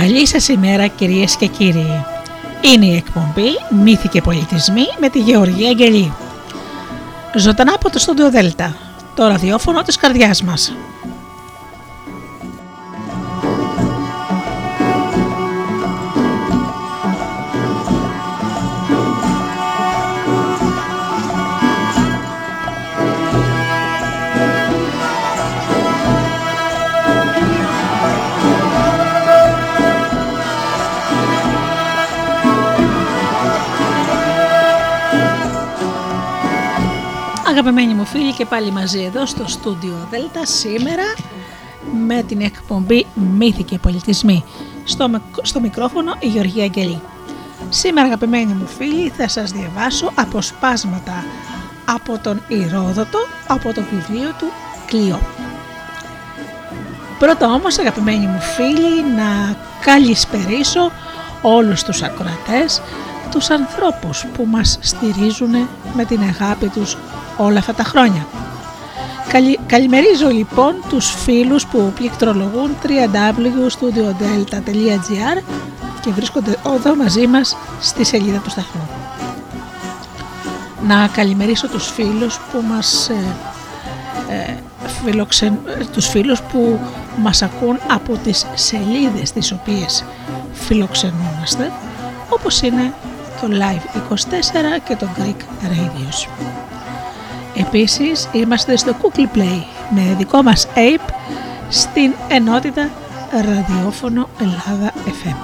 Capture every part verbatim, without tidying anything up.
Καλή σας ημέρα κυρίες και κύριοι. Είναι η εκπομπή Μύθοι και Πολιτισμοί με τη Γεωργία Αγγελή. Ζωντανά από το στούντιο ΔΕΛΤΑ, το ραδιόφωνο της καρδιάς μας. Αγαπημένοι μου φίλοι, και πάλι μαζί εδώ στο στούντιο Δέλτα σήμερα με την εκπομπή Μύθοι και Πολιτισμοί, στο, στο μικρόφωνο η Γεωργία Αγγελή. Σήμερα, αγαπημένοι μου φίλοι, θα σας διαβάσω αποσπάσματα από τον Ηρόδοτο, από το βιβλίο του Κλείω. Πρώτα όμως, αγαπημένοι μου φίλοι, να καλησπερίσω όλους τους ακροατές, τους ανθρώπους που μας στηρίζουν με την αγάπη τους όλα αυτά τα χρόνια. Καλη, καλημερίζω λοιπόν τους φίλους που πληκτρολογούν double-u double-u double-u τελεία studio delta τελεία gr και βρίσκονται εδώ μαζί μας στη σελίδα του σταθμού. Να καλημερίσω τους φίλους που μας ε, ε, φιλοξεν, τους φίλους που μας ακούν από τις σελίδες τις οποίες φιλοξενούμαστε, όπως είναι το Live είκοσι τέσσερα και το Greek Radio. Επίσης είμαστε στο Google Play με δικό μας app στην ενότητα ραδιόφωνο Ελλάδα εφ εμ.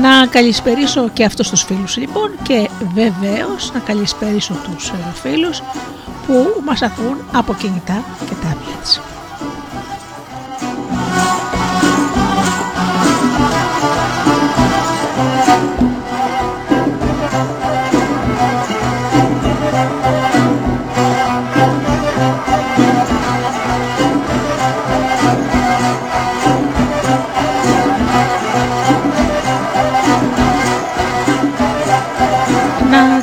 Να καλησπερίσω και αυτούς τους φίλους λοιπόν, και βεβαίως να καλησπερίσω τους φίλους που μας ακούν από κινητά και tablets.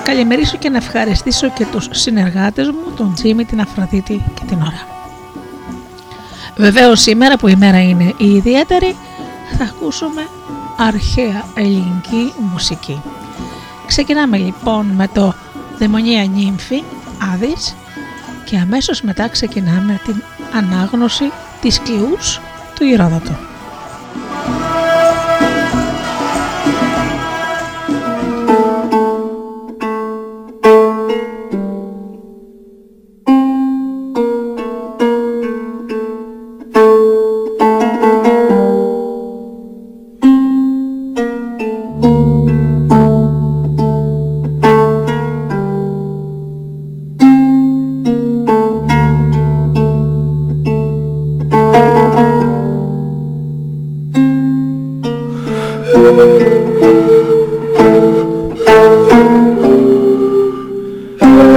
Καλημερίσω και να ευχαριστήσω και τους συνεργάτες μου, τον Τζίμι, την Αφροδίτη και την ώρα. Βεβαίως σήμερα που η μέρα είναι η ιδιαίτερη, θα ακούσουμε αρχαία ελληνική μουσική. Ξεκινάμε λοιπόν με το Δαιμονία Νύμφη, Άδης, και αμέσως μετά ξεκινάμε την ανάγνωση της Κλειούς του Ηρόδοτου.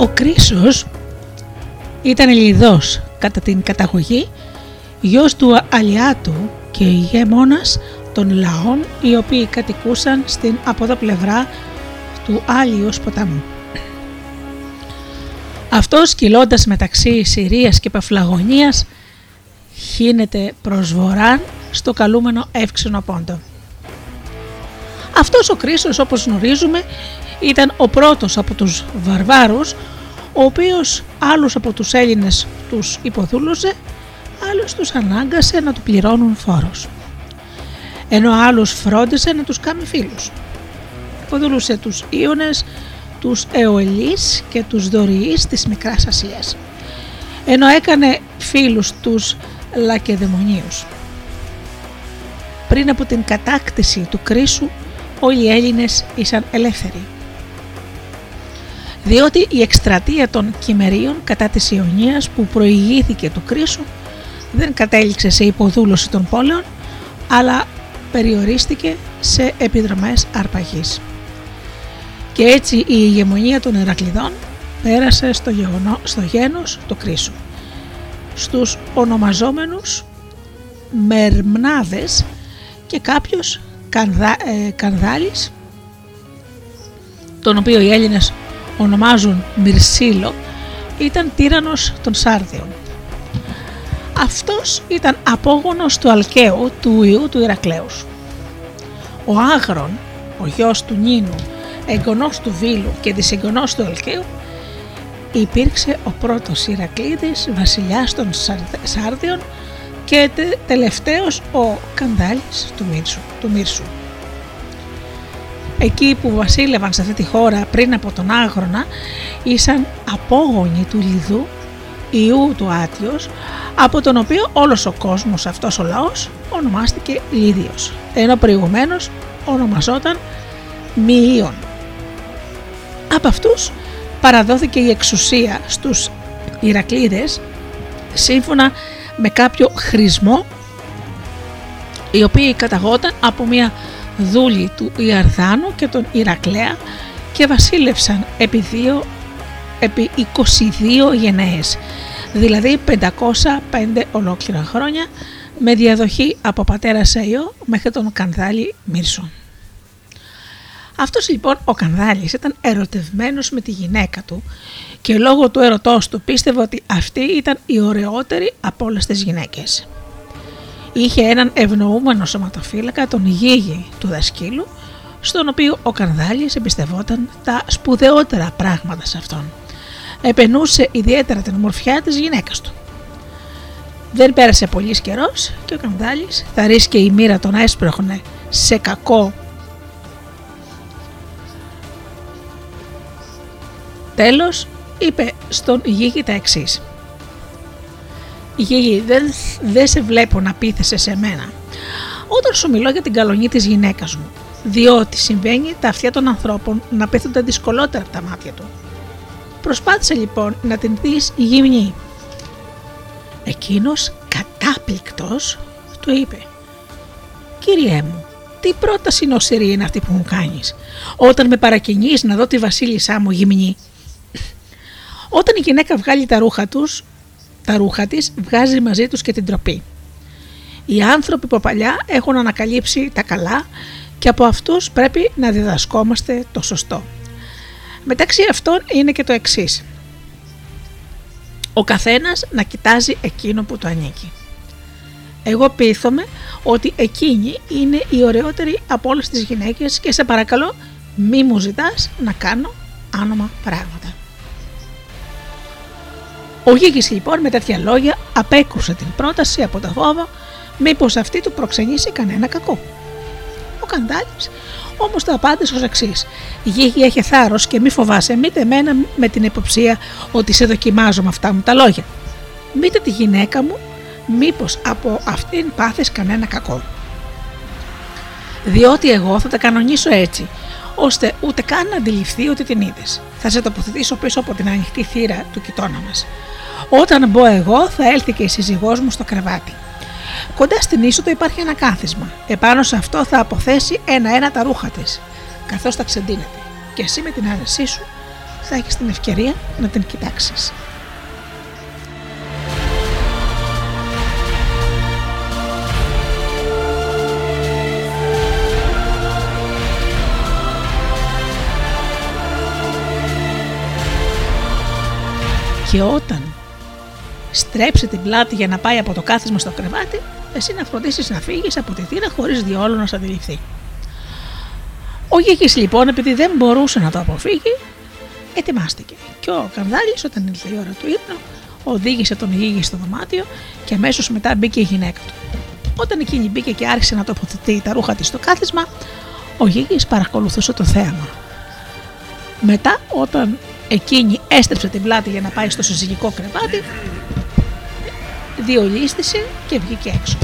Ο Κρίσος ήταν Ελληνιδός κατά την καταγωγή, γιος του Αλυάττου και ηγεμόνας των λαών οι οποίοι κατοικούσαν στην από εδώ πλευρά του Άλυος ποταμού. Αυτός κυλώντας μεταξύ Συρίας και Παφλαγωνίας χύνεται προς βορράν στο καλούμενο Εύξηνο Πόντο. Αυτός ο Κρίσος, όπως γνωρίζουμε, ήταν ο πρώτος από τους βαρβάρους, ο οποίος άλλους από τους Έλληνες τους υποδούλωσε, άλλους τους ανάγκασε να του πληρώνουν φόρους, ενώ άλλους φρόντισε να τους κάνει φίλους. Υποδούλουσε τους Ίωνες, τους Αιολείς και τους Δωριείς της Μικράς Ασίας, ενώ έκανε φίλους τους Λακεδαιμονίους. Πριν από την κατάκτηση του Κρίσου, όλοι οι Έλληνες ήσαν ελεύθεροι, διότι η εκστρατεία των Κυμερίων κατά της Ιωνίας που προηγήθηκε του Κρίσου δεν κατέληξε σε υποδούλωση των πόλεων, αλλά περιορίστηκε σε επιδρομές αρπαγής. Και έτσι η ηγεμονία των Ηρακλειδών πέρασε στο, γεγονό, στο γένος του Κρίσου, στους ονομαζόμενους Μερμνάδες και κάποιος Κανδά, ε, Κανδάλης, τον οποίο οι Έλληνες ονομάζουν Μυρσίλο, ήταν τύραννος των Σάρδιων. Αυτός ήταν απόγονος του Αλκαίου, του ιού του Ηρακλέους. Ο Άγρον, ο γιος του Νίνου, εγγονός του Βίλου και της εγγονός του Αλκαίου, υπήρξε ο πρώτος Ηρακλείδης βασιλιάς των Σάρδιων και τελευταίος ο Κανδάλης του Μύρσου. Του Μύρσου. Εκεί που βασίλευαν σε αυτή τη χώρα πριν από τον Άγρονα ήσαν απόγονοι του Λιδού, ιού του Άτιος, από τον οποίο όλος ο κόσμος, αυτός ο λαός, ονομάστηκε Λίδιος, ενώ προηγουμένως ονομαζόταν Μιλίων. Από αυτούς παραδόθηκε η εξουσία στους Ηρακλείδες σύμφωνα με κάποιο χρησμό, οι οποίοι καταγόταν από μια δούλη του Ιαρδάνου και τον Ηρακλέα και βασίλευσαν επί, δύο, επί είκοσι δύο γενναίες, δηλαδή πεντακόσια πέντε ολόκληρα χρόνια, με διαδοχή από πατέρα σε ιό μέχρι τον Κανδάλη Μύρσο. Αυτός λοιπόν ο Κανδάλης ήταν ερωτευμένος με τη γυναίκα του και λόγω του ερωτός του πίστευε ότι αυτή ήταν η ωραιότερη από όλες τις γυναίκες. Είχε έναν ευνοούμενο σωματοφύλακα, τον Γύγη του δασκύλου, στον οποίο ο Κανδάλης εμπιστευόταν τα σπουδαιότερα πράγματα σε αυτόν. Επενούσε ιδιαίτερα την ομορφιά της γυναίκας του. Δεν πέρασε πολύς καιρός και ο Κανδάλης θαρίσκε η μοίρα τον έσπρωχνε σε κακό τέλος, είπε στον Γύγη τα εξής: «Γύγη, δεν, δεν σε βλέπω να πείθεσαι σε μένα όταν σου μιλώ για την καλονή της γυναίκας μου, διότι συμβαίνει τα αυτιά των ανθρώπων να πείθονται δυσκολότερα από τα μάτια του. Προσπάθησε λοιπόν να την δεις γυμνή». Εκείνος κατάπληκτος του είπε: «Κύριέ μου, τι πρόταση νοσηρή είναι αυτή που μου κάνεις, όταν με παρακινείς να δω τη βασίλισσά μου γυμνή? Όταν η γυναίκα βγάλει τα ρούχα τους, τα ρούχα της βγάζει μαζί τους και την τροπή. Οι άνθρωποι που παλιά έχουν ανακαλύψει τα καλά και από αυτούς πρέπει να διδασκόμαστε το σωστό. Μεταξύ αυτών είναι και το εξής: ο καθένας να κοιτάζει εκείνο που του ανήκει. Εγώ πείθομαι ότι εκείνη είναι η ωραιότερη από όλες τις γυναίκες και σε παρακαλώ μη μου ζητάς να κάνω άνομα πράγματα». Ο Γύγης λοιπόν με τέτοια λόγια απέκρουσε την πρόταση από το φόβο μήπως αυτή του προξενήσει κανένα κακό. Ο Κανδάλης όμως το απάντησε ως εξής: «Γύγη, έχει θάρρος και μη φοβάσαι μήτε εμένα με την υποψία ότι σε δοκιμάζω με αυτά μου τα λόγια, μήτε τη γυναίκα μου, μήπως από αυτήν πάθεις κανένα κακό. Διότι εγώ θα τα κανονίσω έτσι, ώστε ούτε καν να αντιληφθεί ότι την είδες. Θα σε τοποθετήσω πίσω από την ανοιχτή θύρα του κοιτώνα μας. Όταν μπω εγώ θα έλθει και η σύζυγός μου στο κρεβάτι. Κοντά στην είσοδο υπάρχει ένα κάθισμα. Επάνω σε αυτό θα αποθέσει ένα-ένα τα ρούχα της, καθώς τα ξεντύνεται. Και εσύ με την άνεσή σου θα έχεις την ευκαιρία να την κοιτάξεις. Και όταν στρέψει την πλάτη για να πάει από το κάθισμα στο κρεβάτι, εσύ να φροντίσεις να φύγεις από τη θύρα χωρίς διόλου να σε αντιληφθεί. Ο Γύγης λοιπόν, επειδή δεν μπορούσε να το αποφύγει, ετοιμάστηκε. Και ο Κανδάλης, όταν ήλθε η ώρα του ύπνου, οδήγησε τον Γύγη στο δωμάτιο και αμέσως μετά μπήκε η γυναίκα του. Όταν εκείνη μπήκε και άρχισε να τοποθετεί τα ρούχα της στο κάθισμα, ο Γύγης παρακολουθούσε το θέαμα. Μετά, όταν εκείνη έστρεψε την πλάτη για να πάει στο συζυγικό κρεβάτι, διολίστησε και βγήκε έξω.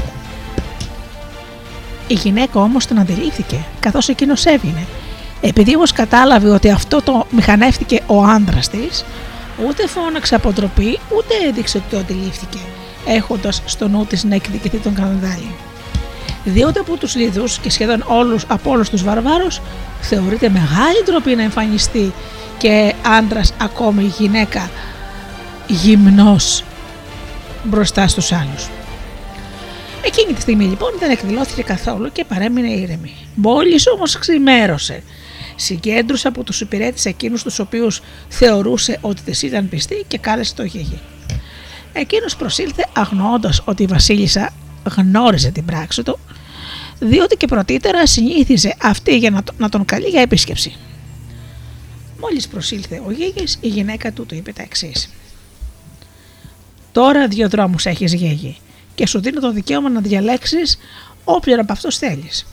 Η γυναίκα όμως τον αντιλήφθηκε, καθώς εκείνος έβγαινε. Επειδή όμως κατάλαβε ότι αυτό το μηχανεύτηκε ο άντρας της, ούτε φώναξε από ντροπή, ούτε έδειξε ότι το αντιλήφθηκε, έχοντας στο νου της να εκδικηθεί τον Κανδάλη. Διότι από τους Λιδούς και σχεδόν όλους, από όλους τους βαρβάρους, θεωρείται μεγάλη ντροπή να εμφανιστεί και άντρας, ακόμη γυναίκα, γυμνός μπροστά στους άλλους. Εκείνη τη στιγμή λοιπόν δεν εκδηλώθηκε καθόλου και παρέμεινε ήρεμη. Μόλις όμως ξημέρωσε, συγκέντρωσε από τους υπηρέτες εκείνους τους οποίους θεωρούσε ότι της ήταν πιστοί και κάλεσε το Γύγη. Εκείνος προσήλθε αγνοώντας ότι η βασίλισσα γνώριζε την πράξη του, διότι και πρωτήτερα συνήθιζε αυτή για να τον καλεί για επίσκεψη. Μόλις προσήλθε ο Γύγης, η γυναίκα του του είπε τα εξής: «Τώρα δύο δρόμους έχεις, Γύγη, και σου δίνω το δικαίωμα να διαλέξεις όποιον από αυτούς θέλεις.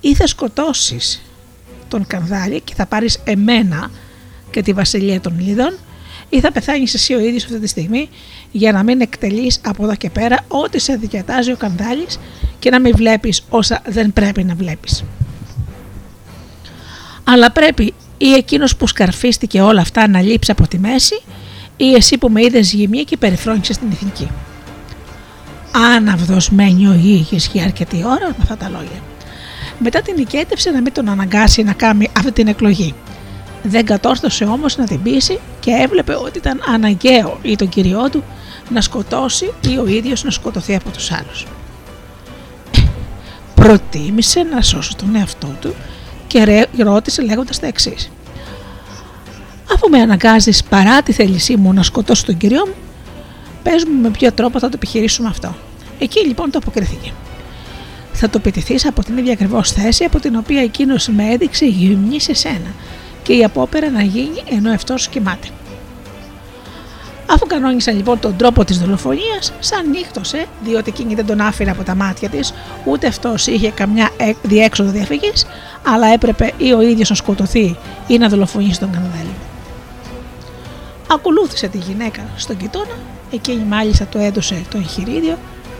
Ή θα σκοτώσεις τον Κανδάλη και θα πάρεις εμένα και τη βασιλεία των Λίδων, ή θα πεθάνεις εσύ ο ίδιος αυτή τη στιγμή για να μην εκτελείς από εδώ και πέρα ό,τι σε διατάζει ο Κανδάλης και να μην βλέπεις όσα δεν πρέπει να βλέπεις. Αλλά πρέπει ή εκείνος που σκαρφίστηκε όλα αυτά να λείψει από τη μέση, ή εσύ που με είδες γυμνή και περιφρόνησες την ηθική». Άναυδος μένει ο Γύγης για αρκετή ώρα με αυτά τα λόγια. Μετά την νικέτευσε να μην τον αναγκάσει να κάνει αυτή την εκλογή. Δεν κατόρθωσε όμως να την πείσει και έβλεπε ότι ήταν αναγκαίο ή τον κυριό του να σκοτώσει ή ο ίδιος να σκοτωθεί από τους άλλους. Προτίμησε να σώσει τον εαυτό του και ρώτησε λέγοντας τα εξής: «Αφού με αναγκάζεις παρά τη θέλησή μου να σκοτώσω τον κυριό μου, πες μου με ποιο τρόπο θα το επιχειρήσουμε αυτό». Εκεί λοιπόν το αποκρίθηκε: «Θα το πετηθείς από την ίδια ακριβώς θέση από την οποία εκείνος με έδειξε γυμνή σε σένα και η απόπερα να γίνει ενώ αυτός κοιμάται». Αφού κανόνισαν λοιπόν τον τρόπο της δολοφονίας, σαν νύχτωσε, διότι εκείνη δεν τον άφηνε από τα μάτια της, ούτε αυτός είχε καμιά διέξοδο διαφυγής, αλλά έπρεπε ή ο ίδιος να σκοτωθεί ή να δολοφονήσει τον Κανδάλη. Ακολούθησε τη γυναίκα στον κοιτώνα. Εκείνη μάλιστα του έδωσε το εγχειρίδιο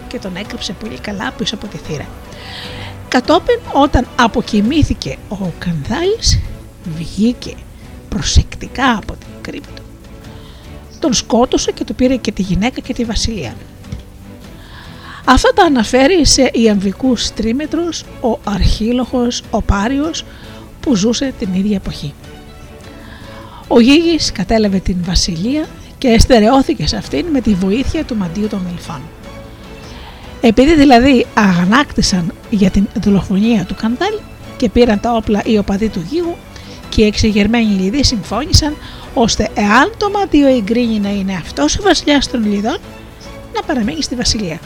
και τον έκρυψε πολύ καλά πίσω από τη θύρα. Κατόπιν, όταν αποκοιμήθηκε ο Κανδάλης, βγήκε προσεκτικά από την κρύπη του, τον σκότωσε και του πήρε και τη γυναίκα και τη βασιλεία. Αυτά τα αναφέρει σε ιαμβικούς τρίμετρους ο αρχίλοχος, ο Πάριος, που ζούσε την ίδια εποχή. Ο Γύγης κατέλαβε την βασιλεία και εστερεώθηκε σε αυτήν με τη βοήθεια του Μαντείου των Δελφών. Επειδή δηλαδή αγανάκτησαν για την δολοφονία του Κανδάλη και πήραν τα όπλα οι οπαδοί του Γύγου, και οι εξεγερμένοι Λιδοί συμφώνησαν ώστε εάν το Μαντείο εγκρίνει να είναι αυτός ο βασιλιάς των Λιδών, να παραμείνει στη βασιλεία,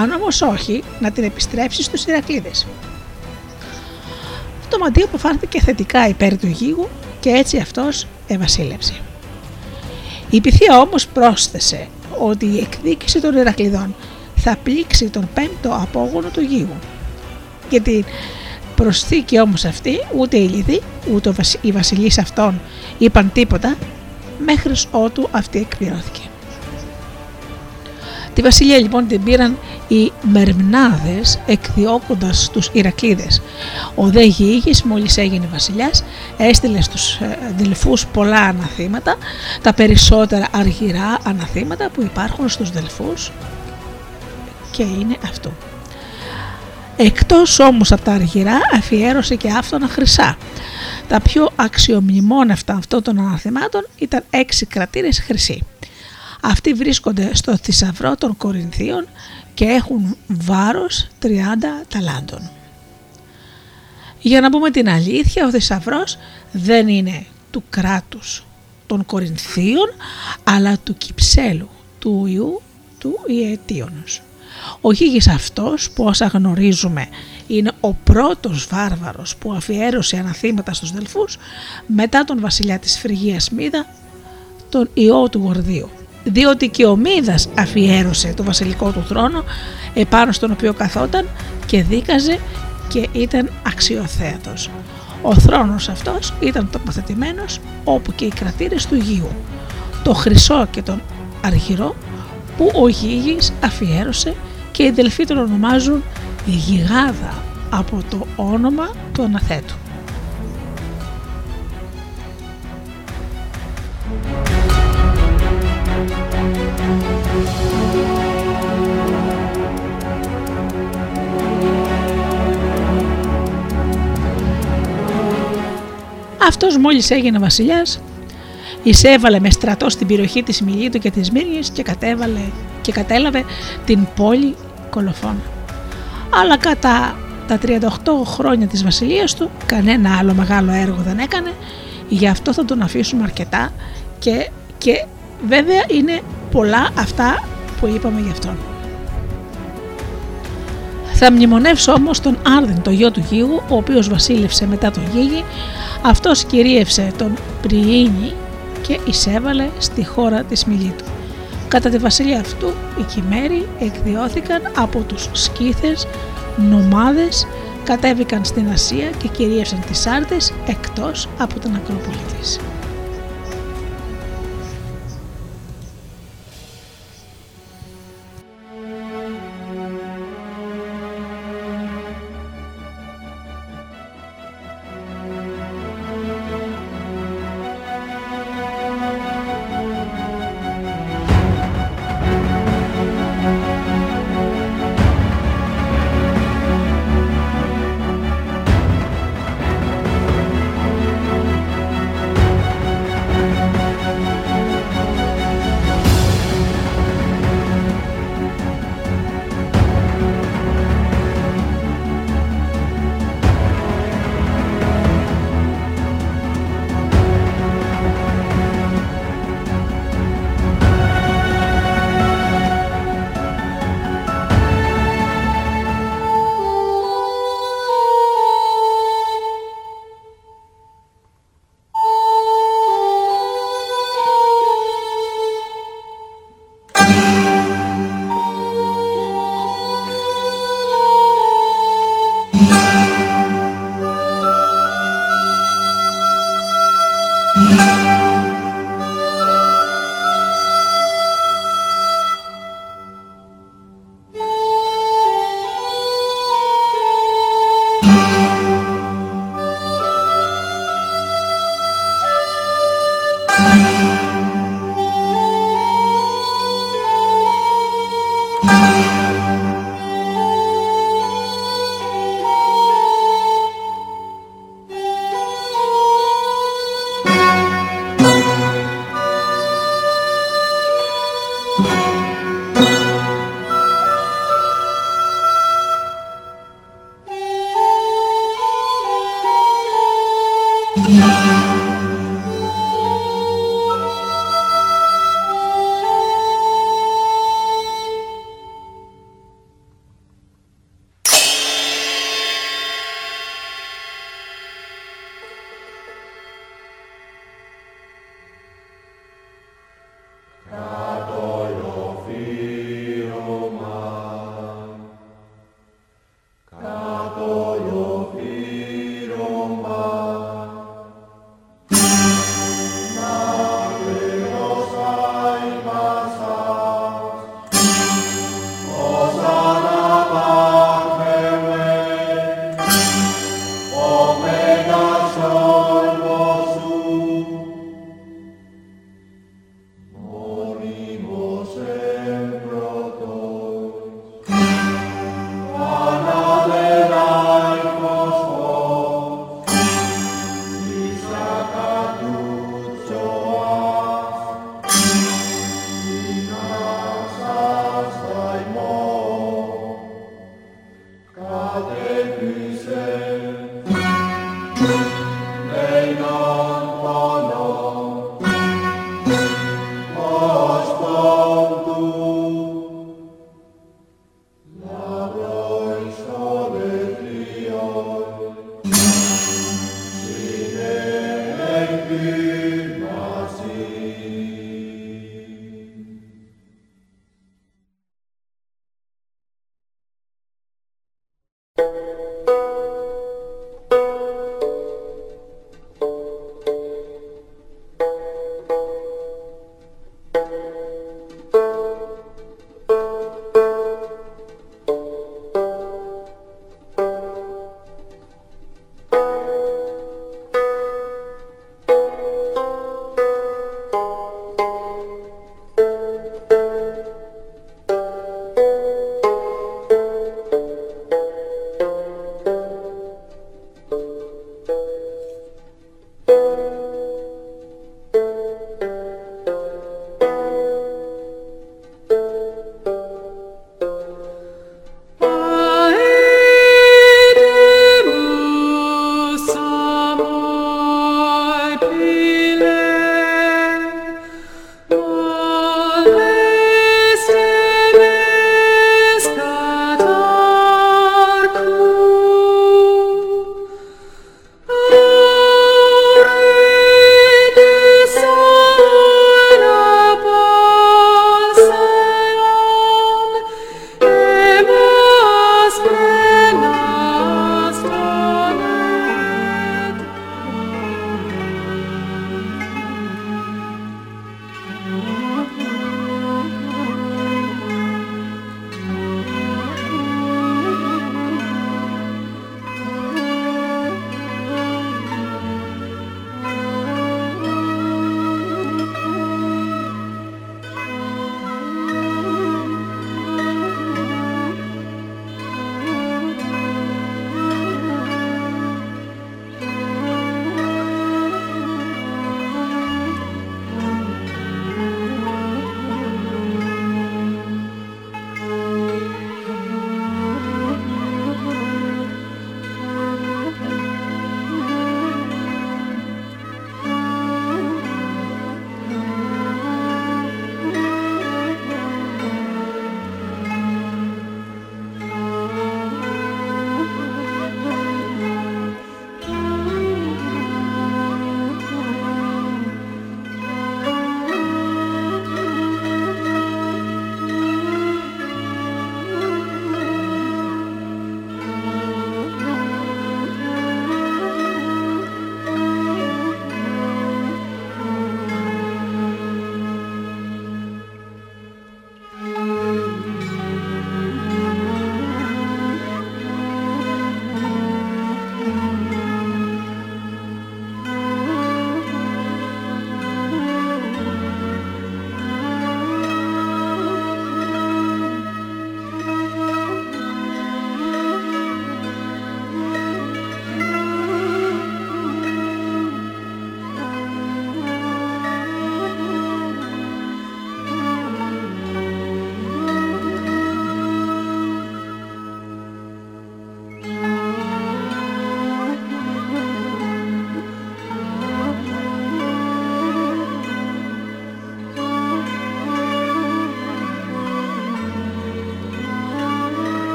αν όμως όχι να την επιστρέψει στους Ηρακλείδες. Το Μαντείο αποφάνθηκε θετικά υπέρ του Γύγου και έτσι αυτός ευασίλεψε. Η Πυθία όμως πρόσθεσε ότι η εκδίκηση των Ηρακλειδών θα πλήξει τον πέμπτο απόγονο του Γύγου. Για την προσθήκη όμως αυτή ούτε οι Λιδοί ούτε οι βασιλείς αυτών είπαν τίποτα μέχρι ότου αυτή εκπληρώθηκε. Τη βασιλεία λοιπόν την πήραν οι Μερμνάδες εκδιώκοντας τους Ηρακλείδες. Ο δε Γύγης μόλις έγινε βασιλιάς έστειλε στους Δελφούς πολλά αναθήματα, τα περισσότερα αργυρά αναθήματα που υπάρχουν στους Δελφούς και είναι αυτό. Εκτός όμως από τα αργυρά αφιέρωσε και άφθονα χρυσά, Τα πιο αξιομνημόνευτα αυτών των αναθεμάτων ήταν έξι κρατήρες χρυσοί. Αυτοί βρίσκονται στο θησαυρό των Κορινθίων και έχουν βάρος τριάντα ταλάντων. Για να πούμε την αλήθεια, ο θησαυρός δεν είναι του κράτους των Κορινθίων, αλλά του Κυψέλου, του ιού του Ιετίωνος. Ο Γύγης αυτός, που όσα γνωρίζουμε είναι ο πρώτος βάρβαρος που αφιέρωσε αναθήματα στους Δελφούς, μετά τον βασιλιά της Φρυγίας Μίδα, τον ιό του Γορδίου. Διότι και ο Μίδας αφιέρωσε το βασιλικό του θρόνο, επάνω στον οποίο καθόταν και δίκαζε και ήταν αξιοθέατος. Ο θρόνος αυτός ήταν τοποθετημένος όπου και οι κρατήρες του Γίου, το χρυσό και τον αργυρό, που ο Γύγης αφιέρωσε και οι Δελφοί τον ονομάζουν Γιγάδα από το όνομα του αναθέτου. Αυτός μόλις έγινε βασιλιάς, εισέβαλε με στρατό στην περιοχή της Μιλήτου και της Μύργης και, κατέβαλε, και κατέλαβε την πόλη Κολοφόνα. Αλλά κατά τα τριάντα οκτώ χρόνια της βασιλείας του κανένα άλλο μεγάλο έργο δεν έκανε, γι' αυτό θα τον αφήσουμε αρκετά και, και βέβαια είναι πολλά αυτά που είπαμε γι' αυτόν. Θα μνημονεύσω όμως τον Άρδιν, το γιο του Γύγου, ο οποίος βασίλευσε μετά τον Γύγη. Αυτός κυρίευσε τον Πριήνη και εισέβαλε στη χώρα της Μιλήτου. Κατά τη βασιλεία αυτού, οι Κυμέροι εκδιώθηκαν από τους Σκύθες, νομάδες, κατέβηκαν στην Ασία και κυρίευσαν τις Σάρδεις εκτός από την Ακρόπολη της.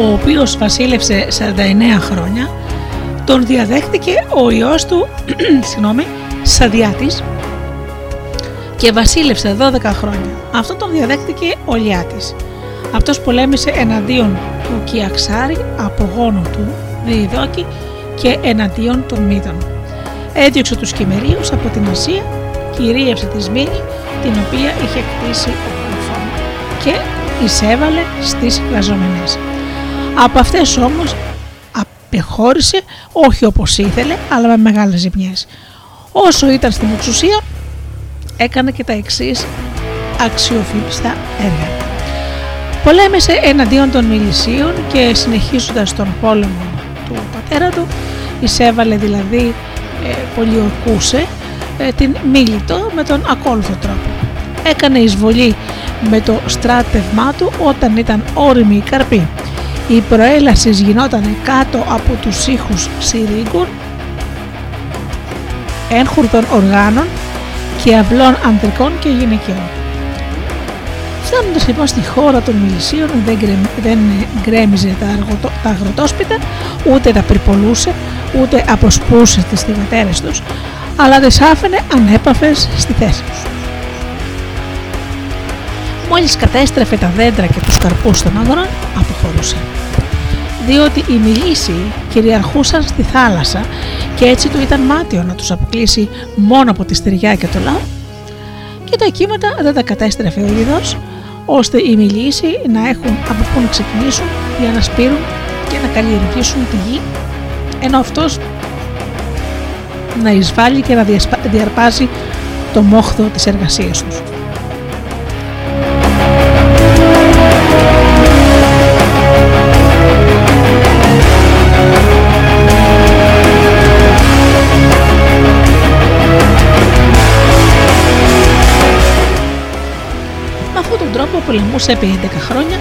Ο οποίος βασίλευσε σαράντα εννέα χρόνια, τον διαδέχτηκε ο ιός του συγγνώμη, Σαδιάτης και βασίλευσε δώδεκα χρόνια. Αυτό τον διαδέχτηκε ο Αλυάττης. Αυτός πολέμησε εναντίον του Κιαξάρη, απογόνου του Διειδόκη, και εναντίον των Μήδων. Έδιωξε τους Κυμερίους από την Ασία, κυρίευσε τη Σμήνη, την οποία είχε κτίσει ο Κουλφών, και εισέβαλε στις Λαζομενές. Από αυτές όμως απεχώρησε, όχι όπως ήθελε, αλλά με μεγάλες ζημιές. Όσο ήταν στην εξουσία, έκανε και τα εξής αξιοφίλιστα έργα. Πολέμησε εναντίον των Μιλησίων και συνεχίζοντας τον πόλεμο του πατέρα του, εισέβαλε δηλαδή, ε, πολιορκούσε ε, την Μίλητο με τον ακόλουθο τρόπο. Έκανε εισβολή με το στράτευμά του όταν ήταν όριμοι οι καρποί. Η προέλαση γινόταν κάτω από τους ήχους σιρίγκων, έγχουρτων οργάνων και αυλών ανδρικών και γυναικείων. Φτάνοντας λοιπόν στη χώρα των Μιλησίων, δεν, γκρεμ, δεν γκρέμιζε τα, αργοτό, τα αγροτόσπιτα, ούτε τα πυρπολούσε, ούτε αποσπούσε τις θυγατέρες τους, αλλά τις άφηνε ανέπαφες στη θέση τους. Μόλις κατέστρεφε τα δέντρα και τους καρπούς των αγρών, αποχωρούσε. Διότι οι Μιλήσιοι κυριαρχούσαν στη θάλασσα και έτσι του ήταν μάταιο να τους αποκλείσει μόνο από τη στεριά και το λαό, και τα κύματα δεν τα κατέστρεφε ο Ιδός, ώστε οι Μιλήσιοι να έχουν από πού να ξεκινήσουν για να σπείρουν και να καλλιεργήσουν τη γη, ενώ αυτός να εισβάλλει και να διαρπάζει το μόχθο της εργασίας τους. Πολεμούσε επί έντεκα χρόνια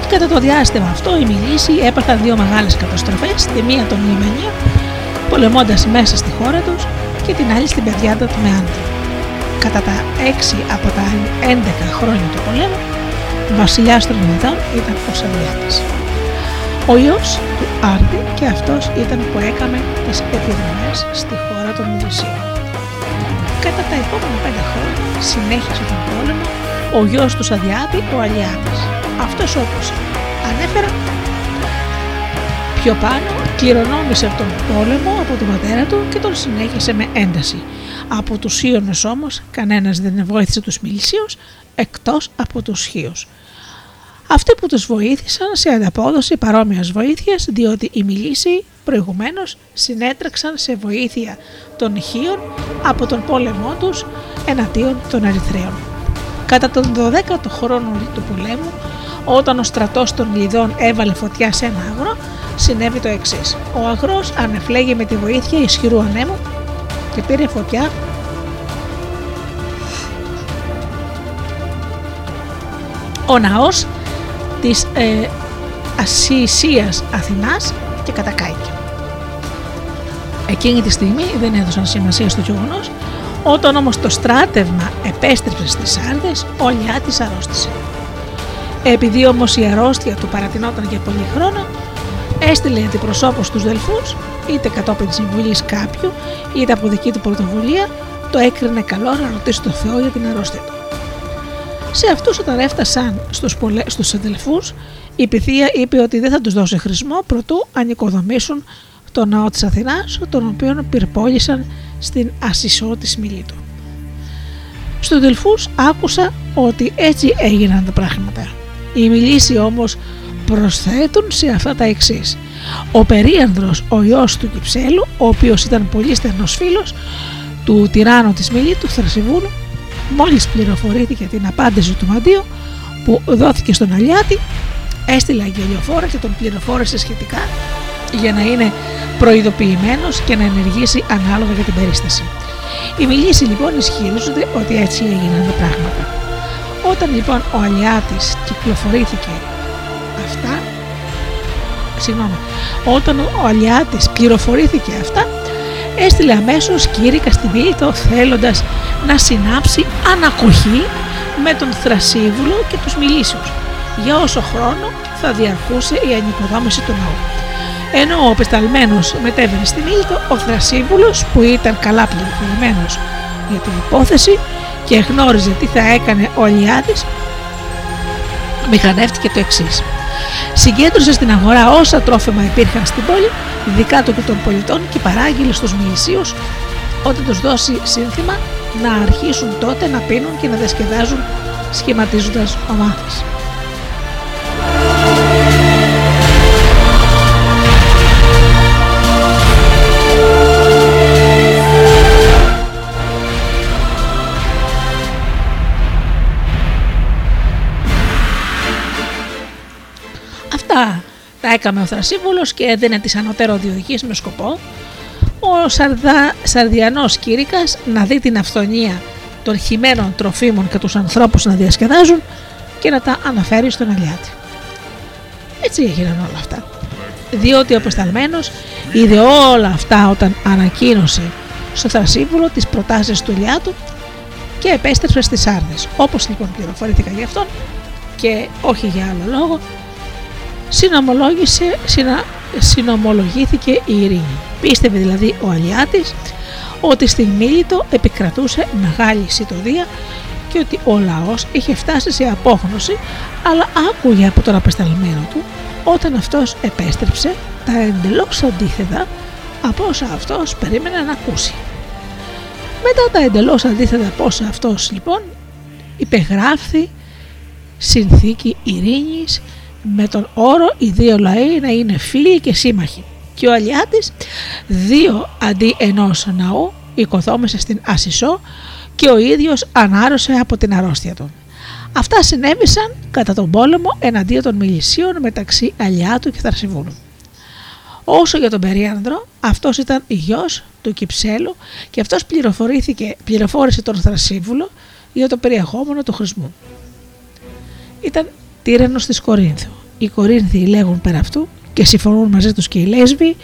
και κατά το διάστημα αυτό οι Μιλήσιοι έπαθαν δύο μεγάλες καταστροφές, τη μία τον Λιμενία πολεμώντας μέσα στη χώρα τους και την άλλη στην πεδιάδα του Μεάνδρου. Κατά τα έξι από τα έντεκα χρόνια του πολέμου, βασιλιάς των Μεδών ήταν ο Αλυάττης. Ο ιός του Άρδη και αυτός ήταν που έκαμε τις επιδρομές στη χώρα των Μεδοσίων. Κατά τα επόμενα πέντε χρόνια συνέχισε τον πόλεμο ο γιος του Σαδιάτη, ο Αλυάττης. Αυτός, όπως ανέφερα πιο πάνω, κληρονόμησε τον πόλεμο από τον πατέρα του και τον συνέχισε με ένταση. Από τους Ίωνες όμως κανένας δεν βοήθησε τους Μιλήσιους εκτός από τους Χίους. Αυτοί που τους βοήθησαν σε ανταπόδοση παρόμοιας βοήθειας, διότι οι Μιλήσιοι προηγουμένως συνέτρεξαν σε βοήθεια των Χίων από τον πόλεμό τους εναντίον των Ερυθραίων. Κατά τον δωδέκατο χρόνο του πολέμου, όταν ο στρατός των Λιδών έβαλε φωτιά σε ένα αγρό, συνέβη το εξής. Ο αγρός ανεφλέγει με τη βοήθεια ισχυρού ανέμου και πήρε φωτιά ο ναός της ε, Ασσησίας Αθηνάς και κατακάηκε. Εκείνη τη στιγμή δεν έδωσαν σημασία στο γεγονός. Όταν όμως το στράτευμα επέστρεψε στις Σάρδες, ο Αλυάττης αρρώστησε. Επειδή όμως η αρρώστια του παρατηνόταν για πολύ χρόνο, έστειλε αντιπροσώπους στους Δελφούς, είτε κατόπιν συμβουλής κάποιου, είτε από δική του πρωτοβουλία, το έκρινε καλό να ρωτήσει τον Θεό για την αρρώστια του. Σε αυτούς, όταν έφτασαν στους, πολε... στους Δελφούς, η Πυθία είπε ότι δεν θα τους δώσει χρησμό προτού ανοικοδομήσουν τον ναό της Αθηνάς, τον οποίον πυρπόλησαν στην Ασσησό της Μιλήτου. Στους Δελφούς άκουσα ότι έτσι έγιναν τα πράγματα. Οι Μιλήσιοι όμως προσθέτουν σε αυτά τα εξής. Ο Περίανδρος, ο ιός του Κυψέλου, ο οποίος ήταν πολύ στενός φίλος του τυράννου της Μιλήτου, Θρασιβούνου, μόλις πληροφορήθηκε την απάντηση του Μαντείου που δόθηκε στον Αλυάττη, έστειλε αγγελιοφόρα και τον πληροφόρησε σχετικά για να είναι προειδοποιημένος και να ενεργήσει ανάλογα για την περίσταση. Οι Μιλήσιοι λοιπόν ισχυρίζονται ότι έτσι έγιναν τα πράγματα. Όταν λοιπόν ο Αλυάττης κυκλοφορήθηκε αυτά, συγγνώμη, όταν ο Αλυάττης πληροφορήθηκε αυτά, έστειλε αμέσως κήρυκα στη Μίλητο, θέλοντας να συνάψει ανακοχή με τον Θρασίβουλο και τους Μιλήσιους, για όσο χρόνο θα διαρκούσε η ανοικοδόμηση του ναού. Ενώ ο πεσταλμένος μετέβαινε στη Μίλητο, ο Θρασίβουλος, που ήταν καλά πληροφορημένος για την υπόθεση και γνώριζε τι θα έκανε ο Αλυάττης, μηχανεύτηκε το εξής. Συγκέντρωσε στην αγορά όσα τρόφιμα υπήρχαν στην πόλη, δικά του και των πολιτών, και παράγγειλε στους Μιλησίους ότι τους δώσει σύνθημα να αρχίσουν τότε να πίνουν και να διασκεδάζουν, σχηματίζοντας ομάδες. Τα έκαμε ο Θρασίβουλος και έδινε τις ανωτέρω διοδικίες με σκοπό ο Σαρδα, Σαρδιανός κήρυκας να δει την αυθονία των χυμένων τροφίμων και τους ανθρώπους να διασκεδάζουν και να τα αναφέρει στον Αλυάττη. Έτσι έγιναν όλα αυτά. Διότι ο πεσταλμένος είδε όλα αυτά όταν ανακοίνωσε στο Θρασίβουλο τις προτάσεις του Αλυάττου και επέστρεψε στις Σάρδες. Όπως λοιπόν πληροφορήθηκα για αυτόν και όχι για άλλο λόγο, Συνομολόγησε, συνα, συνομολογήθηκε η ειρήνη. Πίστευε δηλαδή ο Αλυάττης ότι στην Μίλητο επικρατούσε μεγάλη σιτωδία και ότι ο λαός είχε φτάσει σε απόγνωση, αλλά άκουγε από τον απεσταλμένο του όταν αυτός επέστρεψε τα εντελώς αντίθετα από όσα αυτός περίμενε να ακούσει. Μετά τα εντελώς αντίθετα από όσα αυτός λοιπόν υπεγράφει συνθήκη ειρήνης με τον όρο οι δύο λαοί να είναι φίλοι και σύμμαχοι, και ο Αλυάττης δύο αντί ενός ναού οικοδόμησε στην Ασσησό και ο ίδιος ανάρρωσε από την αρρώστια του. Αυτά συνέβησαν κατά τον πόλεμο εναντίον των Μιλησίων μεταξύ Αλυάττου και Θρασιβούνου. Όσο για τον Περίανδρο, αυτός ήταν γιος του Κυψέλου και αυτός πληροφορήθηκε, πληροφόρησε τον Θρασίβουλο για το περιεχόμενο του χρησμού. Ήταν τύραννος της Κορίνθου. Οι Κορίνθιοι λέγουν πέρα αυτού και συμφωνούν μαζί τους και οι λέσβοι,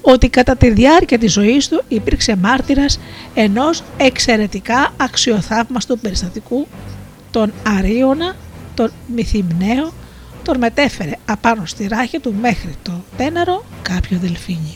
ότι κατά τη διάρκεια της ζωής του υπήρξε μάρτυρας ενός εξαιρετικά αξιοθαύμαστου περιστατικού. Τον Αρίωνα, τον Μυθυμναίο, τον μετέφερε απάνω στη ράχη του μέχρι το Τέναρο κάποιο δελφίνι.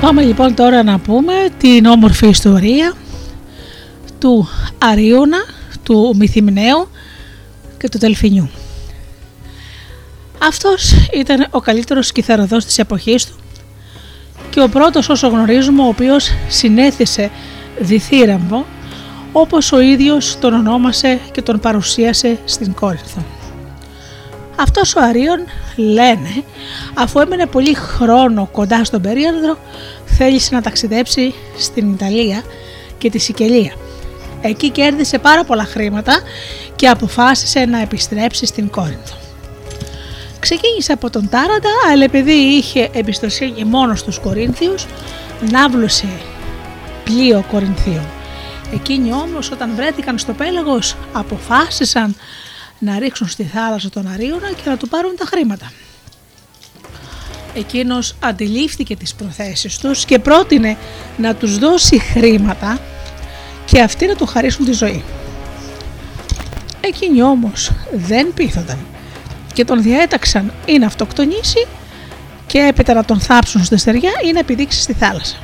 Πάμε λοιπόν τώρα να πούμε την όμορφη ιστορία του Αριούνα, του Μυθυμναίου και του Δελφινιού. Αυτός ήταν ο καλύτερος κιθαροδός της εποχής του και ο πρώτος όσο γνωρίζουμε ο οποίος συνέθισε διθύραμβο όπως ο ίδιος τον ονόμασε και τον παρουσίασε στην Κόρινθο. Αυτός ο Αρίων λένε αφού έμενε πολύ χρόνο κοντά στον Περίανδρο θέλησε να ταξιδέψει στην Ιταλία και τη Σικελία. Εκεί κέρδισε πάρα πολλά χρήματα και αποφάσισε να επιστρέψει στην Κόρινθο. Ξεκίνησε από τον Τάραντα, αλλά επειδή είχε εμπιστοσύνη μόνο στους Κορίνθιους, ναύλωσε πλοίο Κορινθίων. Εκείνοι όμως όταν βρέθηκαν στο πέλαγος αποφάσισαν να ρίξουν στη θάλασσα τον Αρίωνα και να του πάρουν τα χρήματα. Εκείνος αντιλήφθηκε τις προθέσεις τους και πρότεινε να τους δώσει χρήματα και αυτοί να του χαρίσουν τη ζωή. Εκείνοι όμως δεν πείθονταν και τον διέταξαν ή να αυτοκτονήσει και έπειτα να τον θάψουν στη στεριά ή να επιδείξει στη θάλασσα.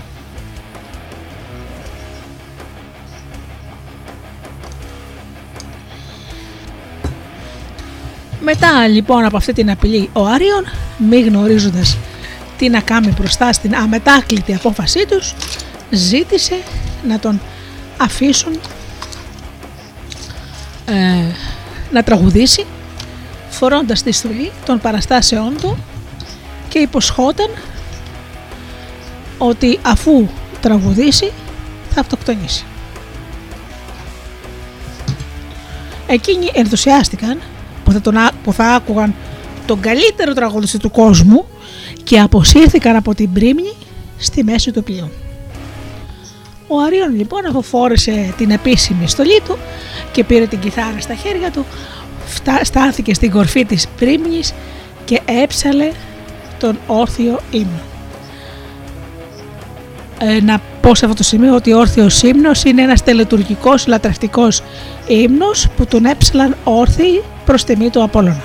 Μετά λοιπόν από αυτή την απειλή ο Άριον, μη γνωρίζοντας τι να κάνει μπροστά στην αμετάκλητη απόφασή τους, ζήτησε να τον αφήσουν ε, να τραγουδήσει φορώντας τη στολή των παραστάσεών του και υποσχόταν ότι αφού τραγουδήσει θα αυτοκτονήσει. Εκείνοι ενθουσιάστηκαν που θα άκουγαν τον καλύτερο τραγουδιστή του κόσμου και αποσύρθηκαν από την πρίμνη στη μέση του πλοίου. Ο Αρίων λοιπόν αποφόρησε την επίσημη στολή του και πήρε την κιθάρα στα χέρια του, φτά, στάθηκε στην κορφή της πρίμνης και έψαλε τον όρθιο ύμνο. Ε, να πω σε αυτό το σημείο ότι ο όρθιος ύμνος είναι ένας τελετουργικός λατρευτικός ύμνος που τον έψαλαν όρθιοι προς τιμή του Απόλλωνα.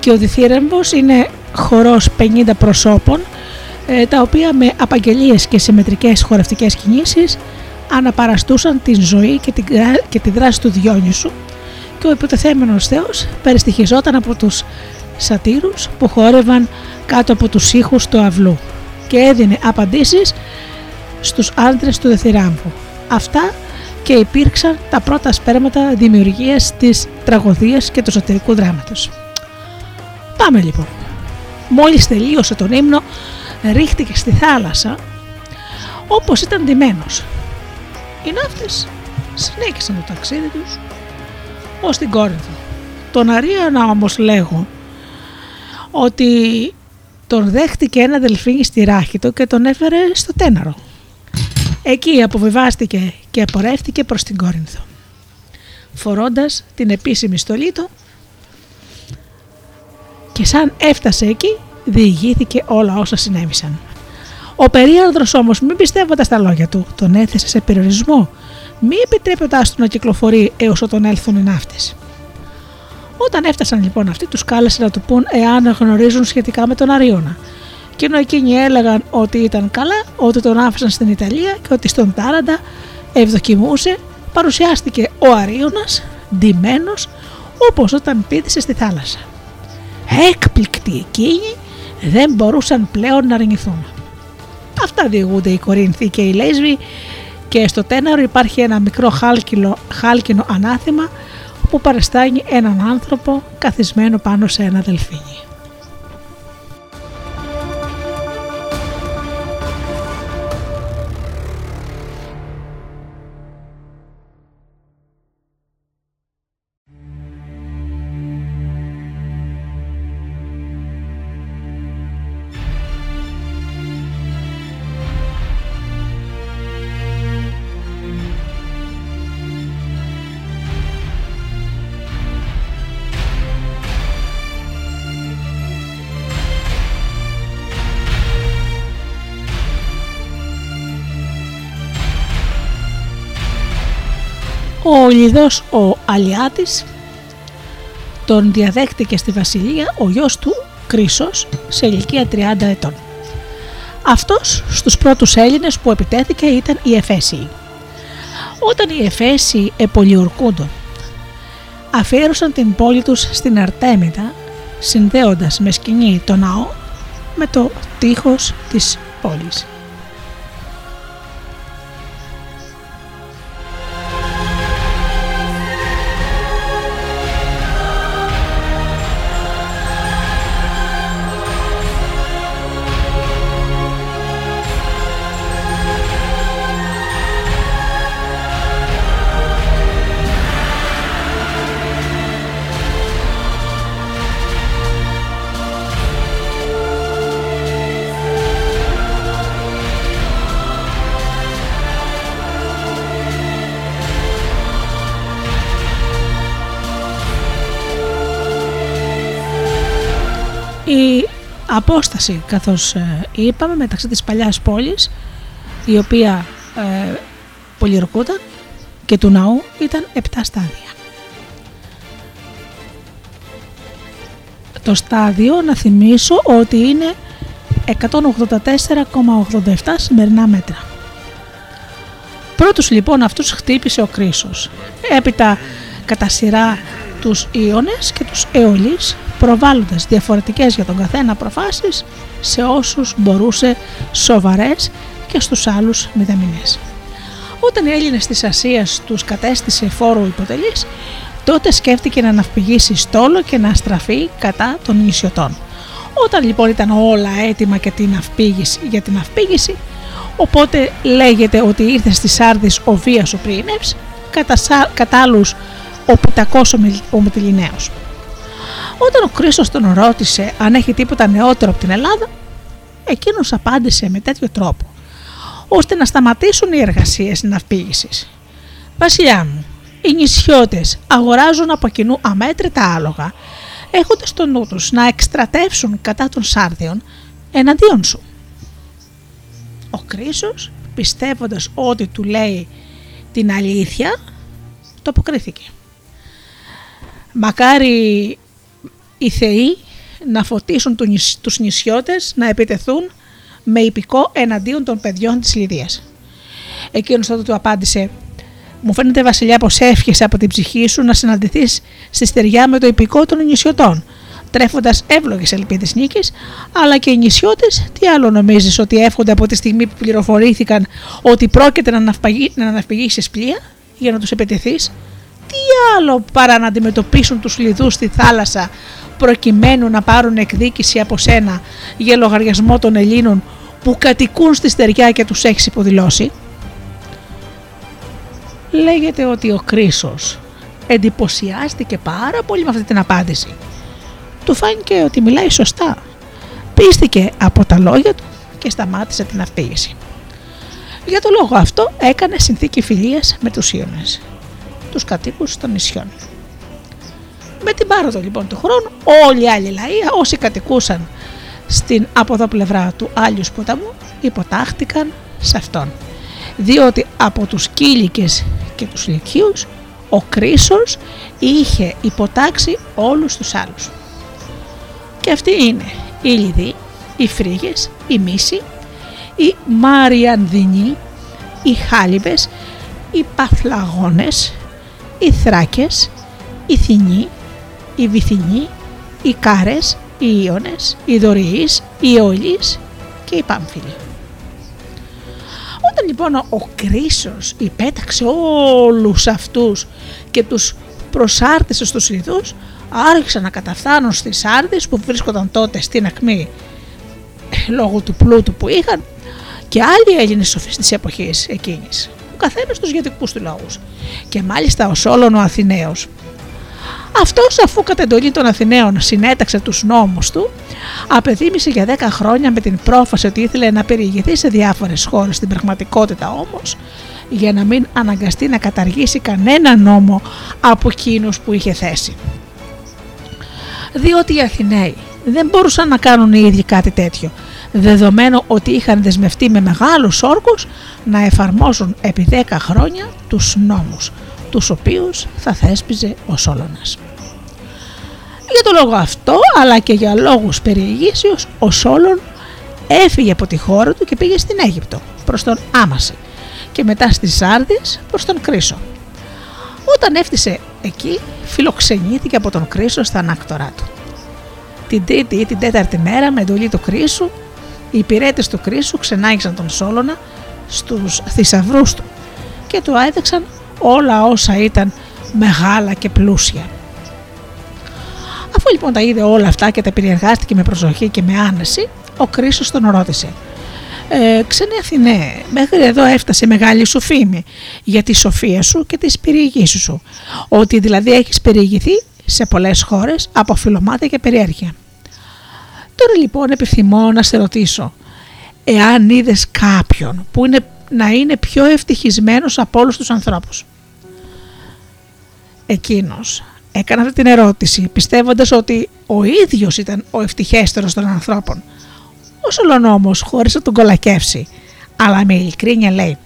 Και ο διθύρεμβος είναι χορός πενήντα προσώπων, τα οποία με απαγγελίες και συμμετρικές χορευτικές κινήσεις αναπαραστούσαν την ζωή και τη δράση του Διόνυσου και ο υποτεθέμενος Θεός περιστοιχιζόταν από τους σατήρους που χόρευαν κάτω από τους ήχους του αυλού και έδινε απαντήσεις στους άντρες του Διθυράμβου. Αυτά και υπήρξαν τα πρώτα σπέρματα δημιουργίας της τραγωδίας και του σατυρικού δράματος. Πάμε λοιπόν. Μόλις τελείωσε τον ύμνο, ρίχτηκε στη θάλασσα όπως ήταν ντυμένος. Οι ναύτες συνέχισαν το ταξίδι τους ως την Κόρινθο. Τον Αρίωνα όμως λέγω ότι τον δέχτηκε ένα δελφίνι στη ράχη του και τον έφερε στο Τέναρο. Εκεί αποβιβάστηκε και απορρεύτηκε προς την Κόρινθο, φορώντας την επίσημη στολή του, και σαν έφτασε εκεί διηγήθηκε όλα όσα συνέβησαν. Ο περίανδρος όμως, μην πιστεύοντας τα λόγια του, τον έθεσε σε περιορισμό, μη επιτρέποντάς του να κυκλοφορεί έως όταν έλθουν οι ναύτες. Όταν έφτασαν λοιπόν αυτοί, τους κάλεσε να του πούν εάν γνωρίζουν σχετικά με τον Αρίωνα. Και ενώ εκείνοι έλεγαν ότι ήταν καλά, ότι τον άφησαν στην Ιταλία και ότι στον Τάραντα ευδοκιμούσε, παρουσιάστηκε ο Αρίωνας ντυμένος όπως όταν πήδησε στη θάλασσα. Έκπληκτοι εκείνοι, δεν μπορούσαν πλέον να αρνηθούν. Αυτά διηγούνται οι Κορίνθιοι και οι Λέσβοι, και στο Τέναρο υπάρχει ένα μικρό χάλκινο, χάλκινο ανάθημα που παρεστάνει έναν άνθρωπο καθισμένο πάνω σε ένα δελφίνι. Ο Λιδός ο Αλυάττης τον διαδέχτηκε στη βασιλεία ο γιος του Κροίσος σε ηλικία τριάντα ετών. Αυτός στους πρώτους Έλληνες που επιτέθηκε ήταν οι Εφέσιοι. Όταν οι Εφέσιοι επολιορκούντον, αφιέρωσαν την πόλη τους στην Αρτέμιδα, συνδέοντας με σκηνή το ναό με το τείχος της πόλης. Απόσταση, καθώς ε, είπαμε, μεταξύ της παλιάς πόλης, η οποία ε, πολιορκούταν, και του ναού ήταν επτά στάδια. Το στάδιο, να θυμίσω ότι είναι εκατόν ογδόντα τέσσερα κόμμα ογδόντα επτά σημερινά μέτρα. Πρώτους λοιπόν αυτούς χτύπησε ο Κροίσος. Έπειτα κατά σειρά τους Ίωνες και τους Αιολείς, προβάλλοντας διαφορετικές για τον καθένα προφάσεις σε όσους μπορούσε σοβαρές και στους άλλους μηδαμινές. Όταν οι Έλληνες της Ασίας τους κατέστησε φόρο υποτελής, τότε σκέφτηκε να ναυπηγήσει στόλο και να στραφεί κατά των νησιωτών. Όταν λοιπόν ήταν όλα έτοιμα και την ναυπήγηση, για την ναυπήγηση, οπότε λέγεται ότι ήρθε στη Σάρδης ο Βίας ο Πριήνευς, κατά, κατά άλλους ο Πουτακός ο Μυτιληναίος. Όταν ο Κροίσος τον ρώτησε αν έχει τίποτα νεότερο από την Ελλάδα, εκείνος απάντησε με τέτοιο τρόπο ώστε να σταματήσουν οι εργασίες ναυπήγησης. Βασιλιά μου, οι νησιώτες αγοράζουν από κοινού αμέτρητα άλογα, έχοντας στο νου τους να εκστρατεύσουν κατά των Σάρδιων εναντίον σου. Ο Κροίσος, πιστεύοντας ότι του λέει την αλήθεια, το αποκρίθηκε. Μακάρι οι θεοί να φωτίσουν τους νησιώτες να επιτεθούν με ιππικό εναντίον των παιδιών της Λιδίας. Εκείνος τότε του απάντησε: «Μου φαίνεται, βασιλιά, πως εύχεσαι από την ψυχή σου να συναντηθείς στη στεριά με το ιππικό των νησιωτών, τρέφοντας εύλογες ελπίδες νίκης, αλλά και οι νησιώτες τι άλλο νομίζεις ότι εύχονται από τη στιγμή που πληροφορήθηκαν ότι πρόκειται να, ναυπαγεί, να ναυπηγήσεις πλοία για να τους επιτεθείς? Τι άλλο παρά να αντιμετωπίσουν τους λιδούς στη θάλασσα προκειμένου να πάρουν εκδίκηση από σένα για λογαριασμό των Ελλήνων που κατοικούν στη στεριά και τους έχεις υποδηλώσει?» Λέγεται ότι ο Κροίσος εντυπωσιάστηκε πάρα πολύ με αυτή την απάντηση. Του φάνηκε ότι μιλάει σωστά. Πίστηκε από τα λόγια του και σταμάτησε την ναυπήγηση. Για το λόγο αυτό έκανε συνθήκη φιλίας με τους Ίωνες, τους κατοίκους των νησιών. Με την πάροδο λοιπόν του χρόνου, όλοι οι άλλοι λαοί, όσοι κατοικούσαν στην από εδώ πλευρά του Άλλιους ποταμού, υποτάχτηκαν σε αυτόν. Διότι από τους Κύλικες και τους Λυκίους, ο Κροίσος είχε υποτάξει όλους τους άλλους. Και αυτοί είναι οι Λιδοί, οι Φρίγες, οι Μύσοι, οι Μαριανδινοί, οι Χάλιβες, οι Παθλαγώνες, οι Θράκες, οι Θηνοί, οι Βυθινοί, οι Κάρες, οι Ίωνες, οι Δωριείς, οι Αιολείς και οι Πάμφυλοι. Όταν λοιπόν ο Κροίσος υπέταξε όλους αυτούς και τους προσάρτησε στους Λιδούς, άρχισαν να καταφθάνουν στις Σάρδεις που βρίσκονταν τότε στην ακμή λόγω του πλούτου που είχαν, και άλλοι Έλληνες σοφείς της εποχής εκείνης, ο καθένας τους για δικούς του λόγους, και μάλιστα ο Σόλων ο Αθηναίος. Αυτός, αφού κατ' εντολή των Αθηναίων συνέταξε τους νόμους του, απεδίμησε για δέκα χρόνια με την πρόφαση ότι ήθελε να περιηγηθεί σε διάφορες χώρες. Στην πραγματικότητα όμως, για να μην αναγκαστεί να καταργήσει κανένα νόμο από εκείνους που είχε θέσει. Διότι οι Αθηναίοι δεν μπορούσαν να κάνουν οι ίδιοι κάτι τέτοιο, δεδομένου ότι είχαν δεσμευτεί με μεγάλους όρκους να εφαρμόσουν επί δέκα χρόνια τους νόμους, τους οποίους θα θέσπιζε ο Σόλωνας. Για το λόγο αυτό, αλλά και για λόγους περιηγήσεως, ο Σόλων έφυγε από τη χώρα του και πήγε στην Αίγυπτο, προς τον Άμαση, και μετά στις Σάρδεις προς τον Κροίσο. Όταν έφτασε εκεί, φιλοξενήθηκε από τον Κροίσο στα ανάκτορά του. Την τρίτη ή την τέταρτη μέρα, με εντολή του Κροίσου, οι υπηρέτες του Κροίσου ξενάγησαν τον Σόλωνα στους θησαυρούς του και του έδειξαν όλα όσα ήταν μεγάλα και πλούσια. Αφού λοιπόν τα είδε όλα αυτά και τα περιεργάστηκε με προσοχή και με άνεση, ο Κροίσος τον ρώτησε: Ε, «Ξένε Αθηναίε, μέχρι εδώ έφτασε μεγάλη σου φήμη για τη σοφία σου και τις περιηγήσεις σου, ότι δηλαδή έχεις περιηγηθεί σε πολλές χώρες από φιλομάτια και περιέργεια. Τώρα λοιπόν επιθυμώ να σε ρωτήσω, εάν είδες κάποιον που είναι, να είναι πιο ευτυχισμένος από όλους τους ανθρώπους?» Εκείνος έκανε αυτή την ερώτηση πιστεύοντας ότι ο ίδιος ήταν ο ευτυχέστερος των ανθρώπων. Ο Σόλων όμως, χωρίς να τον κολακεύσει, αλλά με ειλικρίνεια, λέει: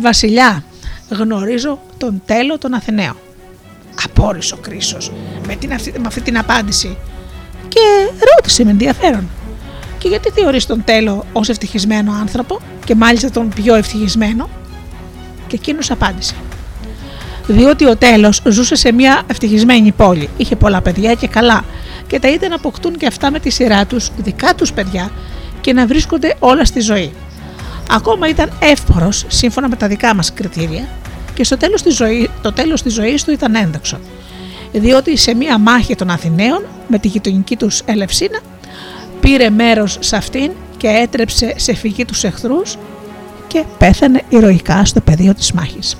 «Βασιλιά, γνωρίζω τον τέλο των Αθηναίων». Απόρρισε ο Κροίσος με, την, με αυτή την απάντηση και ρώτησε με ενδιαφέρον: «Και γιατί θεωρείς τον τέλο ως ευτυχισμένο άνθρωπο, και μάλιστα τον πιο ευτυχισμένο?» Και εκείνος απάντησε: «Διότι ο τέλος ζούσε σε μια ευτυχισμένη πόλη, είχε πολλά παιδιά και καλά, και τα είδε να αποκτούν και αυτά με τη σειρά τους δικά τους παιδιά και να βρίσκονται όλα στη ζωή. Ακόμα ήταν εύπορος σύμφωνα με τα δικά μας κριτήρια, και στο τέλος της ζωής, το τέλος της ζωής του ήταν ένδοξο, διότι σε μία μάχη των Αθηναίων με τη γειτονική τους Ελευσίνα πήρε μέρος σε αυτήν και έτρεψε σε φυγή τους εχθρούς και πέθανε ηρωικά στο πεδίο της μάχης.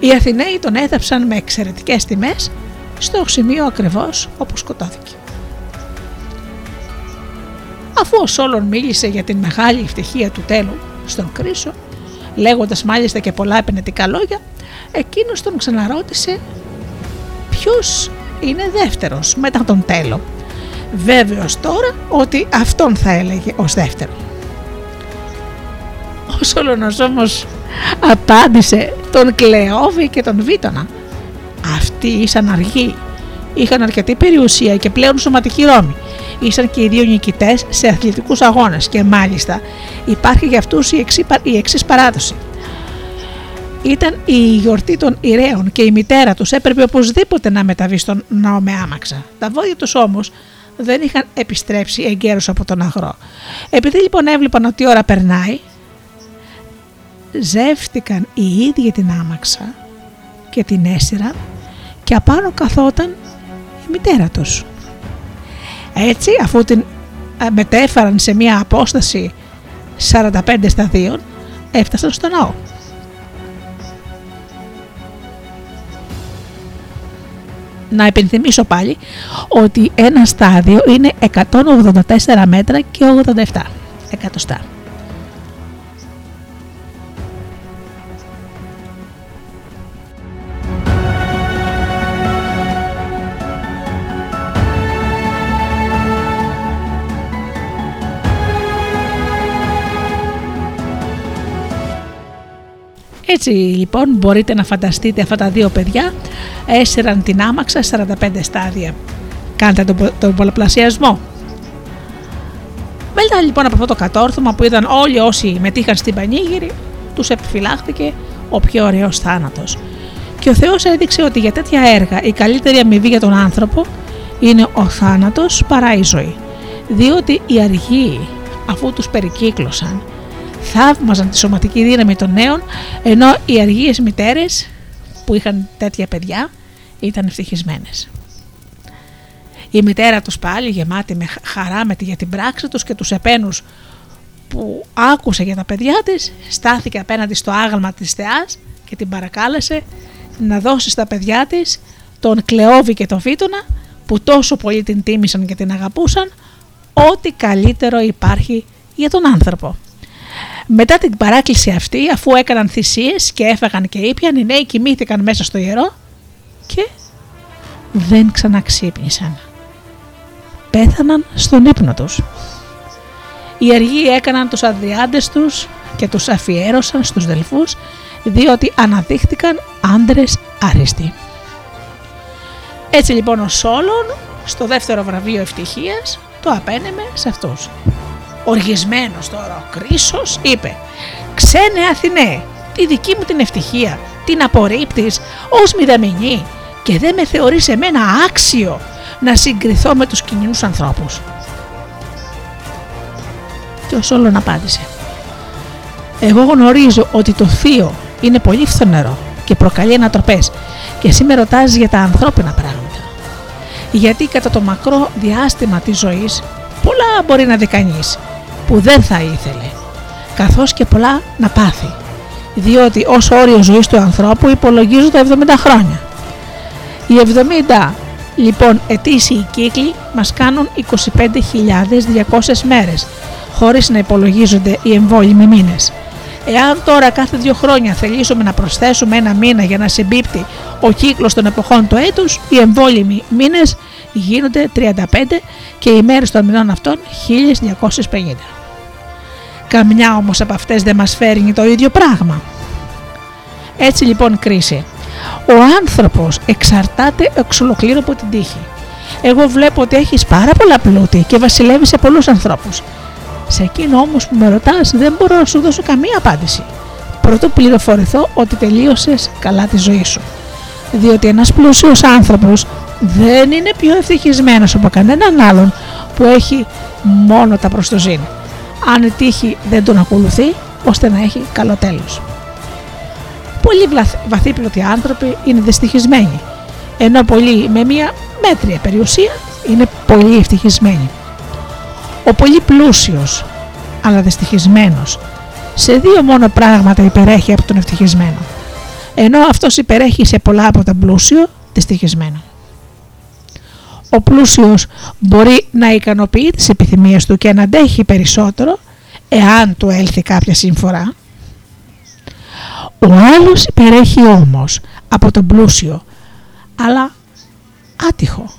Οι Αθηναίοι τον έδαψαν με εξαιρετικές τιμές στο σημείο ακριβώς όπου σκοτώθηκε». Αφού ο Σόλων μίλησε για την μεγάλη ευτυχία του τέλου, στον Κρίσο, λέγοντας μάλιστα και πολλά επενετικά λόγια, εκείνος τον ξαναρώτησε ποιος είναι δεύτερος μετά τον Τέλο, βέβαιος τώρα ότι αυτόν θα έλεγε ως δεύτερο. Ο Σολωνός όμως απάντησε τον Κλεόβη και τον Βίτονα. Αυτοί ήσαν αργοί, είχαν αρκετή περιουσία και πλέον σωματική ρόμη. Ήσαν και οι δύο νικητές σε αθλητικούς αγώνες και μάλιστα υπάρχει για αυτούς η, εξή, η εξής παράδοση. Ήταν η γιορτή των ιραίων και η μητέρα τους έπρεπε οπωσδήποτε να μεταβεί στον ναό με άμαξα. Τα βόδια τους όμως δεν είχαν επιστρέψει εγκαίρως από τον αγρό. Επειδή λοιπόν έβλεπαν ότι η ώρα περνάει, ζεύτηκαν οι ίδιοι την άμαξα και την έσυραν και απάνω καθόταν η μητέρα τους. Έτσι, αφού την μετέφεραν σε μια απόσταση σαράντα πέντε σταδίων, έφτασαν στο ναό. Να υπενθυμίσω πάλι ότι ένα στάδιο είναι εκατόν ογδόντα τέσσερα μέτρα και ογδόντα επτά εκατοστά. Έτσι λοιπόν μπορείτε να φανταστείτε αυτά τα δύο παιδιά έσυραν την άμαξα σαράντα πέντε στάδια. Κάντε τον, τον πολλαπλασιασμό. Μετά λοιπόν από αυτό το κατόρθωμα που είδαν όλοι όσοι μετήχαν στην πανήγυρη, τους επιφυλάχθηκε ο πιο ωραίος θάνατος. Και ο Θεός έδειξε ότι για τέτοια έργα η καλύτερη αμοιβή για τον άνθρωπο είναι ο θάνατος παρά η ζωή. Διότι οι αργοί αφού τους περικύκλωσαν, θαύμαζαν τη σωματική δύναμη των νέων, ενώ οι αργίες μητέρες που είχαν τέτοια παιδιά ήταν ευτυχισμένες. Η μητέρα τους πάλι γεμάτη με χαρά με τη, για την πράξη τους και τους επένους που άκουσε για τα παιδιά της, στάθηκε απέναντι στο άγαλμα της θεάς και την παρακάλεσε να δώσει στα παιδιά της τον Κλεόβη και τον Βίτονα που τόσο πολύ την τίμησαν και την αγαπούσαν, ό,τι καλύτερο υπάρχει για τον άνθρωπο. Μετά την παράκληση αυτή, αφού έκαναν θυσίες και έφαγαν και ήπιαν, οι νέοι κοιμήθηκαν μέσα στο ιερό και δεν ξαναξύπνησαν. Πέθαναν στον ύπνο τους. Οι αργοί έκαναν τους αδειάντες τους και τους αφιέρωσαν στους Δελφούς, διότι αναδείχθηκαν άντρες άριστοι. Έτσι λοιπόν ο Σόλων στο δεύτερο βραβείο ευτυχίας το απένεμε σε αυτούς. Οργισμένος τώρα ο Κρίσος είπε «Ξένε Αθηναί, τη δική μου την ευτυχία την απορρίπτεις ως μηδαμινή και δεν με θεωρείς εμένα άξιο να συγκριθώ με τους κοινούς ανθρώπους». Και ο Σόλων απάντησε «Εγώ γνωρίζω ότι το θείο είναι πολύ φθονερό και προκαλεί ανατροπές και εσύ με ρωτάς για τα ανθρώπινα πράγματα. Γιατί κατά το μακρό διάστημα της ζωής πολλά μπορεί να δει κανείς που δεν θα ήθελε, καθώς και πολλά να πάθει, διότι ως όριο ζωής του ανθρώπου υπολογίζονται εβδομήντα χρόνια. Οι εβδομήντα λοιπόν ετήσιοι κύκλοι μας κάνουν είκοσι πέντε χιλιάδες διακόσιες μέρες, χωρίς να υπολογίζονται οι εμβόλυμοι μήνες. Εάν τώρα κάθε δύο χρόνια θελήσουμε να προσθέσουμε ένα μήνα για να συμπίπτει ο κύκλος των εποχών του έτους, οι εμβόλυμοι μήνες γίνονται τριάντα πέντε και οι μέρες των μηνών αυτών χίλια διακόσια πενήντα. Καμιά όμως από αυτές δεν μας φέρνει το ίδιο πράγμα. Έτσι λοιπόν Κρίση, ο άνθρωπος εξαρτάται εξ ολοκλήρου από την τύχη. Εγώ βλέπω ότι έχεις πάρα πολλά πλούτη και βασιλεύεις σε πολλούς ανθρώπους. Σε εκείνο όμως που με ρωτάς δεν μπορώ να σου δώσω καμία απάντηση. Πρώτο πληροφορηθώ ότι τελείωσες καλά τη ζωή σου. Διότι ένας πλούσιος άνθρωπος δεν είναι πιο ευτυχισμένος από κανέναν άλλον που έχει μόνο τα προς το ζήν, αν η τύχη δεν τον ακολουθεί ώστε να έχει καλό τέλος. Πολλοί βαθύπλωτοι άνθρωποι είναι δυστυχισμένοι, ενώ πολλοί με μια μέτρια περιουσία είναι πολύ ευτυχισμένοι. Ο πολύ πλούσιος αλλά δυστυχισμένος σε δύο μόνο πράγματα υπερέχει από τον ευτυχισμένο, ενώ αυτός υπερέχει σε πολλά από τα πλούσιο δυστυχισμένο. Ο πλούσιος μπορεί να ικανοποιεί τις επιθυμίες του και να αντέχει περισσότερο, εάν του έλθει κάποια σύμφορα. Ο άλλος υπερέχει όμως από τον πλούσιο, αλλά άτυχο.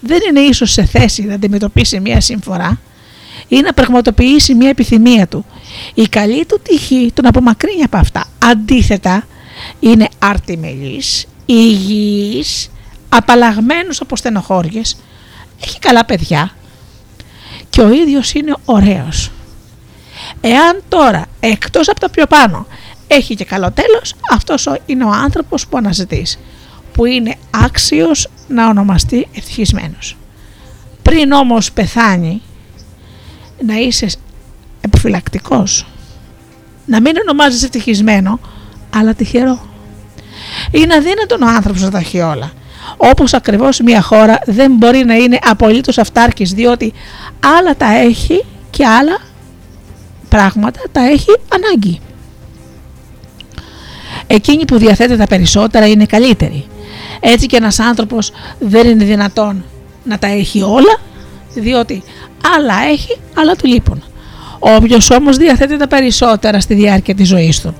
Δεν είναι ίσως σε θέση να αντιμετωπίσει μία σύμφορα ή να πραγματοποιήσει μία επιθυμία του. Η καλή του τύχη τον απομακρύνει από αυτά. Αντίθετα, είναι αρτιμελής, υγιής, απαλλαγμένος από στενοχώριες, έχει καλά παιδιά και ο ίδιος είναι ωραίος. Εάν τώρα, εκτός από τα πιο πάνω, έχει και καλό τέλος, αυτός είναι ο άνθρωπος που αναζητείς, που είναι άξιος να ονομαστεί ευτυχισμένος. Πριν όμως πεθάνει, να είσαι επιφυλακτικός, να μην ονομάζεις ευτυχισμένο, αλλά τυχερό. Είναι αδύνατον ο άνθρωπος να τα έχει όλα. Όπως ακριβώς μια χώρα δεν μπορεί να είναι απολύτως αυτάρκης, διότι άλλα τα έχει και άλλα πράγματα τα έχει ανάγκη. Εκείνη που διαθέτει τα περισσότερα είναι καλύτερη. Έτσι και ένας άνθρωπος δεν είναι δυνατόν να τα έχει όλα, διότι άλλα έχει, άλλα του λείπουν. Όποιος όμως διαθέτει τα περισσότερα στη διάρκεια της ζωής του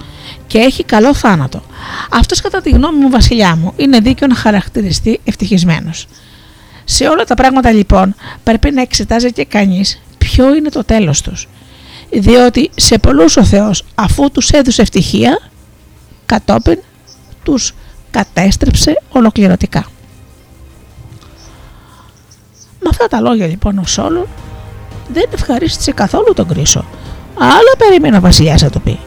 και έχει καλό θάνατο, αυτός κατά τη γνώμη μου, βασιλιά μου, είναι δίκαιο να χαρακτηριστεί ευτυχισμένος. Σε όλα τα πράγματα λοιπόν πρέπει να εξετάζει και κανείς ποιο είναι το τέλος τους. Διότι σε πολλούς ο Θεός, αφού τους έδωσε ευτυχία, κατόπιν τους κατέστρεψε ολοκληρωτικά. Με αυτά τα λόγια λοιπόν ο Σόλων δεν ευχαρίστησε καθόλου τον Κροίσο, αλλά περίμενε ο βασιλιάς να του πει.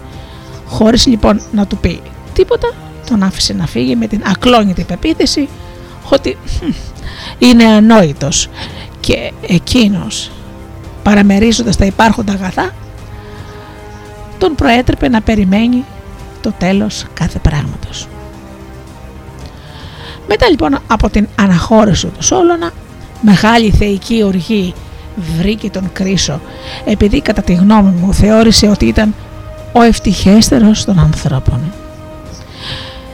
Χωρίς λοιπόν να του πει τίποτα, τον άφησε να φύγει με την ακλόνητη πεποίθηση ότι είναι ανόητος, και εκείνος, παραμερίζοντας τα υπάρχοντα αγαθά, τον προέτρεπε να περιμένει το τέλος κάθε πράγματος. Μετά λοιπόν από την αναχώρηση του Σόλωνα, μεγάλη θεϊκή οργή βρήκε τον Κροίσο, επειδή κατά τη γνώμη μου θεώρησε ότι ήταν ο ευτυχέστερος των ανθρώπων.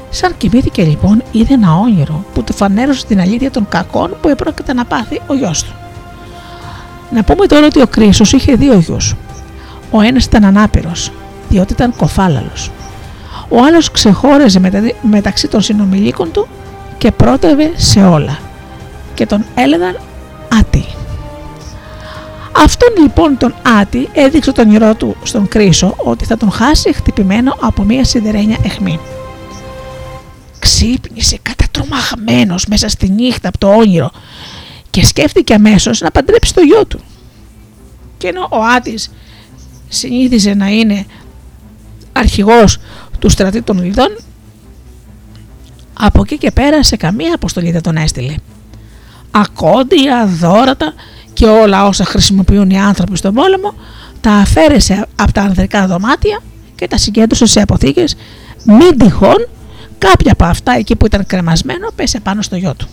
Σαν κοιμήθηκε λοιπόν, είδε ένα όνειρο που του φανέρωσε την αλήθεια των κακών που επρόκειται να πάθει ο γιος του. Να πούμε τώρα ότι ο Κροίσος είχε δύο γιους. Ο ένας ήταν ανάπηρος, διότι ήταν κοφάλαλος. Ο άλλος ξεχώριζε μεταξύ των συνομιλίκων του και πρότευε σε όλα και τον έλεγαν Άτη. Αυτόν λοιπόν τον Άτη έδειξε τον όνειρό του στον Κροίσο ότι θα τον χάσει χτυπημένο από μία σιδερένια αιχμή. Ξύπνησε κατατρομαγμένος μέσα στη νύχτα από το όνειρο και σκέφτηκε αμέσως να παντρέψει το γιο του. Και ενώ ο Άτης συνήθιζε να είναι αρχηγός του στρατή των Λιδών, από εκεί και πέρα σε καμία αποστολή δεν τον έστειλε. Ακόντια, δώρατα και όλα όσα χρησιμοποιούν οι άνθρωποι στον πόλεμο τα αφαίρεσε από τα ανδρικά δωμάτια και τα συγκέντρωσε σε αποθήκες, μην τυχόν κάποια από αυτά εκεί που ήταν κρεμασμένο πέσε πάνω στο γιο του.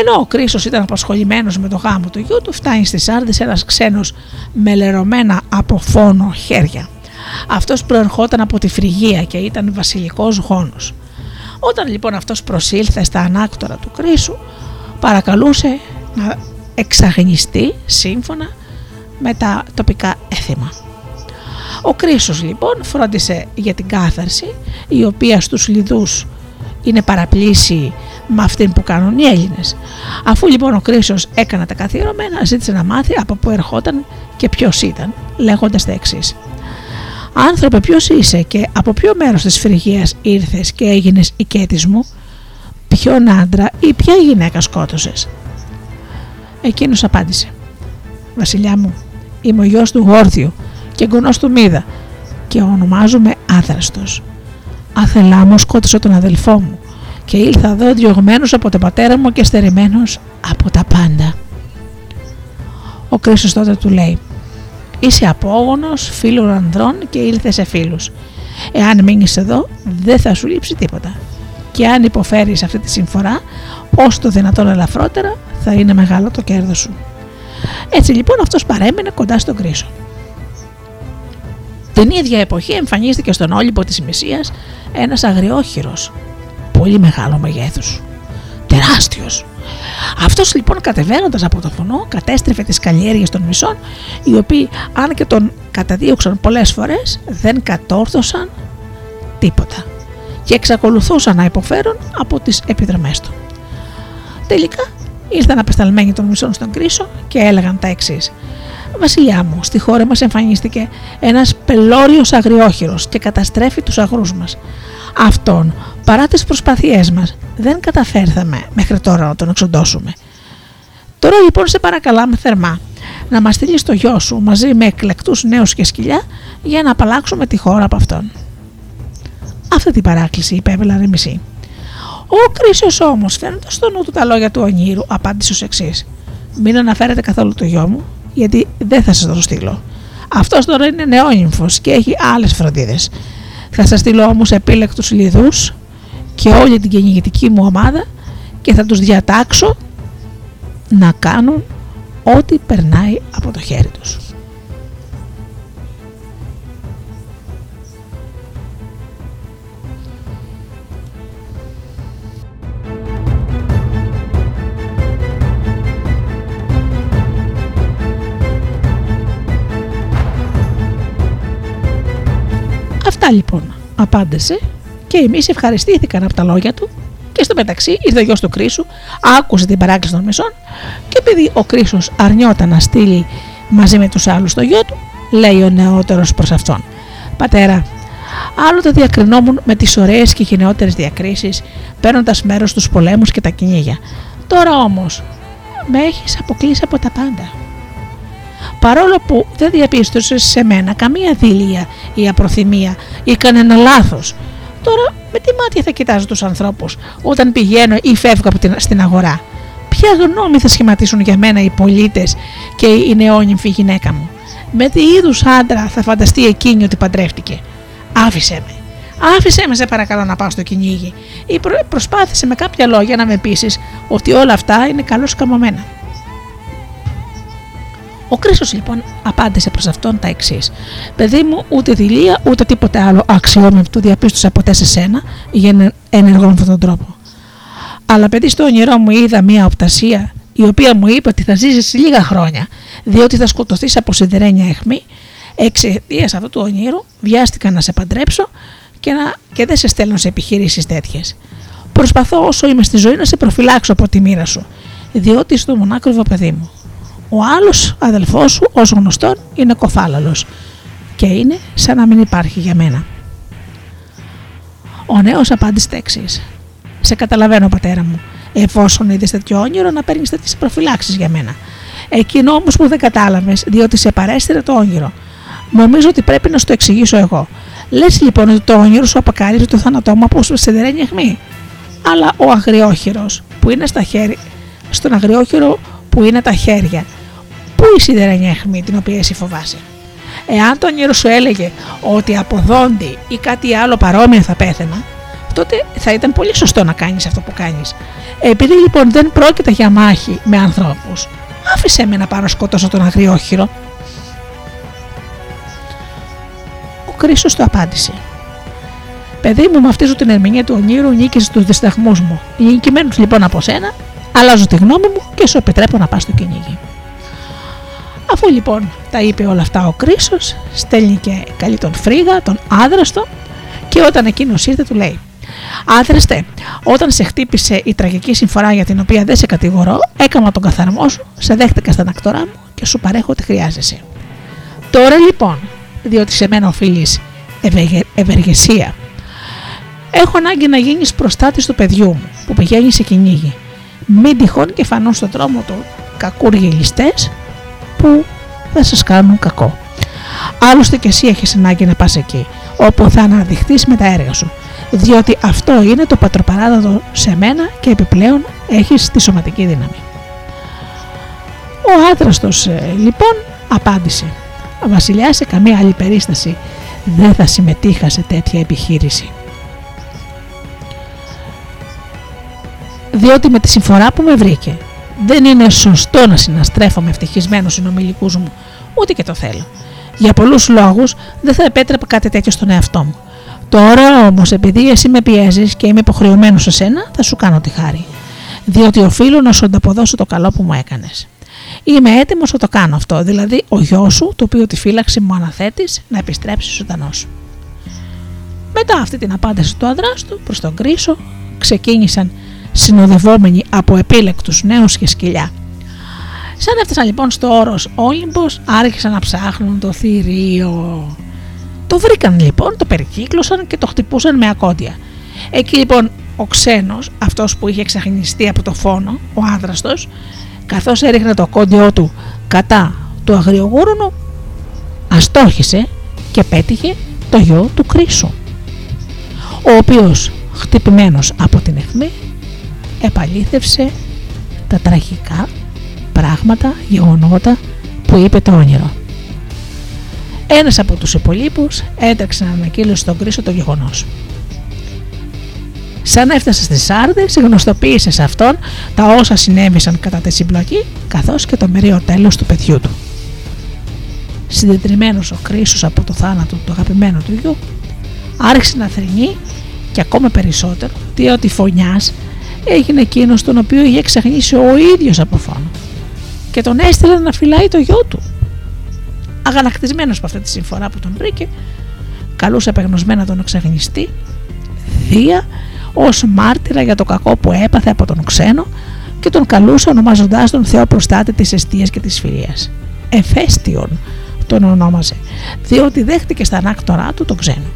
Ενώ ο Κροίσος ήταν απασχολημένος με το γάμο του γιού του, φτάνει στις Σάρδεις ένας ξένος με λερωμένα από φόνο χέρια. Αυτός προερχόταν από τη Φρυγία και ήταν βασιλικός γόνος. Όταν λοιπόν αυτός προσήλθε στα ανάκτορα του Κροίσου, παρακαλούσε να εξαγνιστεί σύμφωνα με τα τοπικά έθιμα. Ο Κροίσος λοιπόν φρόντισε για την κάθαρση, η οποία στους Λιδούς είναι παραπλήσιη με αυτήν που κάνουν οι Έλληνες. Αφού λοιπόν ο Κροίσος έκανε τα καθιερωμένα, ζήτησε να μάθει από πού ερχόταν και ποιος ήταν, λέγοντας τα εξής. «Άνθρωπε, ποιος είσαι και από ποιο μέρος της Φρυγίας ήρθες και έγινες οικέτης μου, ποιον άντρα ή ποια γυναίκα σκότωσες?» Εκείνος απάντησε, «Βασιλιά μου, είμαι ο γιος του Γόρδιου και γονός του Μίδα και ονομάζομαι Άδραστος. Άθελά μου σκότωσε τον αδελφό μου και ήλθα εδώ διωγμένος από τον πατέρα μου και στερημένος από τα πάντα». Ο Κροίσος τότε του λέει, «Είσαι απόγονος φίλων ανδρών και ήλθε σε φίλους. Εάν μείνεις εδώ δεν θα σου λείψει τίποτα. Και αν υποφέρεις αυτή τη συμφορά, όσο το δυνατόν ελαφρότερα θα είναι μεγάλο το κέρδος σου». Έτσι λοιπόν αυτός παρέμεινε κοντά στον Κροίσο. Την ίδια εποχή εμφανίστηκε στον Όλυμπο της Μυσσίας ένας αγριόχειρος, πολύ μεγάλο μεγέθους, τεράστιος. Αυτός λοιπόν, κατεβαίνοντας από το βουνό, κατέστρεφε τις καλλιέργειες των μισών, οι οποίοι αν και τον καταδίωξαν πολλές φορές δεν κατόρθωσαν τίποτα και εξακολουθούσαν να υποφέρουν από τις επιδρομές του. Τελικά ήρθαν απεσταλμένοι των μισών στον Κρίσο και έλεγαν τα εξής: «Βασιλιά μου, στη χώρα μας εμφανίστηκε ένας πελώριος αγριόχειρος και καταστρέφει τους αγρούς μας. Αυτόν, παρά τις προσπάθειές μας, δεν καταφέρθαμε μέχρι τώρα να τον εξοντώσουμε. Τώρα λοιπόν σε παρακαλάμε θερμά να μας στείλει το γιο σου μαζί με εκλεκτούς νέους και σκυλιά για να απαλλάξουμε τη χώρα από αυτόν». Αυτή την παράκληση υπέβαλαν οι μισοί. Ο Κρίσιος όμως, φαίνοντας στο νου του τα λόγια του ονείρου, απάντησε ως εξής: «Μην αναφέρετε καθόλου το γιο μου, γιατί δεν θα σας το στείλω. Αυτός τώρα είναι νεόνυμφος και έχει άλλες φροντίδες. Θα σας στείλω όμως επίλεκτους λιδούς και όλη την κυνηγητική μου ομάδα και θα τους διατάξω να κάνουν ό,τι περνάει από το χέρι τους». Αυτά λοιπόν, απάντησε, και εμείς ευχαριστήθηκαν από τα λόγια του, και στο μεταξύ ήρθε ο γιος του Κρίσου, άκουσε την παράκληση των μισών, και επειδή ο Κρίσος αρνιόταν να στείλει μαζί με τους άλλους το γιο του, λέει ο νεότερος προς αυτόν: «Πατέρα, άλλοτε διακρινόμουν με τις ωραίες και γενναιότερες διακρίσεις, παίρνοντας μέρος στους πολέμους και τα κυνήγια. Τώρα όμως με έχεις αποκλείσει από τα πάντα. Παρόλο που δεν διαπίστωσες σε μένα καμία δειλία ή απροθυμία ή κανένα λάθος, τώρα με τι μάτια θα κοιτάζω τους ανθρώπους όταν πηγαίνω ή φεύγω από την, στην αγορά? Ποια γνώμη θα σχηματίσουν για μένα οι πολίτες και η νεόνυμφη γυναίκα μου? Με τι είδους άντρα θα φανταστεί εκείνη ότι παντρεύτηκε? Άφησέ με. Άφησέ με σε παρακαλώ να πάω στο κυνήγι, ή προ, προσπάθησε με κάποια λόγια να με πείσεις ότι όλα αυτά είναι καλώς καμωμένα». Ο Κρίσος λοιπόν απάντησε προς αυτόν τα εξής: «Παιδί μου, ούτε δειλία ούτε τίποτε άλλο αξιόμεπτο διαπίστωσα ποτέ σε σένα για ενεργόν αυτόν τον τρόπο. Αλλά παιδί, στο όνειρό μου είδα μία οπτασία, η οποία μου είπε ότι θα ζήσεις λίγα χρόνια, διότι θα σκοτωθείς από σιδερένια αιχμή. Εξαιτίας αυτού του ονείρου βιάστηκα να σε παντρέψω και, να... και δεν σε στέλνω σε επιχειρήσεις τέτοιες. Προσπαθώ όσο είμαι στη ζωή να σε προφυλάξω από τη μοίρα σου, διότι είσαι το μονάκριβο παιδί μου. Ο άλλος αδελφός σου, ως γνωστόν, είναι κοφάλαλος και είναι σαν να μην υπάρχει για μένα». Ο νέος απάντησε τα εξής: «Σε καταλαβαίνω, πατέρα μου, εφόσον είδες τέτοιο όνειρο να παίρνεις τέτοιες προφυλάξεις για μένα. Εκείνο όμως που δεν κατάλαβες, διότι σε παρέστηρε το όνειρο, νομίζω ότι πρέπει να σου το εξηγήσω εγώ. Λες λοιπόν ότι το όνειρο σου αποκάλυψε το θάνατό μου από σιδερένη αιχμή. Αλλά ο αγριόχειρος που είναι στα χέρια, στον αγριόχειρο που είναι τα χέρια, πού η σιδερένια αιχμή την οποία εσύ φοβάσαι? Εάν το όνειρο σου έλεγε ότι από δόντι ή κάτι άλλο παρόμοιο θα πέθαινα, τότε θα ήταν πολύ σωστό να κάνεις αυτό που κάνεις. Επειδή λοιπόν δεν πρόκειται για μάχη με ανθρώπους, άφησέ με να πάρω σκοτώσω τον αγριόχειρο». Ο Κρίσος το απάντησε: «Παιδί μου, με αυτή σου την ερμηνεία του ονείρου νίκησε τους δισταγμούς μου. Νικημένους λοιπόν από σένα, αλλάζω τη γνώμη μου και σου επιτρέπω να πας στο κυνήγι». Αφού λοιπόν τα είπε όλα αυτά ο Κρίσος, στέλνει και καλεί τον Φρίγα, τον άδραστο, και όταν εκείνος ήρθε του λέει: «Άδραστε, όταν σε χτύπησε η τραγική συμφορά για την οποία δεν σε κατηγορώ, έκανα τον καθαρμό σου, σε δέχτηκα στα ανακτορά μου και σου παρέχω ό,τι χρειάζεσαι. Τώρα λοιπόν, διότι σε μένα οφείλεις ευεργεσία, έχω ανάγκη να γίνεις προστάτης του παιδιού μου που πηγαίνει σε κυνήγι. Μην τυχόν και φανώ στον τρόμο του κακούργελιστές που θα σας κάνουν κακό. Άλλωστε και εσύ έχεις ανάγκη να πας εκεί, όπου θα αναδειχθείς με τα έργα σου, διότι αυτό είναι το πατροπαράδοτο σε μένα και επιπλέον έχεις τη σωματική δύναμη». Ο άδραστος λοιπόν απάντησε: «Βασιλιά, σε καμία άλλη περίσταση δεν θα συμμετείχα σε τέτοια επιχείρηση, διότι με τη συμφορά που με βρήκε δεν είναι σωστό να συναστρέφω με ευτυχισμένους συνομιλικούς μου, ούτε και το θέλω. Για πολλούς λόγους δεν θα επέτρεπα κάτι τέτοιο στον εαυτό μου. Τώρα όμως, επειδή εσύ με πιέζεις και είμαι υποχρεωμένος σε σένα, θα σου κάνω τη χάρη. διότι οφείλω να σου ανταποδώσω το καλό που μου έκανες. Είμαι έτοιμος να το κάνω αυτό, δηλαδή ο γιος σου, το οποίο τη φύλαξη μου αναθέτεις, να επιστρέψει ζωντανός. Μετά αυτή την απάντηση του αδράς του προς τον Κροίσο, ξεκίνησαν συνοδευόμενοι από επίλεκτους νέους και σκυλιά. Σαν έφτασαν λοιπόν στο όρος Όλυμπος, άρχισαν να ψάχνουν το θηρίο. Το βρήκαν λοιπόν, το περικύκλωσαν και το χτυπούσαν με ακόντια. Εκεί λοιπόν ο ξένος, αυτός που είχε εξαχνιστεί από το φόνο, ο άδραστος, καθώς έριχνε το ακόντιό του κατά του αγριογούρνου, αστόχησε και πέτυχε το γιο του Κροίσου, ο οποίος χτυπημένος από την αιχμή επαλήθευσε τα τραγικά πράγματα, γεγονότα που είπε το όνειρο. Ένας από τους υπολείπους έτρεξε να ανακοίνωσε στον Κροίσο το γεγονός. Σαν έφτασε στις Σάρδεις, γνωστοποίησε σε αυτόν τα όσα συνέβησαν κατά τη συμπλοκή, καθώς και το μοιραίο τέλος του παιδιού του. Συντετριμμένος ο Κροίσος από το θάνατο του αγαπημένου του γιου, άρχισε να θρηνεί και ακόμα περισσότερο, διότι φωνιάς έγινε εκείνος τον οποίο είχε ξεχνήσει ο ίδιος από φόνο και τον έστειλε να φυλάει το γιο του. Αγανακτισμένος από αυτή τη συμφορά που τον βρήκε, καλούσε απεγνωσμένα τον εξαγνιστή Δία ως μάρτυρα για το κακό που έπαθε από τον ξένο και τον καλούσε ονομάζοντάς τον Θεό προστάτη της αιστείας και της φιλίας. Εφέστιον τον ονόμαζε, διότι δέχτηκε στα ανάκτορά του τον ξένο.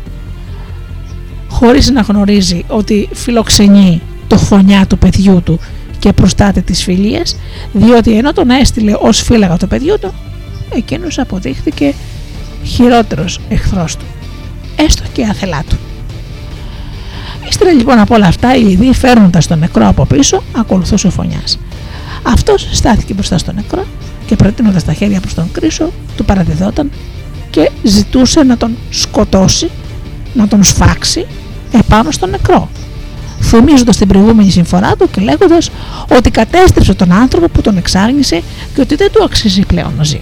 Χωρίς να γνωρίζει ότι φιλοξενεί το φωνιά του παιδιού του και προστάτη της φιλίας, διότι ενώ τον έστειλε ως φύλακα το παιδιού του, εκείνος αποδείχθηκε χειρότερος εχθρός του, έστω και αθελά του. Ύστερα λοιπόν από όλα αυτά, οι ειδοί φέρνοντας τον νεκρό από πίσω, ακολουθούσε ο φωνιάς. Αυτός στάθηκε μπροστά στον νεκρό και προτείνοντας τα χέρια προς τον Κροίσο, του παραδιδόταν και ζητούσε να τον σκοτώσει, να τον σφάξει επάνω στον νεκρό, θυμίζοντας την προηγούμενη συμφορά του και λέγοντας ότι κατέστρεψε τον άνθρωπο που τον εξάγνησε και ότι δεν του αξίζει πλέον να ζει.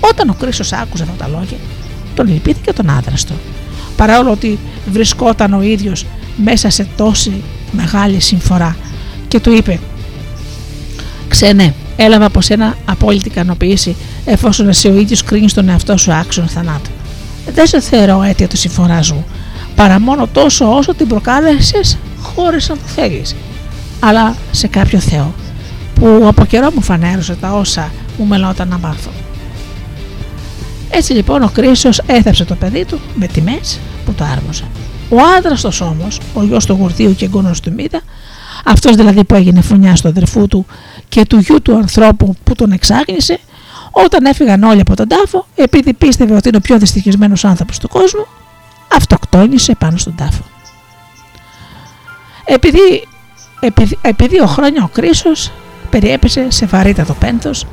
Όταν ο Κροίσος άκουσε αυτά τα λόγια, τον λυπήθηκε τον άδραστο, παρόλο ότι βρισκόταν ο ίδιος μέσα σε τόση μεγάλη συμφορά, και του είπε: «Ξένε, έλαβα από σένα απόλυτη ικανοποίηση, εφόσον εσύ ο ίδιος κρίνεις τον εαυτό σου άξιον θανάτου. Δεν σε θεωρώ αίτια του συμφοράς μου, παρά μόνο τόσο όσο την προκάλεσες χωρίς να το θέλεις, αλλά σε κάποιο Θεό, που από καιρό μου φανέρωσε τα όσα μου μελόταν να μάθω». Έτσι λοιπόν ο Κροίσος έθαψε το παιδί του με τιμές που το άρμοζαν. Ο άδραστος όμως, ο γιος του Γουρδίου και εγγόνος του Μίδα, αυτός δηλαδή που έγινε φωνιάς του αδερφού του και του γιου του ανθρώπου που τον εξάγνησε, όταν έφυγαν όλοι από τον τάφο, επειδή πίστευε ότι είναι ο πιο δυστυχισμένος άνθρωπος του κόσμου, αυτοκτόνησε πάνω στον τάφο. Επειδή, επειδή, επειδή ο χρόνια ο Κροίσος περιέπεσε σε βαρύτατο πένθος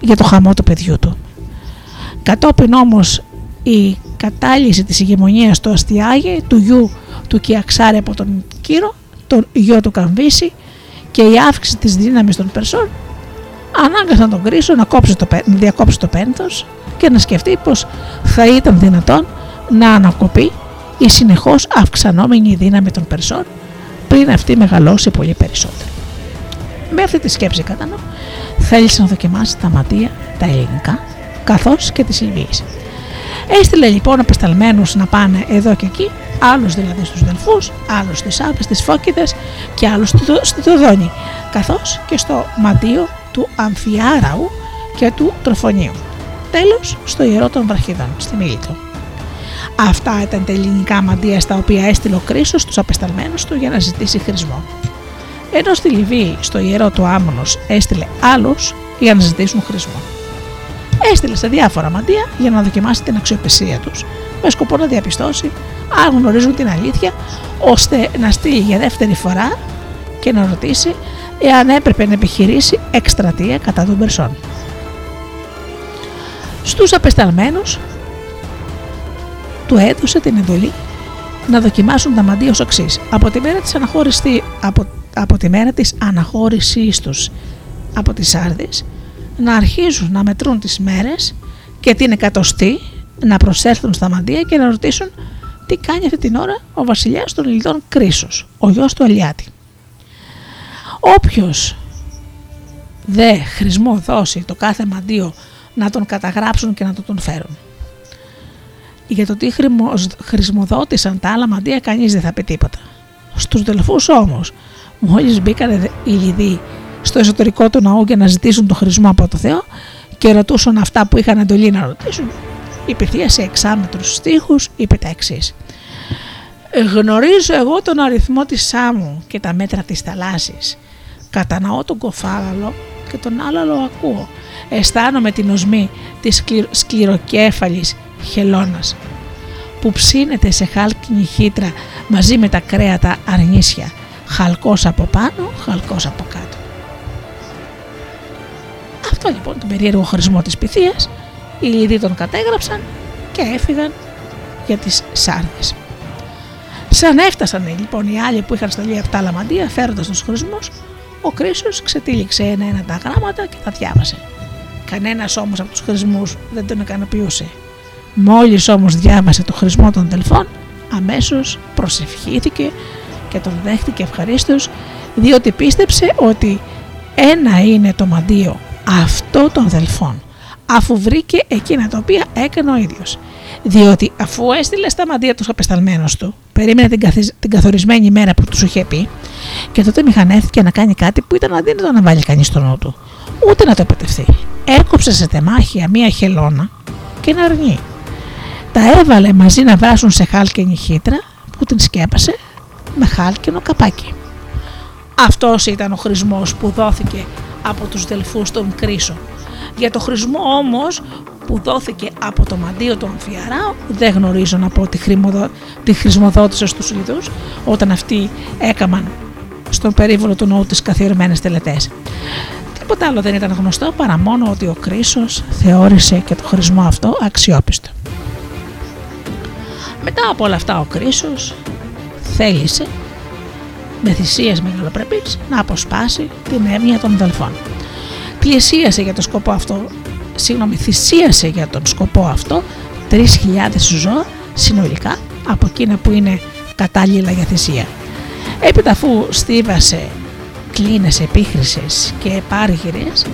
για το χαμό του παιδιού του. Κατόπιν όμως η κατάλυση της ηγεμονίας στο Αστιάγε, του γιου του Κιαξάρη από τον Κύρο, τον γιο του Καμβίση, και η αύξηση της δύναμης των Περσών ανάγκασαν τον Κροίσο να, το, να διακόψει το πένθος και να σκεφτεί πως θα ήταν δυνατόν να ανακοπεί η συνεχώς αυξανόμενη δύναμη των Περσών πριν αυτή μεγαλώσει πολύ περισσότερο. Με αυτή τη σκέψη κατά νου θέλησε να δοκιμάσει τα ματεία τα ελληνικά καθώς και της Λιβύης. Έστειλε λοιπόν απεσταλμένους να πάνε εδώ και εκεί, άλλους δηλαδή στους Δελφούς, άλλους στις Άπες, στις Φόκιδες και άλλους στη Δοδόνη, καθώς και στο Μαντείο του Αμφιάραου και του Τροφονίου. Τέλος, στο Ιερό των Βραχιδών, στη Μιλήτο. Αυτά ήταν τα ελληνικά μαντεία στα οποία έστειλε ο Κροίσος στους απεσταλμένους του για να ζητήσει χρησμό. Ενώ στη Λιβύη, στο Ιερό του Άμμονος, έστειλε άλλους για να ζητήσουν χρησμό. Έστειλε σε διάφορα μαντεία για να δοκιμάσει την αξιοπιστία τους, με σκοπό να διαπιστώσει αν γνωρίζουν την αλήθεια, ώστε να στείλει για δεύτερη φορά και να ρωτήσει εάν έπρεπε να επιχειρήσει εκστρατεία κατά των Περσών. Στους απεσταλμένους του έδωσε την εντολή να δοκιμάσουν τα μαντεία ως εξής. Από τη μέρα της αναχώρησης, από, από τη μέρα της αναχώρησής τους από τις Σάρδεις, να αρχίζουν να μετρούν τις μέρες και την εκατοστή, να προσέλθουν στα μαντεία και να ρωτήσουν τι κάνει αυτή την ώρα ο βασιλιάς των Λιδών Κροίσος, ο γιος του Αλυάττη. Όποιος δε χρησμό δώσει το κάθε μαντίο να τον καταγράψουν και να το τον φέρουν. Για το τι χρησμοδότησαν τα άλλα μαντεία κανείς δεν θα πει τίποτα. Στους Δελφούς όμως, μόλις μπήκανε οι Λιδοί στο εσωτερικό του ναού για να ζητήσουν τον χρησμό από το Θεό και ρωτούσαν αυτά που είχαν εντολή να ρωτήσουν, η Πυθία σε εξάμετρους στίχους είπε τα εξής: «Γνωρίζω εγώ τον αριθμό της Σάμου και τα μέτρα της θαλάσσης. Καταναώ τον κοφάλαλο και τον άλαλο ακούω. Αισθάνομαι την οσμή της σκληροκέφαλης χελώνας που ψήνεται σε χάλκινη χύτρα μαζί με τα κρέατα αρνίσια. Χαλκός από πάνω, χαλκός από κάτω». Αυτό λοιπόν τον περίεργο χρησμό της Πυθίας οι Λιδοί τον κατέγραψαν και έφυγαν για τις Σάρδεις. Σαν έφτασαν λοιπόν οι άλλοι που είχαν στολεί αυτά τα μαντεία φέροντας τους χρησμούς, ο Κροίσος ξετύλιξε ένα-ένα τα γράμματα και τα διάβασε. Κανένας όμως από τους χρησμούς δεν τον ικανοποιούσε. Μόλις όμως διάβασε το χρησμό των Δελφών, αμέσως προσευχήθηκε και τον δέχτηκε ευχαρίστως, διότι πίστεψε ότι ένα είναι το μαντίο αυτό των Δελφών, αφού βρήκε εκείνα τα οποία έκανε ο ίδιος. Διότι αφού έστειλε στα μαντεία τους απεσταλμένος του, περίμενε την, καθισ... την καθορισμένη ημέρα που τους είχε πει, και τότε μηχανέθηκε να κάνει κάτι που ήταν αδύνατο να βάλει κανείς στο νου του, ούτε να το επιτευχθεί. Έκοψε σε τεμάχια μία χελώνα και ένα αρνί. Τα έβαλε μαζί να βράσουν σε χάλκινη χύτρα που την σκέπασε με χάλκινο καπάκι. Αυτός ήταν ο χρησμός που δόθηκε από τους Δελφούς στον Κροίσο. Για το χρησμό όμως που δόθηκε από το μαντίο του Αμφιαράου δεν γνωρίζω να πω τη χρησμοδότησε στους Λιδούς όταν αυτοί έκαναν στον περίβολο του νόου τις καθιερωμένες τελετές. Τίποτα άλλο δεν ήταν γνωστό παρά μόνο ότι ο Κροίσος θεώρησε και το χρησμό αυτό αξιόπιστο. Μετά από όλα αυτά ο Κροίσος θέλησε με θυσίες μεγαλοπρεπής να αποσπάσει την έμνοια των Δελφών. Πλησίασε για τον σκοπό αυτό, συγγνώμη, θυσίασε για τον σκοπό αυτό τρεις χιλιάδες ζώα συνολικά από εκείνα που είναι κατάλληλα για θυσία. Έπειτα αφού στίβασε κλίνες επίχρυσες και επάργυρες,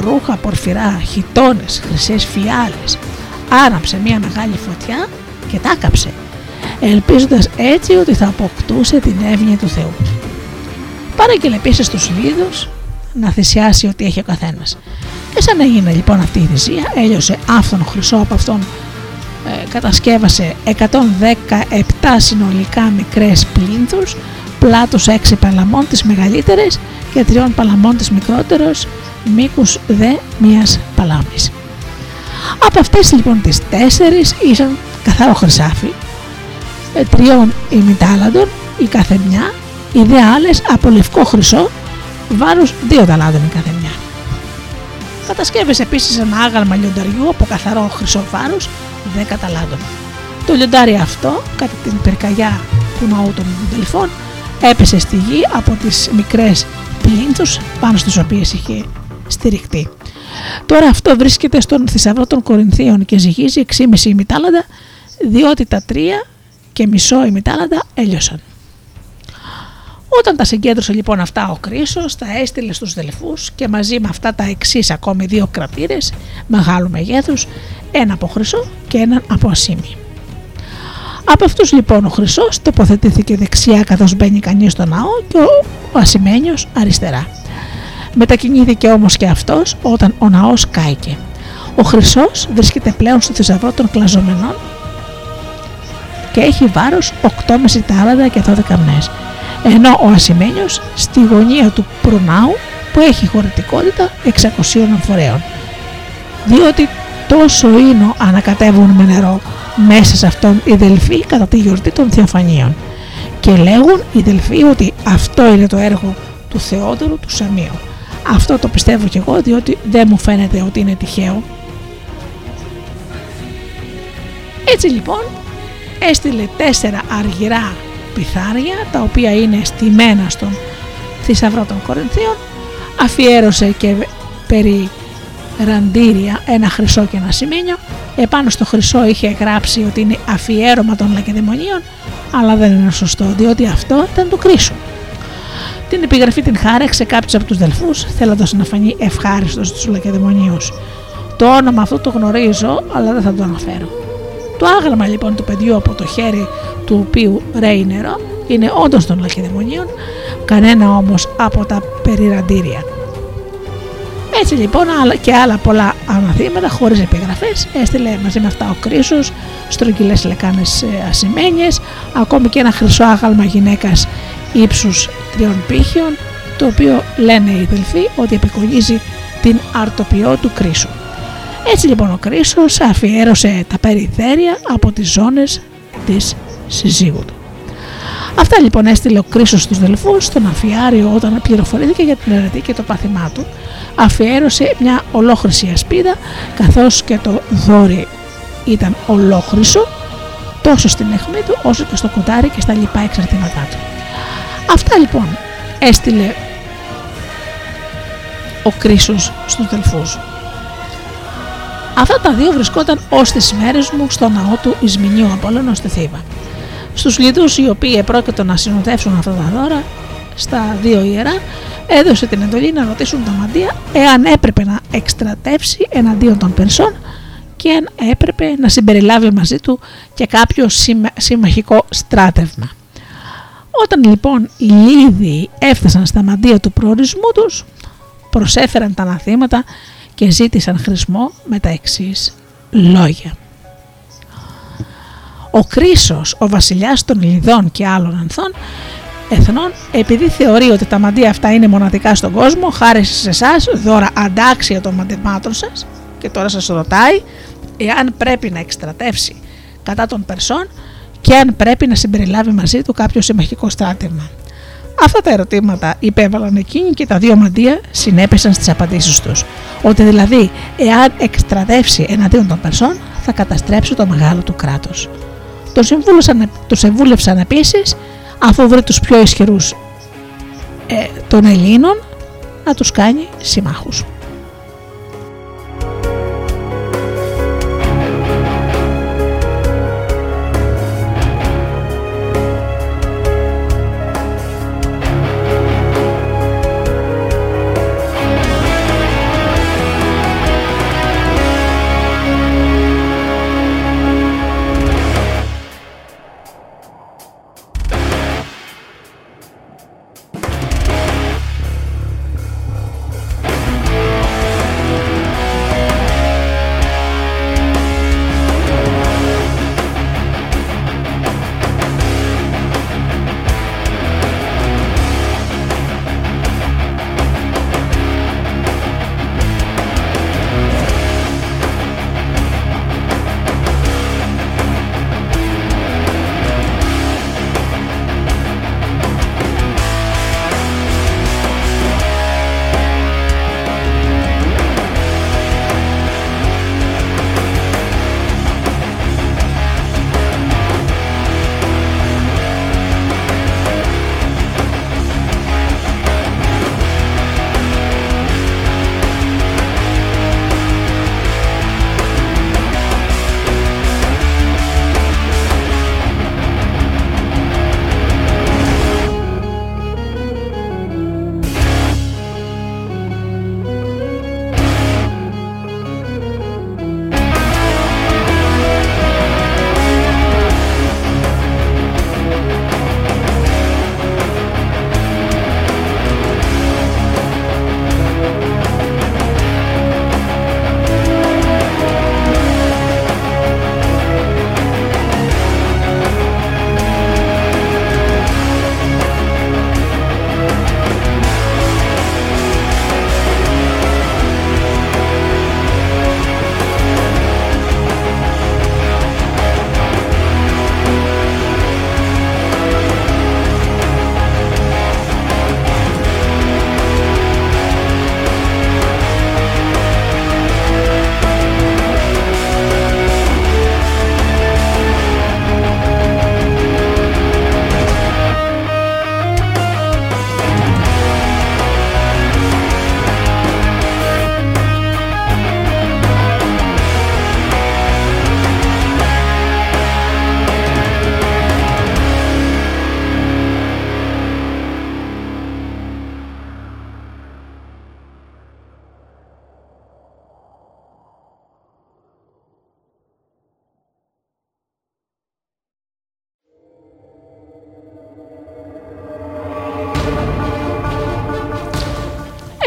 ρούχα πορφυρά, χιτώνες, χρυσές φιάλες, άναψε μια μεγάλη φωτιά και τα έκαψε, ελπίζοντας έτσι ότι θα αποκτούσε την εύνοια του Θεού. Παράγγελε επίσης στους Λίδους να θυσιάσει ό,τι έχει ο καθένας. Και σαν έγινε λοιπόν αυτή η θυσία, έλειωσε αυτόν χρυσό από αυτόν, ε, κατασκεύασε εκατόν δεκαεπτά συνολικά μικρές πλήνθους, πλάτους έξι παλαμών τις μεγαλύτερες και τρία παλαμών τις μικρότερες, μήκους δε μίας παλάμης. Από αυτές λοιπόν τις τέσσερις ήσαν καθαρό χρυσάφι, τριών ημιτάλαντων η καθεμιά, οι δε άλλες από λευκό χρυσό, βάρους δύο ταλάντων η καθεμιά. Κατασκεύασε επίσης ένα άγαλμα λιονταριού από καθαρό χρυσό βάρους δέκα ταλάντων. Το λιοντάρι αυτό, κατά την πυρκαγιά του ναού των Δελφών, έπεσε στη γη από τις μικρές πλήνθους πάνω στις οποίες είχε στηριχτεί. Τώρα αυτό βρίσκεται στον θησαυρό των Κορινθίων και ζυγίζει έξι και μισό ημιτάλαντα, διότι τα τρία και μισό ημιτάλαντα έλειωσαν. Όταν τα συγκέντρωσε λοιπόν αυτά ο Κροίσος, τα έστειλε στους Δελφούς και μαζί με αυτά τα εξής ακόμη δύο κρατήρες μεγάλου μεγέθους, ένα από χρυσό και έναν από ασήμι. Από αυτούς λοιπόν ο χρυσός τοποθετήθηκε δεξιά καθώς μπαίνει κανείς στο ναό και ο ασημένιος αριστερά. Μετακινήθηκε όμως και αυτός όταν ο ναός κάηκε. Ο χρυσός βρίσκεται πλέον στο θησαυρό των κλαζομενών και έχει βάρος οκτώ και μισό τάλαντα και δώδεκα μνές, ενώ ο ασημένιος στη γωνία του προνάου που έχει χωρητικότητα εξακόσια αμφορέων, διότι τόσο ίνο ανακατεύουν με νερό μέσα σε αυτόν οι Δελφοί κατά τη γιορτή των Θεοφανίων, και λέγουν οι Δελφοί ότι αυτό είναι το έργο του Θεόδωρου του Σαμίου. Αυτό το πιστεύω κι εγώ, διότι δεν μου φαίνεται ότι είναι τυχαίο. Έτσι λοιπόν έστειλε τέσσερα αργυρά πιθάρια, τα οποία είναι στημένα στον θησαυρό των Κορινθίων, αφιέρωσε και περί ραντήρια ένα χρυσό και ένα σημαίνιο. Επάνω στο χρυσό είχε γράψει ότι είναι αφιέρωμα των Λακεδαιμονίων, αλλά δεν είναι σωστό, διότι αυτό ήταν του Κροίσου. Την επιγραφή την χάραξε κάποιος από τους Δελφούς, θέλοντας να φανεί ευχάριστος στους Λακεδαιμονίους. Το όνομα αυτό το γνωρίζω, αλλά δεν θα το αναφέρω. Το άγαλμα λοιπόν του παιδιού από το χέρι του οποίου ρέει νερό είναι όντως των Λακεδαιμονίων, κανένα όμως από τα περιραντήρια. Έτσι λοιπόν και άλλα πολλά αναθήματα χωρίς επιγραφές έστειλε μαζί με αυτά ο Κροίσος, στρογγυλές λεκάνες ασημένιες, ακόμη και ένα χρυσό άγαλμα γυναίκας ύψους τριών πύχιων, το οποίο λένε οι Δελφοί ότι επικονίζει την αρτοπιό του Κροίσου. Έτσι λοιπόν ο Κροίσος αφιέρωσε τα περιθέρια από τις ζώνες της συζύγου του. Αυτά λοιπόν έστειλε ο Κροίσος στους Δελφούς στον Αμφιάριο όταν πληροφορήθηκε για την αιρετή και το πάθημά του. Αφιέρωσε μια ολόχρυσή ασπίδα, καθώς και το δώρι ήταν ολόχρυσο τόσο στην αιχμή του όσο και στο κουτάρι και στα λοιπά εξαρτήματά του. Αυτά λοιπόν έστειλε ο Κροίσος στους Δελφούς. Αυτά τα δύο βρισκόταν ως τις μέρες μου στο ναό του Ισμηνίου Απόλλωνος στη Θήβα. Στους λιτούς οι οποίοι επρόκειτο να συνοδεύσουν αυτά τα δώρα στα δύο ιερά, έδωσε την εντολή να ρωτήσουν τα μαντεία εάν έπρεπε να εκστρατεύσει εναντίον των Περσών και αν έπρεπε να συμπεριλάβει μαζί του και κάποιο συμμα... συμμαχικό στράτευμα. Όταν λοιπόν οι Λίδιοι έφτασαν στα μαντεία του προορισμού τους, προσέφεραν τα αναθήματα και ζήτησαν χρησμό με τα εξής λόγια. Ο Κροίσος, ο βασιλιάς των Λιδών και άλλων ανθών εθνών, επειδή θεωρεί ότι τα μαντεία αυτά είναι μοναδικά στον κόσμο, χάρισε σε εσάς δώρα αντάξια των μαντεμάτων σας και τώρα σας ρωτάει εάν πρέπει να εκστρατεύσει κατά των Περσών και αν πρέπει να συμπεριλάβει μαζί του κάποιο συμμαχικό στράτευμα. Αυτά τα ερωτήματα υπέβαλαν εκείνοι και τα δύο μαντεία συνέπεσαν στις απαντήσεις τους. Ότι δηλαδή εάν εκστρατεύσει εναντίον των Περσών θα καταστρέψει το μεγάλο του κράτος. Το συμβούλευσαν επίσης, αφού βρει τους πιο ισχυρούς ε, των Ελλήνων, να τους κάνει συμμάχους. We'll be right back.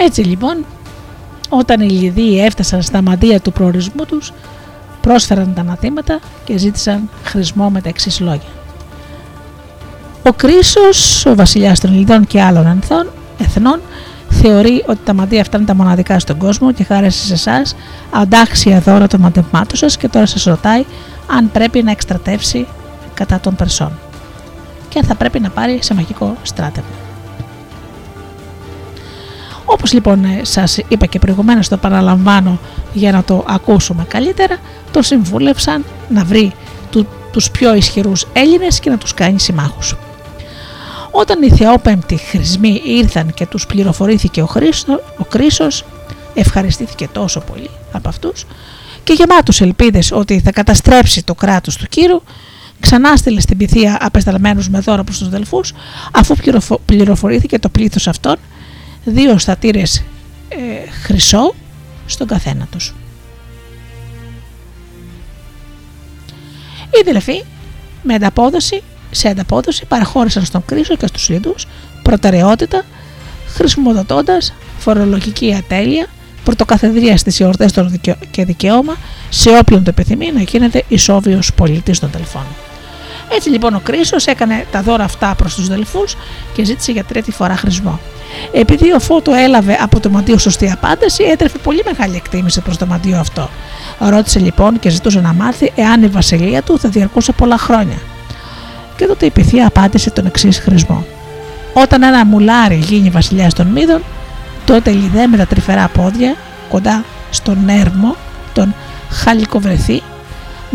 Έτσι λοιπόν, όταν οι Λιδίοι έφτασαν στα μαντεία του προορισμού τους, πρόσφεραν τα αναθήματα και ζήτησαν χρησμό με τα εξής λόγια. Ο Κρίσος, ο βασιλιάς των Λιδών και άλλων ανθών, εθνών, θεωρεί ότι τα μαντεία αυτά είναι τα μοναδικά στον κόσμο και χάρεσε σε εσάς αντάξια δώρα των μαντευμάτων σας και τώρα σας ρωτάει αν πρέπει να εκστρατεύσει κατά των Περσών και αν θα πρέπει να πάρει σε μαγικό στράτευμα. Όπως λοιπόν σας είπα και προηγουμένως, το παραλαμβάνω για να το ακούσουμε καλύτερα, το συμβούλευσαν να βρει του, τους πιο ισχυρούς Έλληνες και να τους κάνει συμμάχους. Όταν οι θεόπεμπτοι χρησμοί ήρθαν και τους πληροφορήθηκε ο, Χρήστο, ο Κρίσος, ευχαριστήθηκε τόσο πολύ από αυτούς και γεμάτος ελπίδες ότι θα καταστρέψει το κράτος του Κύρου, ξανά στείλε στην Πυθία απεσταλμένους με δώρο προς τους Δελφούς, αφού πληροφο- πληροφορήθηκε το πλήθος αυτών, δύο στατήρες ε, χρυσό στον καθένα τους. Οι Δελφοί με ανταπόδοση σε ανταπόδοση παραχώρησαν στον Κρίσο και στους Λιδούς προτεραιότητα, χρησιμοδοτώντας φορολογική ατέλεια, πρωτοκαθεδρία στις εορτές των δικαι... και δικαίωμα σε όποιον το επιθυμεί να γίνεται ισόβιος πολίτης των Δελφών. Έτσι λοιπόν ο Κρίσος έκανε τα δώρα αυτά προς τους Δελφούς και ζήτησε για τρίτη φορά χρησμό. Επειδή ο Φώτο έλαβε από το Μαντείο σωστή απάντηση, έτρεφε πολύ μεγάλη εκτίμηση προς το Μαντείο αυτό. Ρώτησε λοιπόν και ζητούσε να μάθει εάν η βασιλεία του θα διαρκούσε πολλά χρόνια. Και τότε η Πυθία απάντησε τον εξής χρησμό. Όταν ένα μουλάρι γίνει βασιλιάς των Μίδων, τότε η Λιδέ με τα τρυφερά πόδια, κοντά στον έρμο, τον χαλικοβρεθεί,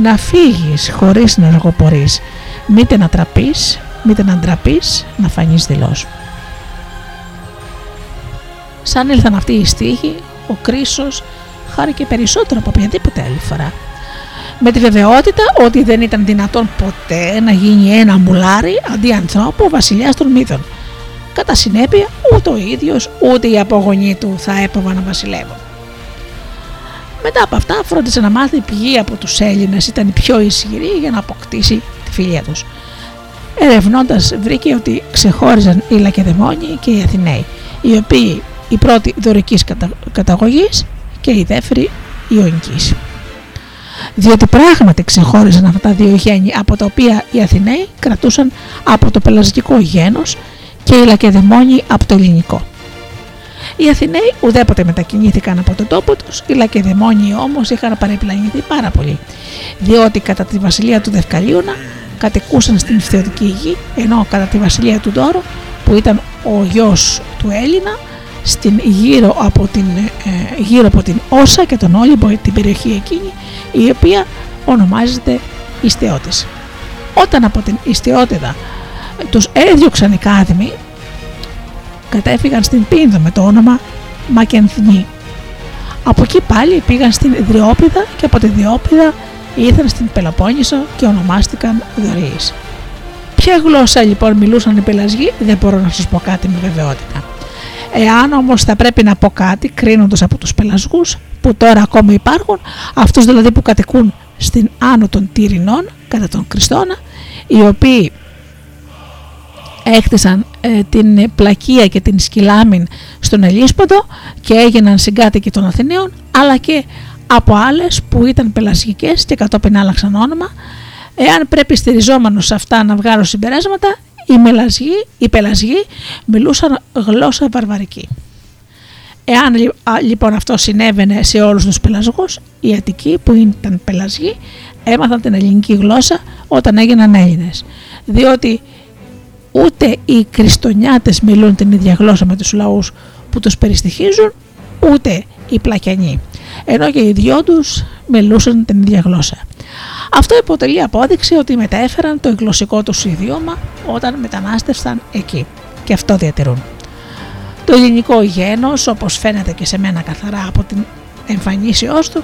να φύγεις χωρίς να αργοπορείς, μήτε να τραπείς, μήτε να ντραπείς, να φανείς δηλώς. Σαν ήλθαν αυτοί οι στίχοι, ο Κρίσος χάρηκε περισσότερο από οποιαδήποτε άλλη φορά. Με τη βεβαιότητα ότι δεν ήταν δυνατόν ποτέ να γίνει ένα μουλάρι αντί ανθρώπου βασιλιάς των Μύδων. Κατά συνέπεια, ούτε ο ίδιος ούτε οι απογονοί του θα έπρεπε να βασιλεύουν. Μετά από αυτά, φρόντισε να μάθει πηγή από τους Έλληνες ήταν η πιο ισχυρή για να αποκτήσει τη φιλία τους. Ερευνώντας, βρήκε ότι ξεχώριζαν οι Λακεδαιμόνιοι και οι Αθηναίοι, οι οποίοι η πρώτη δωρικής κατα... καταγωγής και η δεύτερη ιωνικής. Διότι πράγματι ξεχώριζαν αυτά τα δύο γέννη, από τα οποία οι Αθηναίοι κρατούσαν από το πελαζικό γένος και οι Λακεδαιμόνιοι από το ελληνικό. Οι Αθηναίοι ουδέποτε μετακινήθηκαν από τον τόπο τους, οι Λακεδαιμόνιοι όμως είχαν παρεπλανηθεί πάρα πολύ, διότι κατά τη βασιλεία του Δευκαλίωνα κατοικούσαν στην Φθεωτική γη, ενώ κατά τη βασιλεία του Ντόρου, που ήταν ο γιος του Έλληνα, στην γύρω, από την, ε, γύρω από την Όσα και τον Όλυμπο, την περιοχή εκείνη η οποία ονομάζεται Ιστιώτης. Όταν από την Ιστιώτηδα τους έδιωξαν οι Κάδμοι, κατέφυγαν στην Πίνδο με το όνομα Μακενθνή. Από εκεί πάλι πήγαν στην Δριόπιδα και από τη Δριόπιδα ήρθαν στην Πελοπόννησο και ονομάστηκαν Δωριείς. Ποια γλώσσα λοιπόν μιλούσαν οι Πελασγοί δεν μπορώ να σας πω κάτι με βεβαιότητα. Εάν όμως θα πρέπει να πω κάτι, κρίνοντας από τους Πελασγούς που τώρα ακόμα υπάρχουν, αυτούς δηλαδή που κατοικούν στην άνω των Τυρινών κατά τον Κριστώνα, οι οποίοι έχτισαν ε, την Πλακία και την Σκυλάμιν στον Ελίσποντο και έγιναν συγκάτοικοι των Αθηναίων, αλλά και από άλλες που ήταν πελασγικές και κατόπιν άλλαξαν όνομα. Εάν πρέπει στηριζόμενος σε αυτά να βγάλω συμπεράσματα, Οι, μελασγοί, οι πελασγοί μιλούσαν γλώσσα βαρβαρική. Εάν λοιπόν αυτό συνέβαινε σε όλους τους πελασγούς, οι Αττικοί που ήταν πελασγοί έμαθαν την ελληνική γλώσσα όταν έγιναν Έλληνες. Διότι ούτε οι Κριστονιάτες μιλούν την ίδια γλώσσα με τους λαούς που τους περιστοιχίζουν, ούτε οι Πλακιανοί, ενώ και οι δυο τους μιλούσαν την ίδια γλώσσα. Αυτό υποτελεί απόδειξη ότι μετέφεραν το γλωσσικό τους ιδιώμα όταν μετανάστευσαν εκεί και αυτό διατηρούν. Το ελληνικό γένος, όπως φαίνεται και σε μένα καθαρά από την εμφανίσεώς του,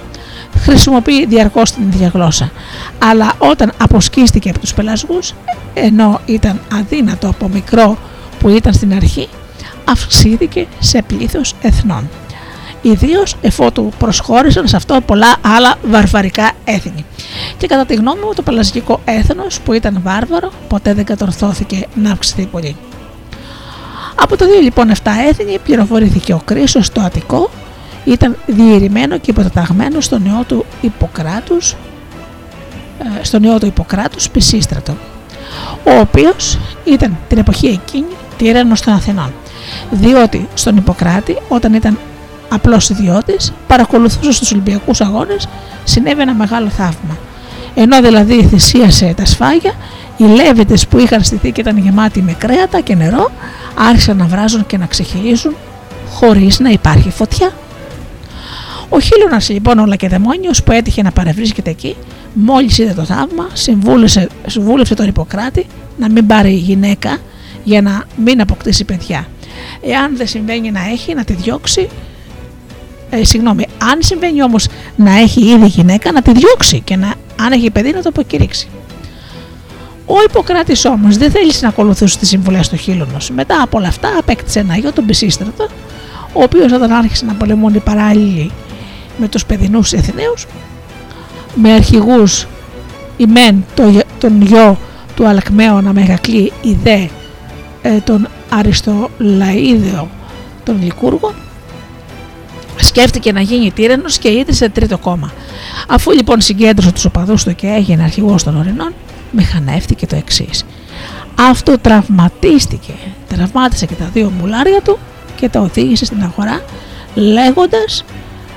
χρησιμοποιεί διαρκώς την ίδια γλώσσα, αλλά όταν αποσκίστηκε από τους πελασγούς, ενώ ήταν αδύνατο από μικρό που ήταν στην αρχή, αυξήθηκε σε πλήθος εθνών. Ιδίως εφότου προσχώρησαν σε αυτό πολλά άλλα βαρβαρικά έθνη. Και κατά τη γνώμη μου, το πελασγικό έθνος που ήταν βάρβαρο ποτέ δεν κατορθώθηκε να αυξηθεί πολύ. Από το δύο λοιπόν αυτά έθνη πληροφορήθηκε ο Κροίσος στο Αττικό, ήταν διηρημένο και υποταγμένο στον ιό του Ιπποκράτους, στον ιό του Ιπποκράτους Πισίστρατο, ο οποίος ήταν την εποχή εκείνη τύραννος των Αθηνών, διότι στον Ιπποκράτη όταν ήταν απλός ιδιώτης παρακολουθούσε στους Ολυμπιακούς Αγώνες, συνέβη ένα μεγάλο θαύμα. Ενώ δηλαδή θυσίασε τα σφάγια, οι λέβητες που είχαν στηθεί και ήταν γεμάτοι με κρέατα και νερό άρχισαν να βράζουν και να ξεχυλίζουν χωρίς να υπάρχει φωτιά. Ο Χίλωνας λοιπόν ο Λακεδαιμόνιος που έτυχε να παρευρίσκεται εκεί, μόλις είδε το θαύμα, συμβούλευσε, συμβούλευσε τον Ιπποκράτη να μην πάρει γυναίκα για να μην αποκτήσει παιδιά. Εάν δεν συμβαίνει να έχει, να τη διώξει. Ε, συγγνώμη, αν συμβαίνει όμως να έχει ήδη γυναίκα, να τη διώξει και να, αν έχει παιδί να το αποκηρύξει. Ο Ιπποκράτης όμως δεν θέλησε να ακολουθούσε τις συμβουλές του Χίλωνος. Μετά από όλα αυτά απέκτησε ένα γιο, τον Πισίστρατο, ο οποίος όταν άρχισε να πολεμούν οι παράλληλοι με τους παιδινούς Εθηναίους, με αρχηγούς ημέν το, τον γιο του Αλκμαίωνα Μεγακλή, η δε ε, τον Αριστολαίδεο τον Λικούργο, σκέφτηκε να γίνει τύραννος και ίδρυσε τρίτο κόμμα. Αφού λοιπόν συγκέντρωσε τους οπαδούς του και έγινε αρχηγός των Ορεινών, μηχανεύτηκε το εξής. Αυτό τραυματίστηκε, τραυμάτισε και τα δύο μουλάρια του και τα οδήγησε στην αγορά λέγοντας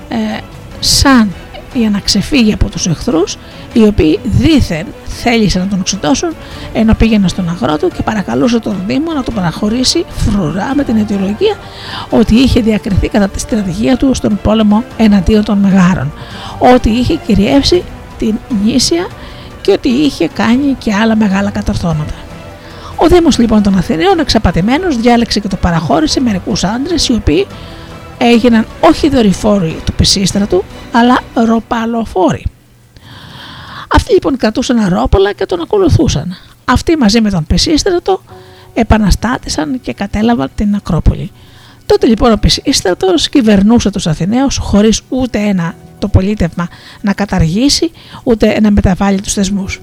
ε, σαν για να ξεφύγει από τους εχθρούς, οι οποίοι δήθεν θέλησαν να τον εξοντώσουν, ενώ πήγαινε στον αγρότο και παρακαλούσε τον Δήμο να τον παραχωρήσει φρουρά με την αιτιολογία ότι είχε διακριθεί κατά τη στρατηγία του στον πόλεμο εναντίον των Μεγάρων, ότι είχε κυριεύσει την νήσια και ότι είχε κάνει και άλλα μεγάλα κατορθώματα. Ο Δήμος λοιπόν των Αθηναίων εξαπατημένος διάλεξε και το παραχώρησε μερικούς άντρες, οι οποίοι έγιναν όχι δορυφόροι του Πισίστρατου, αλλά ροπαλοφόροι. Αυτοί λοιπόν κρατούσαν ρόπολα και τον ακολουθούσαν. Αυτοί μαζί με τον Πισίστρατο επαναστάτησαν και κατέλαβαν την Ακρόπολη. Τότε λοιπόν ο Πισίστρατος κυβερνούσε τους Αθηναίους χωρίς ούτε ένα το πολίτευμα να καταργήσει, ούτε να μεταβάλει τους θεσμούς.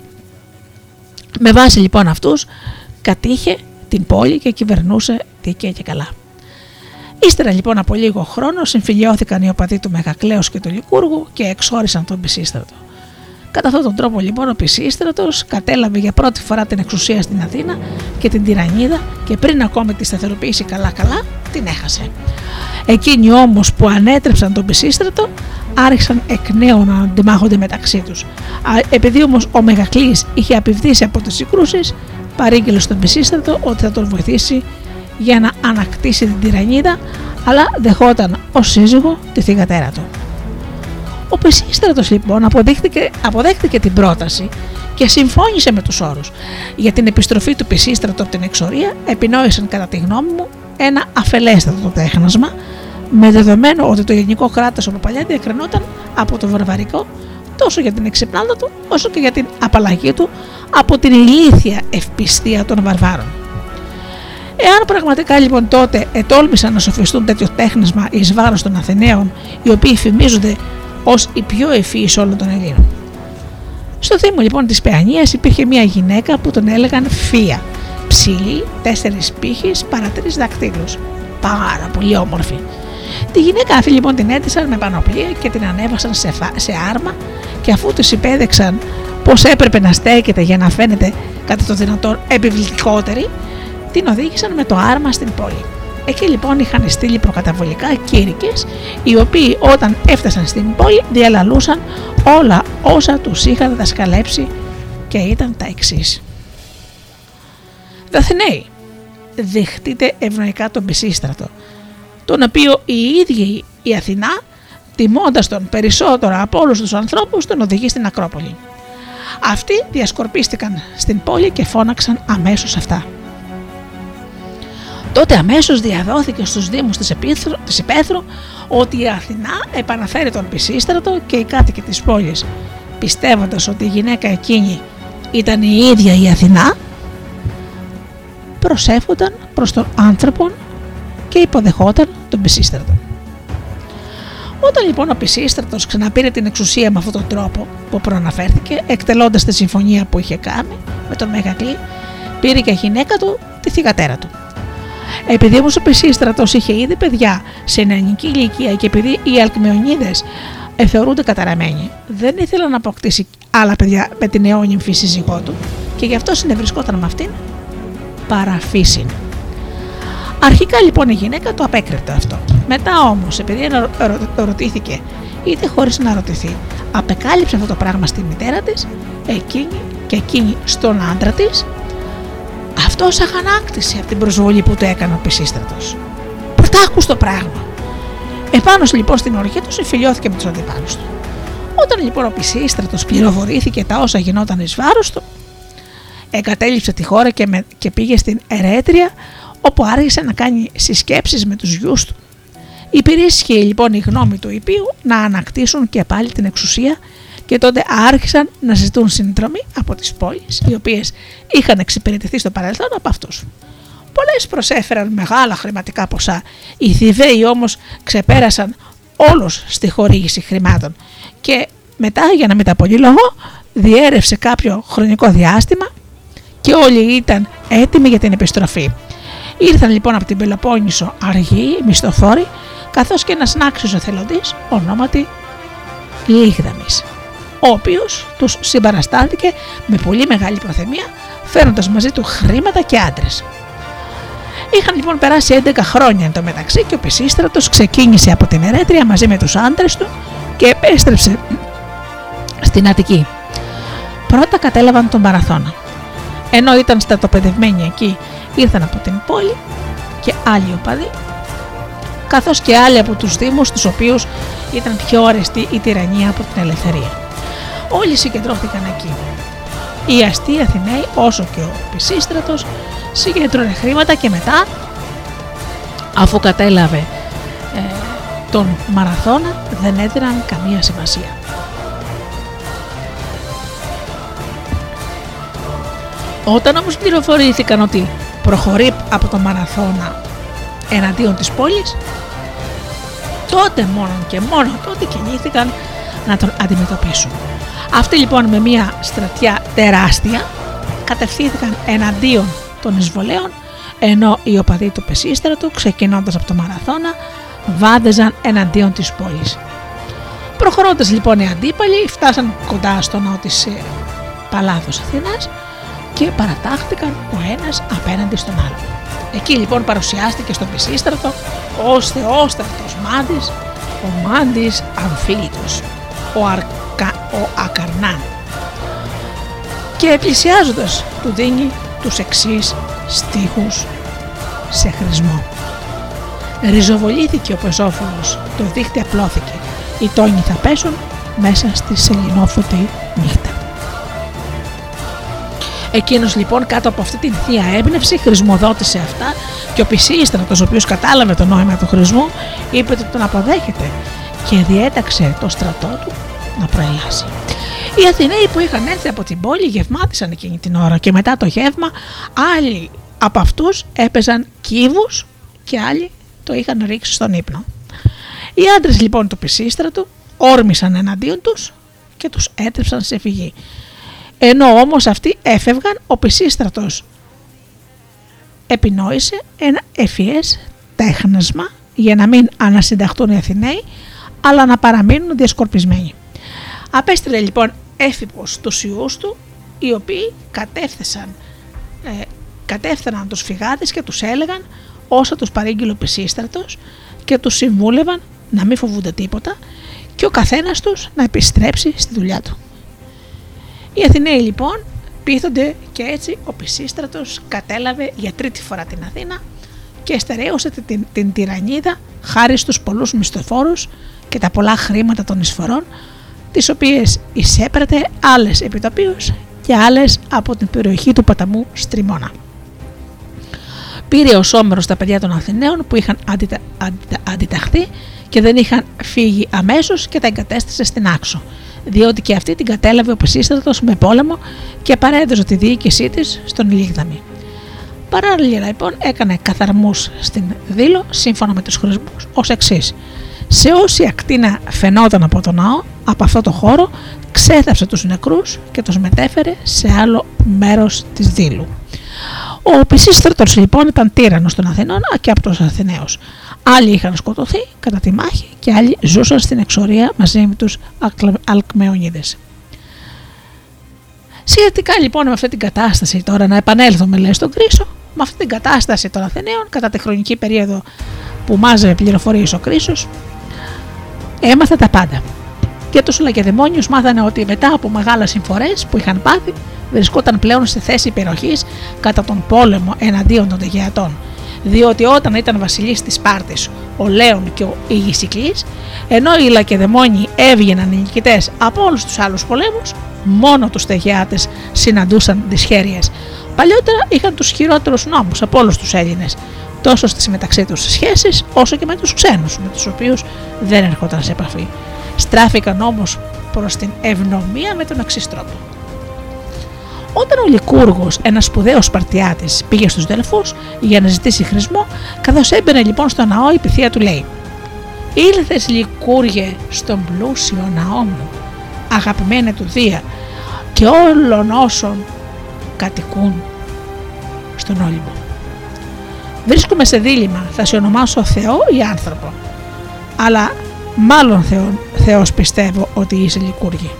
Με βάση λοιπόν αυτούς κατήχε την πόλη και κυβερνούσε δίκαια και καλά. Ύστερα λοιπόν από λίγο χρόνο συμφιλιώθηκαν οι οπαδοί του Μεγακλέους και του Λικούργου και εξόρισαν τον Πισίστρατο. Κατά αυτόν τον τρόπο λοιπόν ο Πισίστρατος κατέλαβε για πρώτη φορά την εξουσία στην Αθήνα και την τυραννίδα, και πριν ακόμη τη σταθεροποίηση καλά καλά την έχασε. Εκείνοι όμως που ανέτρεψαν τον Πισίστρατο άρχισαν εκ νέου να αντιμάχονται μεταξύ τους. Επειδή όμως ο Μεγακλής είχε απειβδίσει από τις συγκρούσεις, παρήγγειλε στον Πισίστρατο ότι θα τον βοηθήσει για να ανακτήσει την τυραννίδα, αλλά δεχόταν ως σύζυγο τη θυγατέρα του. Ο Πισίστρατος λοιπόν αποδέχτηκε, αποδέχτηκε την πρόταση και συμφώνησε με τους όρους. Για την επιστροφή του Πισίστρατο από την εξορία επινόησαν κατά τη γνώμη μου ένα αφελέστατο τέχνασμα, με δεδομένο ότι το ελληνικό κράτος από παλιά διακρινόταν από το βαρβαρικό τόσο για την εξυπνάδα του όσο και για την απαλλαγή του από την ηλίθια ευπιστία των βαρβάρων. Εάν πραγματικά λοιπόν τότε ετόλμησαν να σοφιστούν τέτοιο τέχνασμα εις βάρος των Αθηναίων, οι οποίοι φημίζονται ως οι πιο ευφύης όλων των Ελλήνων. Στο θύμο λοιπόν της Παιανίας υπήρχε μια γυναίκα που τον έλεγαν Φία, ψηλή, τέσσερις πύχες παρά τρεις δακτύλους, πάρα πολύ όμορφη. Τη γυναίκα αυτή λοιπόν την έντυσαν με πανοπλία και την ανέβασαν σε, φα... σε άρμα, και αφού τους υπέδεξαν πως έπρεπε να στέκεται για να φαίνεται κατά το δυνατόν επιβλητικότερη, την οδήγησαν με το άρμα στην πόλη. Εκεί λοιπόν είχαν στείλει προκαταβολικά κήρυκες, οι οποίοι όταν έφτασαν στην πόλη διαλαλούσαν όλα όσα τους είχαν δασκαλέψει, και ήταν τα εξής. Δαθηναίοι, δεχτείτε ευνοϊκά τον Πισίστρατο, τον οποίο οι ίδιοι η Αθηνά, τιμώντας τον περισσότερο από όλους τους ανθρώπους, τον οδηγεί στην Ακρόπολη. Αυτοί διασκορπίστηκαν στην πόλη και φώναξαν αμέσως αυτά. Τότε αμέσως διαδόθηκε στους δήμους της, Επίθρου, της Υπέθρου ότι η Αθηνά επαναφέρει τον Πισίστρατο και οι κάτοικοι της πόλης, πιστεύοντας ότι η γυναίκα εκείνη ήταν η ίδια η Αθηνά, προσεύχονταν προς τον άνθρωπο και υποδεχόταν τον Πισίστρατο. Όταν λοιπόν ο Πισίστρατος ξαναπήρε την εξουσία με αυτόν τον τρόπο που προαναφέρθηκε, εκτελώντας τη συμφωνία που είχε κάνει με τον Μεγακλή, πήρε και η γυναίκα του τη θυγατέρα του. Επειδή όμως ο Πεισίστρατος είχε ήδη παιδιά σε νεανική ηλικία και επειδή οι Αλκμεονίδες θεωρούνται καταραμένοι, δεν ήθελε να αποκτήσει άλλα παιδιά με την αιώνυμφη σύζυγό του και γι' αυτό συνευρισκόταν με αυτήν παραφύσιν. Αρχικά λοιπόν η γυναίκα το απέκρυπτε αυτό. Μετά όμως, επειδή ερωτήθηκε είτε χωρίς να ρωτηθεί, απεκάλυψε αυτό το πράγμα στη μητέρα της, εκείνη και εκείνη στον άντρα της, αυτός αγανάκτησε από την προσβολή που του έκανε ο Πεισίστρατος. Πρωτάκουστο πράγμα. Επάνω λοιπόν στην οργή του συμφιλιώθηκε με τους αντιπάλους του. Όταν λοιπόν ο Πεισίστρατος πληροφορήθηκε τα όσα γινόταν εις βάρος του, εγκατέλειψε τη χώρα και, με, και πήγε στην Ερέτρια, όπου άρχισε να κάνει συσκέψεις με τους γιους του. Υπηρίσχε λοιπόν η γνώμη του Ιππίου να ανακτήσουν και πάλι την εξουσία και τότε άρχισαν να ζητούν συνδρομή από τις πόλεις, οι οποίες είχαν εξυπηρετηθεί στο παρελθόν από αυτούς. Πολλές προσέφεραν μεγάλα χρηματικά ποσά, οι Θηβαίοι όμως ξεπέρασαν όλους στη χορήγηση χρημάτων και μετά, για να μην τα πολύ λόγω, διέρευσε κάποιο χρονικό διάστημα και όλοι ήταν έτοιμοι για την επιστροφή. Ήρθαν λοιπόν από την Πελοπόννησο αργοί μισθοφόροι, καθώς και ένας νάξιος εθελοντής ονόματι Λίγδαμης, ο οποίος τους συμπαραστάθηκε με πολύ μεγάλη προθυμία, φέρνοντας μαζί του χρήματα και άντρες. Είχαν λοιπόν περάσει έντεκα χρόνια εν τω μεταξύ και ο Πεισίστρατος ξεκίνησε από την Ερέτρια μαζί με τους άντρες του και επέστρεψε στην Αττική. Πρώτα κατέλαβαν τον Παραθώνα. Ενώ ήταν στρατοπεδευμένοι εκεί, ήρθαν από την πόλη και άλλοι οπαδοί, καθώς και άλλοι από τους δήμους, τους οποίους ήταν πιο αρεστή η τυραννία από την ελευθερία. Όλοι συγκεντρώθηκαν εκεί. Οι αστεί Αθηναίοι, όσο και ο Πεισίστρατος, συγκεντρώνε χρήματα και μετά, αφού κατέλαβε ε, τον Μαραθώνα, δεν έδιναν καμία σημασία. Όταν όμως πληροφορήθηκαν ότι προχωρεί από τον Μαραθώνα εναντίον της πόλης, τότε μόνο και μόνο τότε κινήθηκαν να τον αντιμετωπίσουν. Αυτοί λοιπόν με μια στρατιά τεράστια κατευθύνθηκαν εναντίον των εισβολέων, ενώ οι οπαδοί του Πεισίστρατου, ξεκινώντας από τον Μαραθώνα, βάντεζαν εναντίον της πόλης. Προχωρώντας λοιπόν οι αντίπαλοι φτάσαν κοντά στο ναό της Παλάθος Αθηνάς και παρατάχθηκαν ο ένας απέναντι στον άλλον. Εκεί λοιπόν παρουσιάστηκε στον Πεισίστρατο ως θεόσταυτος Μάντης, ο Μάντης Αμφίλητος, ο, Αρκα, ο Ακαρνάν, και πλησιάζοντας του δίνει τους εξής στίχους σε χρησμό. Ριζοβολήθηκε ο πεσόφωνος, το δίχτυ απλώθηκε, οι τόνοι θα πέσουν μέσα στη σεληνόφωτη νύχτα. Εκείνος λοιπόν κάτω από αυτή την θεία έμπνευση χρησμοδότησε αυτά και ο Πεισίστρατος, ο οποίος κατάλαβε το νόημα του χρησμού, είπε ότι τον αποδέχεται και διέταξε το στρατό του να προελάσει. Οι Αθηναίοι που είχαν έρθει από την πόλη γευμάτισαν εκείνη την ώρα και μετά το γεύμα άλλοι από αυτούς έπαιζαν κύβους και άλλοι το είχαν ρίξει στον ύπνο. Οι άντρες λοιπόν του Πεισίστρατου όρμησαν εναντίον τους και τους έτρεψαν σε φυγή. Ενώ όμως αυτοί έφευγαν, ο Πεισίστρατος επινόησε ένα ευφυές τέχνασμα για να μην ανασυνταχτούν οι Αθηναίοι, αλλά να παραμείνουν διασκορπισμένοι. Απέστειλε λοιπόν έφυπος τους ιούς του, οι οποίοι κατέφθασαν, ε, κατέφθαναν τους φυγάδες και τους έλεγαν όσα τους παρήγγειλε ο Πεισίστρατος και τους συμβούλευαν να μην φοβούνται τίποτα και ο καθένας τους να επιστρέψει στη δουλειά του. Οι Αθηναίοι λοιπόν πείθονται και έτσι ο Πεισίστρατος κατέλαβε για τρίτη φορά την Αθήνα και στερέωσε την, την, την τυραννίδα χάρη στους πολλούς μισθοφόρους και τα πολλά χρήματα των εισφορών, τις οποίες εισέπρατε άλλες επιτοπίως και άλλες από την περιοχή του ποταμού Στριμώνα. Πήρε ως όμερος τα παιδιά των Αθηναίων που είχαν αντιτα, αντιτα, αντιταχθεί και δεν είχαν φύγει αμέσως και τα εγκατέστησε στην Άξο, διότι και αυτή την κατέλαβε ο Πεισίστρατος με πόλεμο και παρέδωσε τη διοίκησή της στον Λίγδαμη. Παράλληλα λοιπόν έκανε καθαρμούς στην Δήλο σύμφωνα με τους χρησμούς ως εξής. Σε όση ακτίνα φαινόταν από το ναό, από αυτό το χώρο ξέθαψε τους νεκρούς και τους μετέφερε σε άλλο μέρος της Δήλου. Ο Πισίστρατος λοιπόν ήταν τύραννος των Αθηνών και από τους Αθηναίους. Άλλοι είχαν σκοτωθεί κατά τη μάχη και άλλοι ζούσαν στην εξορία μαζί με τους Αλκμεονίδες. Σχετικά λοιπόν με αυτή την κατάσταση, τώρα να επανέλθουμε λέει στον Κρίσο, με αυτή την κατάσταση των Αθηναίων κατά τη χρονική περίοδο που μάζευε πληροφορίες ο Κρίσος, έμαθε τα πάντα. Και τους Λακεδαιμόνιους μάθανε ότι μετά από μεγάλες συμφορές που είχαν πάθει, βρισκόταν πλέον στη θέση υπεροχής κατά τον πόλεμο εναντίον των Τεγεατών. Διότι όταν ήταν βασιλής της Σπάρτης ο Λέων και ο Ηγυσικλής, ενώ οι Λακεδαιμόνιοι έβγαιναν νικητές από όλους τους άλλους πολέμους, μόνο τους Τεγεάτες συναντούσαν δυσχέρειες. Παλιότερα είχαν τους χειρότερους νόμους από όλους τους Έλληνες, τόσο στις μεταξύ τους σχέσεις όσο και με τους ξένους, με τους οποίους δεν έρχονταν σε επαφή. Στράφηκαν όμως προς την ευνομία με τον αξής τρόπο. Όταν ο Λικούργος, ένας σπουδαίος Σπαρτιάτης, πήγε στους Δελφούς για να ζητήσει χρησμό, καθώς έμπαινε λοιπόν στο ναό, η Πυθία του λέει: «Ήλθες, Λικούργε, στον πλούσιο ναό μου, αγαπημένε του Δία και όλων όσων κατοικούν στον Όλυμπο. Βρίσκομαι σε δίλημμα, θα σε ονομάσω Θεό ή άνθρωπο, αλλά μάλλον Θεό, Θεός πιστεύω ότι είσαι, Λικούργη».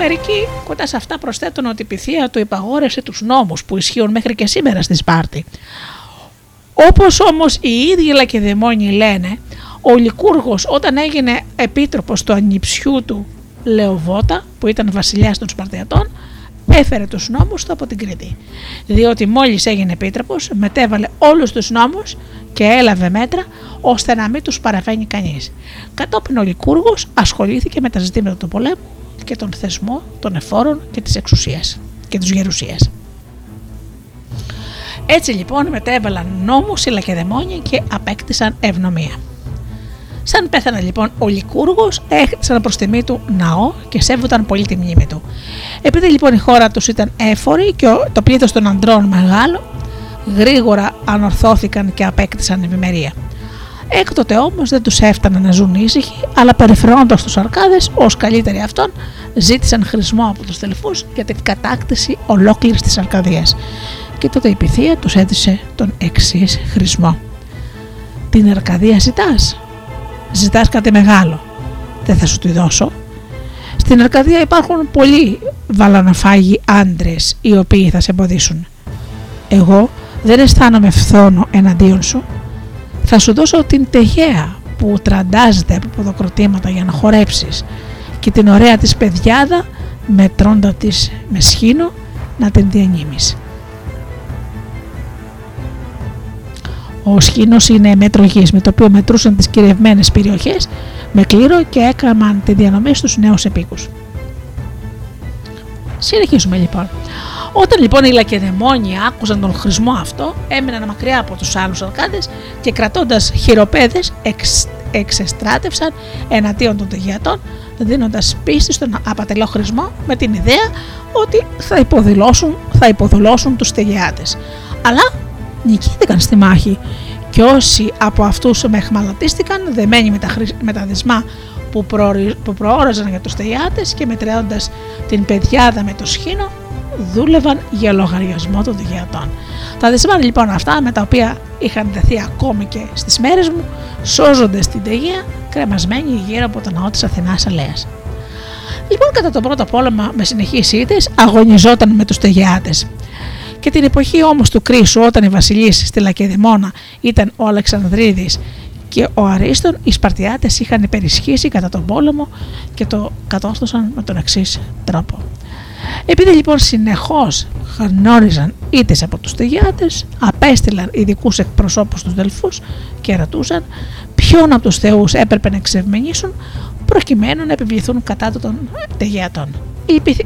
Μερικοί κοντά σε αυτά προσθέτουν ότι η Πυθία του υπαγόρευσε τους νόμους που ισχύουν μέχρι και σήμερα στη Σπάρτη. Όπως όμως οι ίδιοι Λακεδαιμόνιοι λένε, ο Λικούργος όταν έγινε επίτροπος του ανιψιού του Λεοβότα, που ήταν βασιλιάς των Σπαρτιατών, έφερε τους νόμους του από την Κρήτη. Διότι μόλις έγινε επίτροπος, μετέβαλε όλους τους νόμους και έλαβε μέτρα ώστε να μην τους παραβαίνει κανείς. Κατόπιν ο Λικούργος ασχολήθηκε με τα ζητήματα του πολέμου και τον θεσμό των εφόρων και της εξουσίας και της γερουσίας. Έτσι λοιπόν μετέβαλαν νόμους οι Λακεδαιμόνιοι και απέκτησαν ευνομία. Σαν πέθανε λοιπόν ο Λικούργος, έχτισαν προς τιμή του ναό και σέβονταν πολύ τη μνήμη του. Επειδή λοιπόν η χώρα τους ήταν έφορη και το πλήθος των ανδρών μεγάλο, γρήγορα ανορθώθηκαν και απέκτησαν ευημερία. Έκτοτε όμως δεν τους έφτανε να ζουν ήσυχοι, αλλά περιφρονώντας τους Αρκάδες ως καλύτεροι αυτών, ζήτησαν χρησμό από τους Δελφούς για την κατάκτηση ολόκληρης της Αρκαδίας. Και τότε η Πυθία τους έδισε τον εξής χρησμό: «Την Αρκαδία ζητάς, ζητάς κάτι μεγάλο, δεν θα σου τη δώσω. Στην Αρκαδία υπάρχουν πολλοί βαλαναφάγοι άντρες οι οποίοι θα σε εμποδίσουν. Εγώ δεν αισθάνομαι φθόνο εναντίον σου. Θα σου δώσω την Τεγέα που τραντάζεται από ποδοκροτήματα για να χορέψεις και την ωραία της παιδιάδα μετρώντα της με σχήνο να την διανύμεις». Ο σχήνος είναι μέτρο γης με το οποίο μετρούσαν τις κυριευμένες περιοχές με κλήρο και έκαναν τη διανομή στους νέους επίκους. Συνεχίζουμε λοιπόν. Όταν λοιπόν οι Λακεδαιμόνιοι άκουσαν τον χρησμό αυτό, έμειναν μακριά από τους άλλους Αρκάδες και κρατώντας χειροπέδες εξ, εξεστράτευσαν εναντίον των Τεγεατών, δίνοντας πίστη στον απατελό χρησμό με την ιδέα ότι θα υποδηλώσουν, θα υποδηλώσουν τους Τεγεάτες. Αλλά νικήθηκαν στη μάχη και όσοι από αυτούς μεχμαλωτίστηκαν, δεμένοι με τα, χρησ, με τα δεσμά που, προ, που προόραζαν για τους Τεγεάτες και μετρέοντας την πεδιάδα με το σχήνο, δούλευαν για λογαριασμό των Τεγεατών. Τα δεσμά λοιπόν αυτά, με τα οποία είχαν δεθεί ακόμη και στις μέρες μου, σώζονται στην Τεγεία, κρεμασμένοι γύρω από το ναό της Αθηνάς Αλέας. Λοιπόν, κατά τον πρώτο πόλεμο με συνεχείς ήττες αγωνιζόταν με τους Τεγεάτες. Και την εποχή όμως του Κρίσου, όταν οι βασιλείς στη Λακεδαιμόνα ήταν ο Αλεξανδρίδης και ο Αρίστον, οι Σπαρτιάτες είχαν υπερισχύσει κατά τον πόλεμο και το κατόρθωσαν με τον εξής τρόπο. Επειδή λοιπόν συνεχώς γνώριζαν ήττες από τους Τεγεάτες, απέστειλαν ειδικούς εκπροσώπους στους Δελφούς και ρωτούσαν ποιον από τους θεούς έπρεπε να εξευμενήσουν προκειμένου να επιβληθούν κατά των Τεγεατών.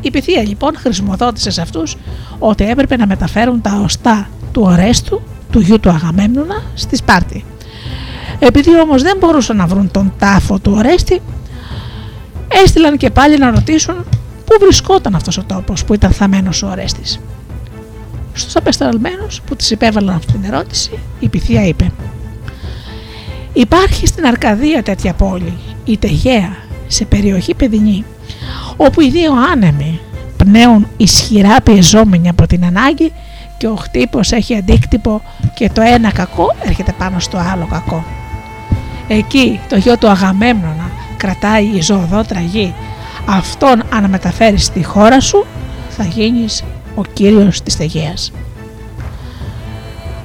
Η Πυθία λοιπόν χρησιμοδότησε σε αυτούς ότι έπρεπε να μεταφέρουν τα οστά του Ορέστου, του γιου του Αγαμέμνουνα, στη Σπάρτη. Επειδή όμως δεν μπορούσαν να βρουν τον τάφο του Ορέστη, έστειλαν και πάλι να ρωτήσουν πού βρισκόταν αυτός ο τόπος που ήταν θαμμένος ο Ορέστης. Στους απεσταλμένους που της υπέβαλαν αυτή την ερώτηση, η Πυθία είπε: «Υπάρχει στην Αρκαδία τέτοια πόλη, η Τεγέα, σε περιοχή παιδινή, όπου οι δύο άνεμοι πνέουν ισχυρά πιεζόμενοι από την ανάγκη και ο χτύπος έχει αντίκτυπο και το ένα κακό έρχεται πάνω στο άλλο κακό. Εκεί το γιο του Αγαμέμνονα κρατάει η ζωοδότρα γη. Αυτόν αν μεταφέρεις στη χώρα σου θα γίνεις ο κύριος της Αιγαίας.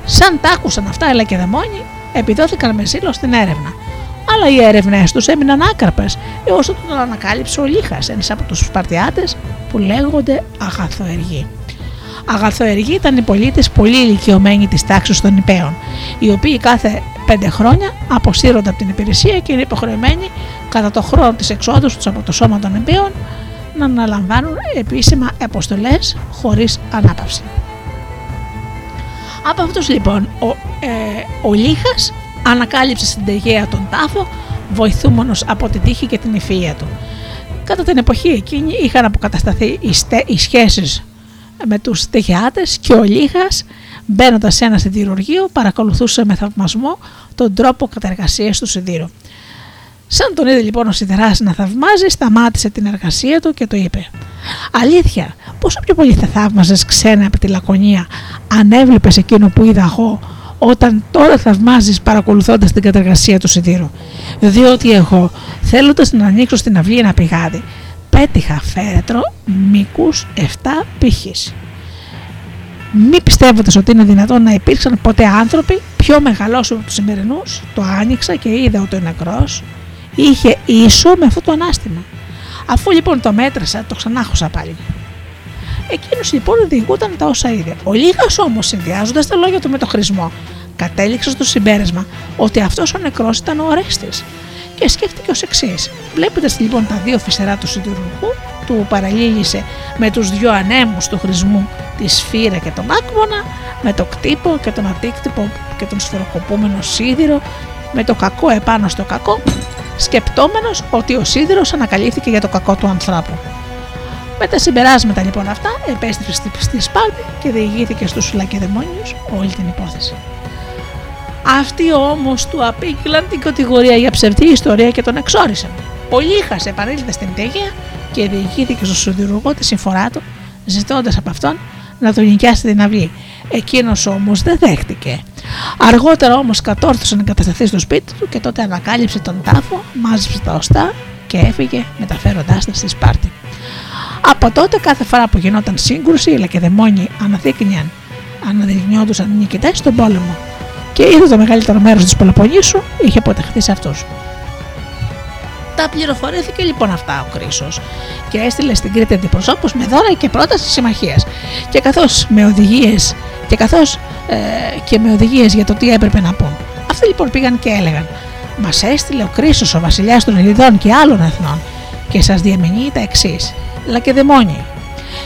Σαν τα άκουσαν αυτά οι Λακεδαιμόνιοι επιδόθηκαν με ζήλο στην έρευνα. Αλλά οι έρευνές τους έμειναν άκαρπες έως τον ανακάλυψε ο Λίχας, ένας από τους Σπαρτιάτες που λέγονται Αγαθοεργοί. Αγαθοεργοί ήταν οι πολίτες πολύ ηλικιωμένοι της τάξης των Ιππέων, οι οποίοι κάθε πέντε χρόνια αποσύρονται από την υπηρεσία και είναι υποχρεωμένοι κατά το χρόνο της εξόδου τους από το σώμα των Ιππέων να αναλαμβάνουν επίσημα αποστολές χωρίς ανάπαυση. Από αυτούς λοιπόν ο, ε, ο Λίχας ανακάλυψε στην Αιγαία τον τάφο, βοηθούμενος από την τύχη και την ευφυΐα του. Κατά την εποχή εκείνη είχαν αποκατασταθεί οι, στε, οι σχέσεις με τους τεγεάτες και ο Λίχας, μπαίνοντας σε ένα συντηρουργείο, παρακολουθούσε με θαυμασμό τον τρόπο καταργασίας του σιδήρου. Σαν τον είδε λοιπόν ο σιδεράς να θαυμάζει, σταμάτησε την εργασία του και του είπε: «Αλήθεια, πόσο πιο πολύ θα θαύμαζες ξένα από τη Λακωνία αν έβλεπες εκείνο που είδα εγώ, όταν τώρα θαυμάζεις παρακολουθώντας την καταργασία του σιδήρου. Διότι εγώ, θέλοντας να ανοίξω στην αυλή ένα πηγάδι, πέτυχα φέρετρο μήκους επτά π.χ. Μη πιστεύοντας ότι είναι δυνατόν να υπήρξαν ποτέ άνθρωποι πιο μεγαλόσωμοι από τους σημερινούς, το άνοιξα και είδα ότι ο νεκρός είχε ίσο με αυτό το ανάστημα. Αφού λοιπόν το μέτρησα, το ξανάχωσα πάλι». Εκείνος λοιπόν διηγούταν τα όσα είδε. Ο Λίγας όμως, συνδυάζοντας τα λόγια του με το χρησμό, κατέληξε στο συμπέρασμα ότι αυτός ο νεκρός ήταν ο Ορέστης. Και σκέφτηκε ως εξής: βλέποντας λοιπόν τα δύο φυσερά του συντηρουργού, του παραλύγησε με τους δύο ανέμους του χρησμού, τη σφύρα και τον άκμονα, με το κτύπο και τον αντίκτυπο και τον σφαιροκοπούμενο σίδηρο, με το κακό επάνω στο κακό, σκεπτόμενος ότι ο σίδηρος ανακαλύφθηκε για το κακό του ανθρώπου. Με τα συμπεράσματα λοιπόν αυτά επέστρεψε στη Σπάρτη και διηγήθηκε στους Λακεδαιμόνιους όλη την υπόθεση. Αυτοί όμως του απήγγειλαν την κατηγορία για ψευδή ιστορία και τον εξόρισαν. Ο Λίχας επανήλθε στην Αιγαία και διηγήθηκε στον συντηρουργό τη συμφορά του, ζητώντας από αυτόν να τον νοικιάσει την αυλή. Εκείνος όμως δεν δέχτηκε. Αργότερα όμως κατόρθωσε να εγκατασταθεί στο σπίτι του και τότε ανακάλυψε τον τάφο, μάζεψε τα οστά και έφυγε μεταφέροντάς τα στη Σπάρτη. Από τότε κάθε φορά που γινόταν σύγκρουση, οι Λακεδαιμόνιοι αναδείκνυαν, αναδεικνυόντουσαν νικητές στον πόλεμο και ήδη το μεγαλύτερο μέρος της Πελοποννήσου είχε αποτεχθεί σε αυτούς. Τα πληροφορήθηκε λοιπόν αυτά ο Κροίσος και έστειλε στην Κρήτη αντιπροσώπους με δώρα και πρόταση συμμαχίας και καθώς με οδηγίες και, καθώς, ε, και με οδηγίες για το τι έπρεπε να πούν. Αυτοί λοιπόν πήγαν και έλεγαν: «Μας έστειλε ο Κροίσος, ο βασιλιάς των Ελληνών και άλλων εθνών, και σας διαμηνύει τα εξής. Λακεδαιμόνιοι,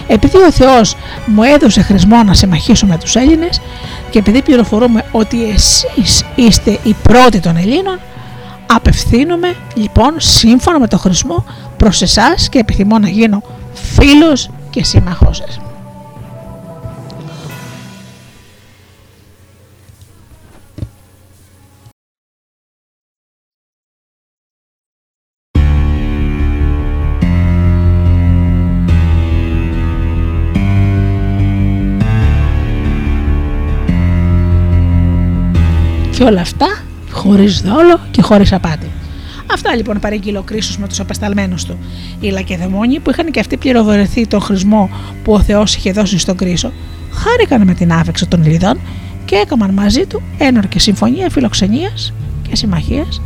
επειδή ο Θεός μου έδωσε χρησμό να συμμαχίσω με τους Έλληνες και επειδή πληροφορούμε ότι εσείς είστε οι πρώτοι των Ελλήνων, απευθύνομαι λοιπόν σύμφωνα με το χρησμό προς εσάς και επιθυμώ να γίνω φίλος και σύμμαχός σας». Και όλα αυτά χωρίς δόλο και χωρίς απάτη. Αυτά λοιπόν παρήγγειλε ο Κροίσος με τους απεσταλμένους του. Οι Λακεδαιμόνιοι, που είχαν και αυτοί πληροφορηθεί τον χρησμό που ο Θεός είχε δώσει στον Κροίσο, χάρηκαν με την άφεξη των Λιδών και έκαναν μαζί του ένορκη συμφωνία φιλοξενίας και συμμαχίας.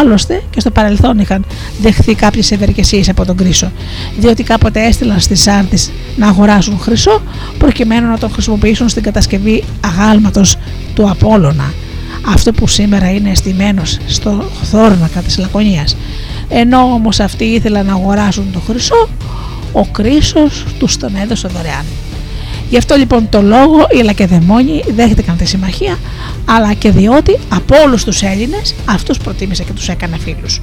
Άλλωστε και στο παρελθόν είχαν δεχθεί κάποιες ευεργεσίες από τον Κροίσο, διότι κάποτε έστειλαν στις Σάρδεις να αγοράσουν χρυσό προκειμένου να τον χρησιμοποιήσουν στην κατασκευή αγάλματος του Απόλλωνα, αυτό που σήμερα είναι αισθημένος στο θόρνακα της Λακωνίας. Ενώ όμως αυτοί ήθελαν να αγοράσουν το χρυσό, ο Κροίσος τους τον έδωσε δωρεάν. Γι' αυτό λοιπόν το λόγο οι Λακεδαιμόνιοι δέχτηκαν τη συμμαχία, αλλά και διότι από όλους τους Έλληνες αυτούς προτίμησε και τους έκανε φίλους.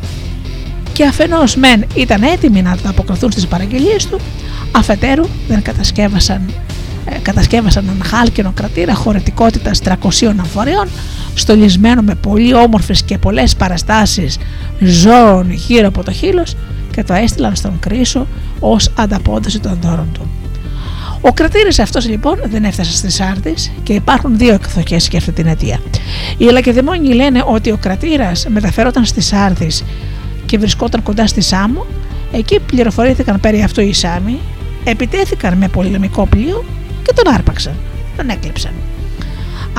Και αφενός μεν ήταν έτοιμοι να τα αποκριθούν στις παραγγελίες του, αφετέρου δεν κατασκεύασαν κατασκεύασαν έναν χάλκινο κρατήρα χωρητικότητας τριακοσίων αμφορέων, στολισμένο με πολύ όμορφες και πολλές παραστάσεις ζώων γύρω από το χείλος, και το έστειλαν στον Κροίσο ως ανταπόδοση των δώρων του. Ο κρατήρης αυτός λοιπόν δεν έφτασε στις Σάρδεις και υπάρχουν δύο εκδοχές για αυτή την αιτία. Οι Λακεδαιμόνιοι λένε ότι ο κρατήρας μεταφέρονταν στις Σάρδεις και βρισκόταν κοντά στη Σάμο. Εκεί πληροφορήθηκαν περί αυτού οι Σάμοι, επιτέθηκαν με πολεμικό πλοίο και τον άρπαξαν, τον έκλεψαν.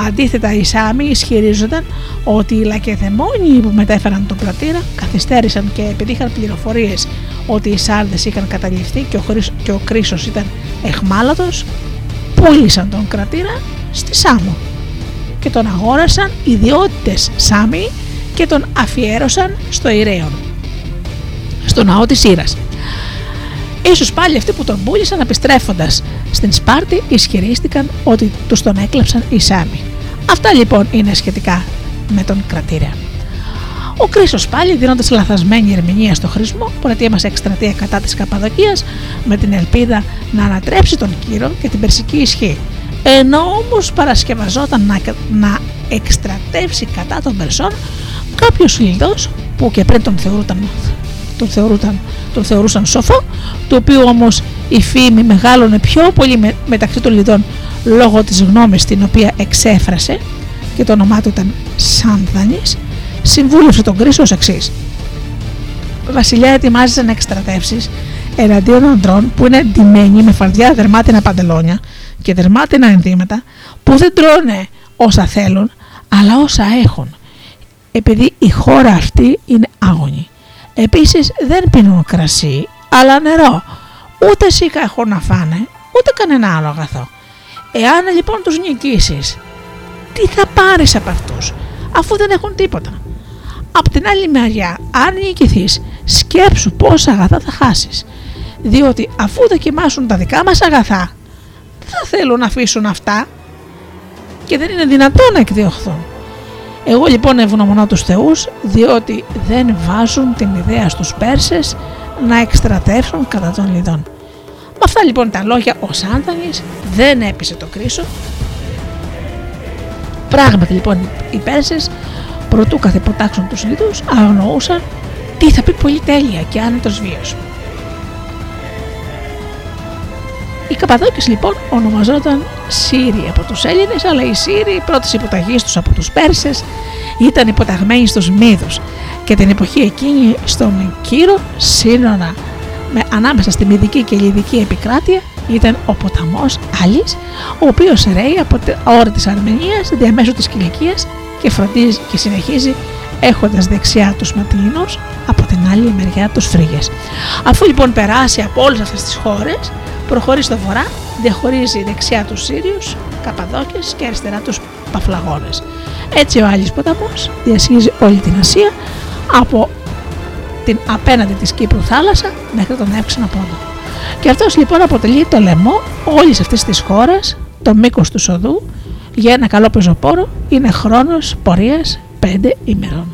Αντίθετα, οι Σάμοι ισχυρίζονταν ότι οι Λακεδαιμόνιοι που μετέφεραν τον κρατήρα καθυστέρησαν και επειδή είχαν πληροφορίες ότι οι Σάρδες είχαν καταληφθεί και ο, Χρήσ, και ο Κρίσος ήταν αιχμάλωτος, πούλησαν τον κρατήρα στη Σάμο και τον αγόρασαν ιδιώτες Σάμοι και τον αφιέρωσαν στο Ιρέον, στο ναό της Ήρας. Ίσως πάλι αυτοί που τον πούλησαν, επιστρέφοντας στην Σπάρτη, ισχυρίστηκαν ότι τους τον έκλεψαν οι Σάμοι. Αυτά λοιπόν είναι σχετικά με τον κρατήρα. Ο Κρίσος πάλι, δίνοντας λαθασμένη ερμηνεία στο χρησμό, προετοίμασε εκστρατεία κατά της Καπαδοκίας με την ελπίδα να ανατρέψει τον Κύρο και την περσική ισχύ. Ενώ όμως παρασκευαζόταν να, να εκστρατεύσει κατά των Περσών, κάποιος Λιδός που και πριν τον θεωρούταν Τον, θεωρούταν, τον θεωρούσαν σοφό, το οποίο όμως η φήμη μεγάλωνε πιο πολύ με, μεταξύ των Λιδών λόγω της γνώμης την οποία εξέφρασε και το όνομά του ήταν Σάνδανης, συμβούλευσε τον Κρίσο ως εξής. Βασιλιά, ετοιμάζεσαι να εκστρατεύσεις εναντίον ανδρών που είναι ντυμένοι με φαρδιά δερμάτινα παντελόνια και δερμάτινα ενδύματα που δεν τρώνε όσα θέλουν αλλά όσα έχουν, επειδή η χώρα αυτή είναι άγωνη. Επίσης δεν πίνουν κρασί, αλλά νερό. Ούτε σίκα έχουν να φάνε, ούτε κανένα άλλο αγαθό. Εάν λοιπόν τους νικήσεις, τι θα πάρεις από αυτούς, αφού δεν έχουν τίποτα. Απ' την άλλη μεριά, αν νικηθείς, σκέψου πόσα αγαθά θα χάσεις. Διότι αφού δοκιμάσουν τα δικά μας αγαθά, θα θέλουν να αφήσουν αυτά και δεν είναι δυνατόν να εκδιωχθούν. Εγώ λοιπόν ευγνωμονώ τους θεούς, διότι δεν βάζουν την ιδέα στους Πέρσες να εκστρατεύσουν κατά των Λιδών. Με αυτά λοιπόν τα λόγια ο Σάνδανης δεν έπεισε το Κρίσο. Πράγματι λοιπόν οι Πέρσες, προτού καθεποτάξουν τους Λιδούς, αγνοούσαν τι θα πει πολυτέλεια και άνετος βίος. Οι Καπαδόκες λοιπόν ονομαζόταν Σύριοι από τους Έλληνες, αλλά οι Σύριοι πρώτης υποταγής τους από τους Πέρσες ήταν υποταγμένοι στους Μίδους και την εποχή εκείνη στον Κύρο, σύνορα με, ανάμεσα στη Μυδική και Λιδική επικράτεια, ήταν ο ποταμός Αλής, ο οποίος ρέει από τα όρη της Αρμενίας διαμέσου της Κιλικίας και φροντίζει και συνεχίζει έχοντας δεξιά τους Ματιινούς, από την άλλη μεριά τους Φρίγες. Αφού λοιπόν περάσει από όλες αυτές τις χώρες, προχωρεί στο βορρά, διαχωρίζει δεξιά τους Σύριους, Καπαδόκες και αριστερά τους Παφλαγώνες. Έτσι ο Άλλης ποταμός διασχίζει όλη την Ασία από την απέναντι της Κύπρου θάλασσα μέχρι τον Εύξενα πόντο. Και αυτός λοιπόν αποτελεί το λαιμό όλης αυτής της χώρας, το μήκος του Σοδού. Για ένα καλό πεζοπόρο είναι χρόνος πορείας πέντε ημερών.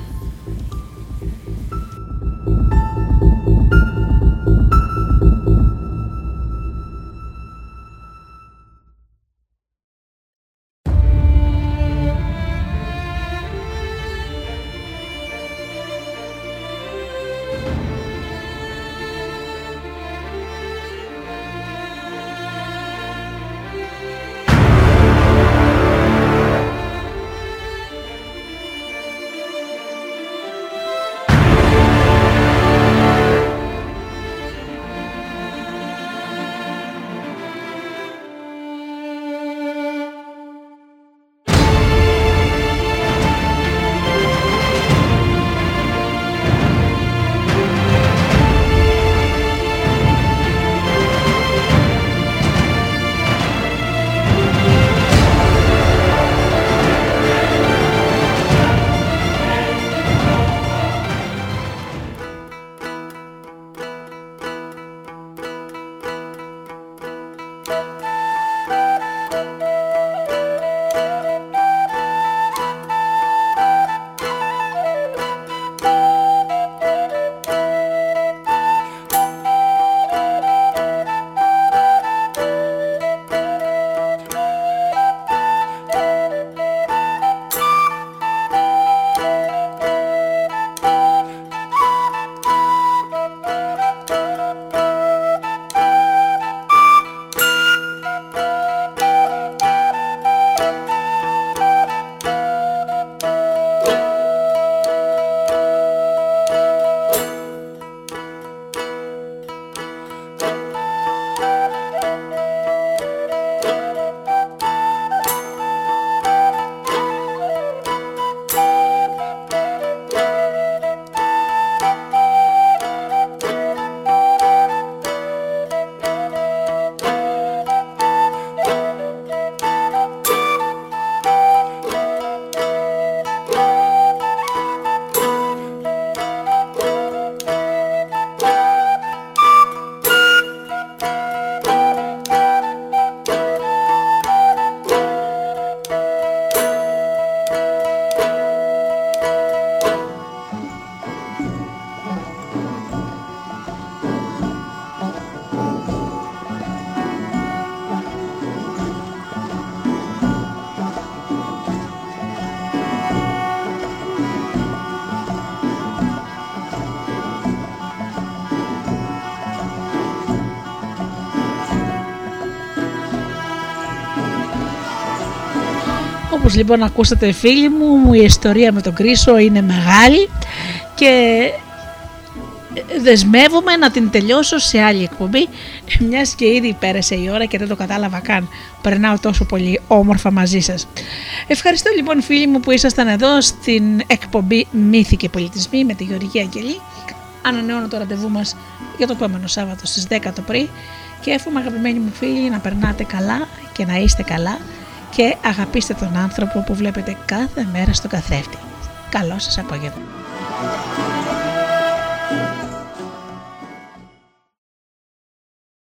Όπως λοιπόν ακούσατε φίλοι μου, η ιστορία με τον Κροίσο είναι μεγάλη και δεσμεύομαι να την τελειώσω σε άλλη εκπομπή, μιας και ήδη πέρασε η ώρα και δεν το κατάλαβα καν. Περνάω τόσο πολύ όμορφα μαζί σας. Ευχαριστώ λοιπόν φίλοι μου που ήσασταν εδώ στην εκπομπή Μύθοι και Πολιτισμοί με τη Γεωργία Αγγελή. Ανανεώνω το ραντεβού μας για το επόμενο Σάββατο στις δέκα το πρωί και εύχομαι αγαπημένοι μου φίλοι να περνάτε καλά και να είστε καλά και αγαπήστε τον άνθρωπο που βλέπετε κάθε μέρα στον καθρέφτη. Καλό σας απόγευμα.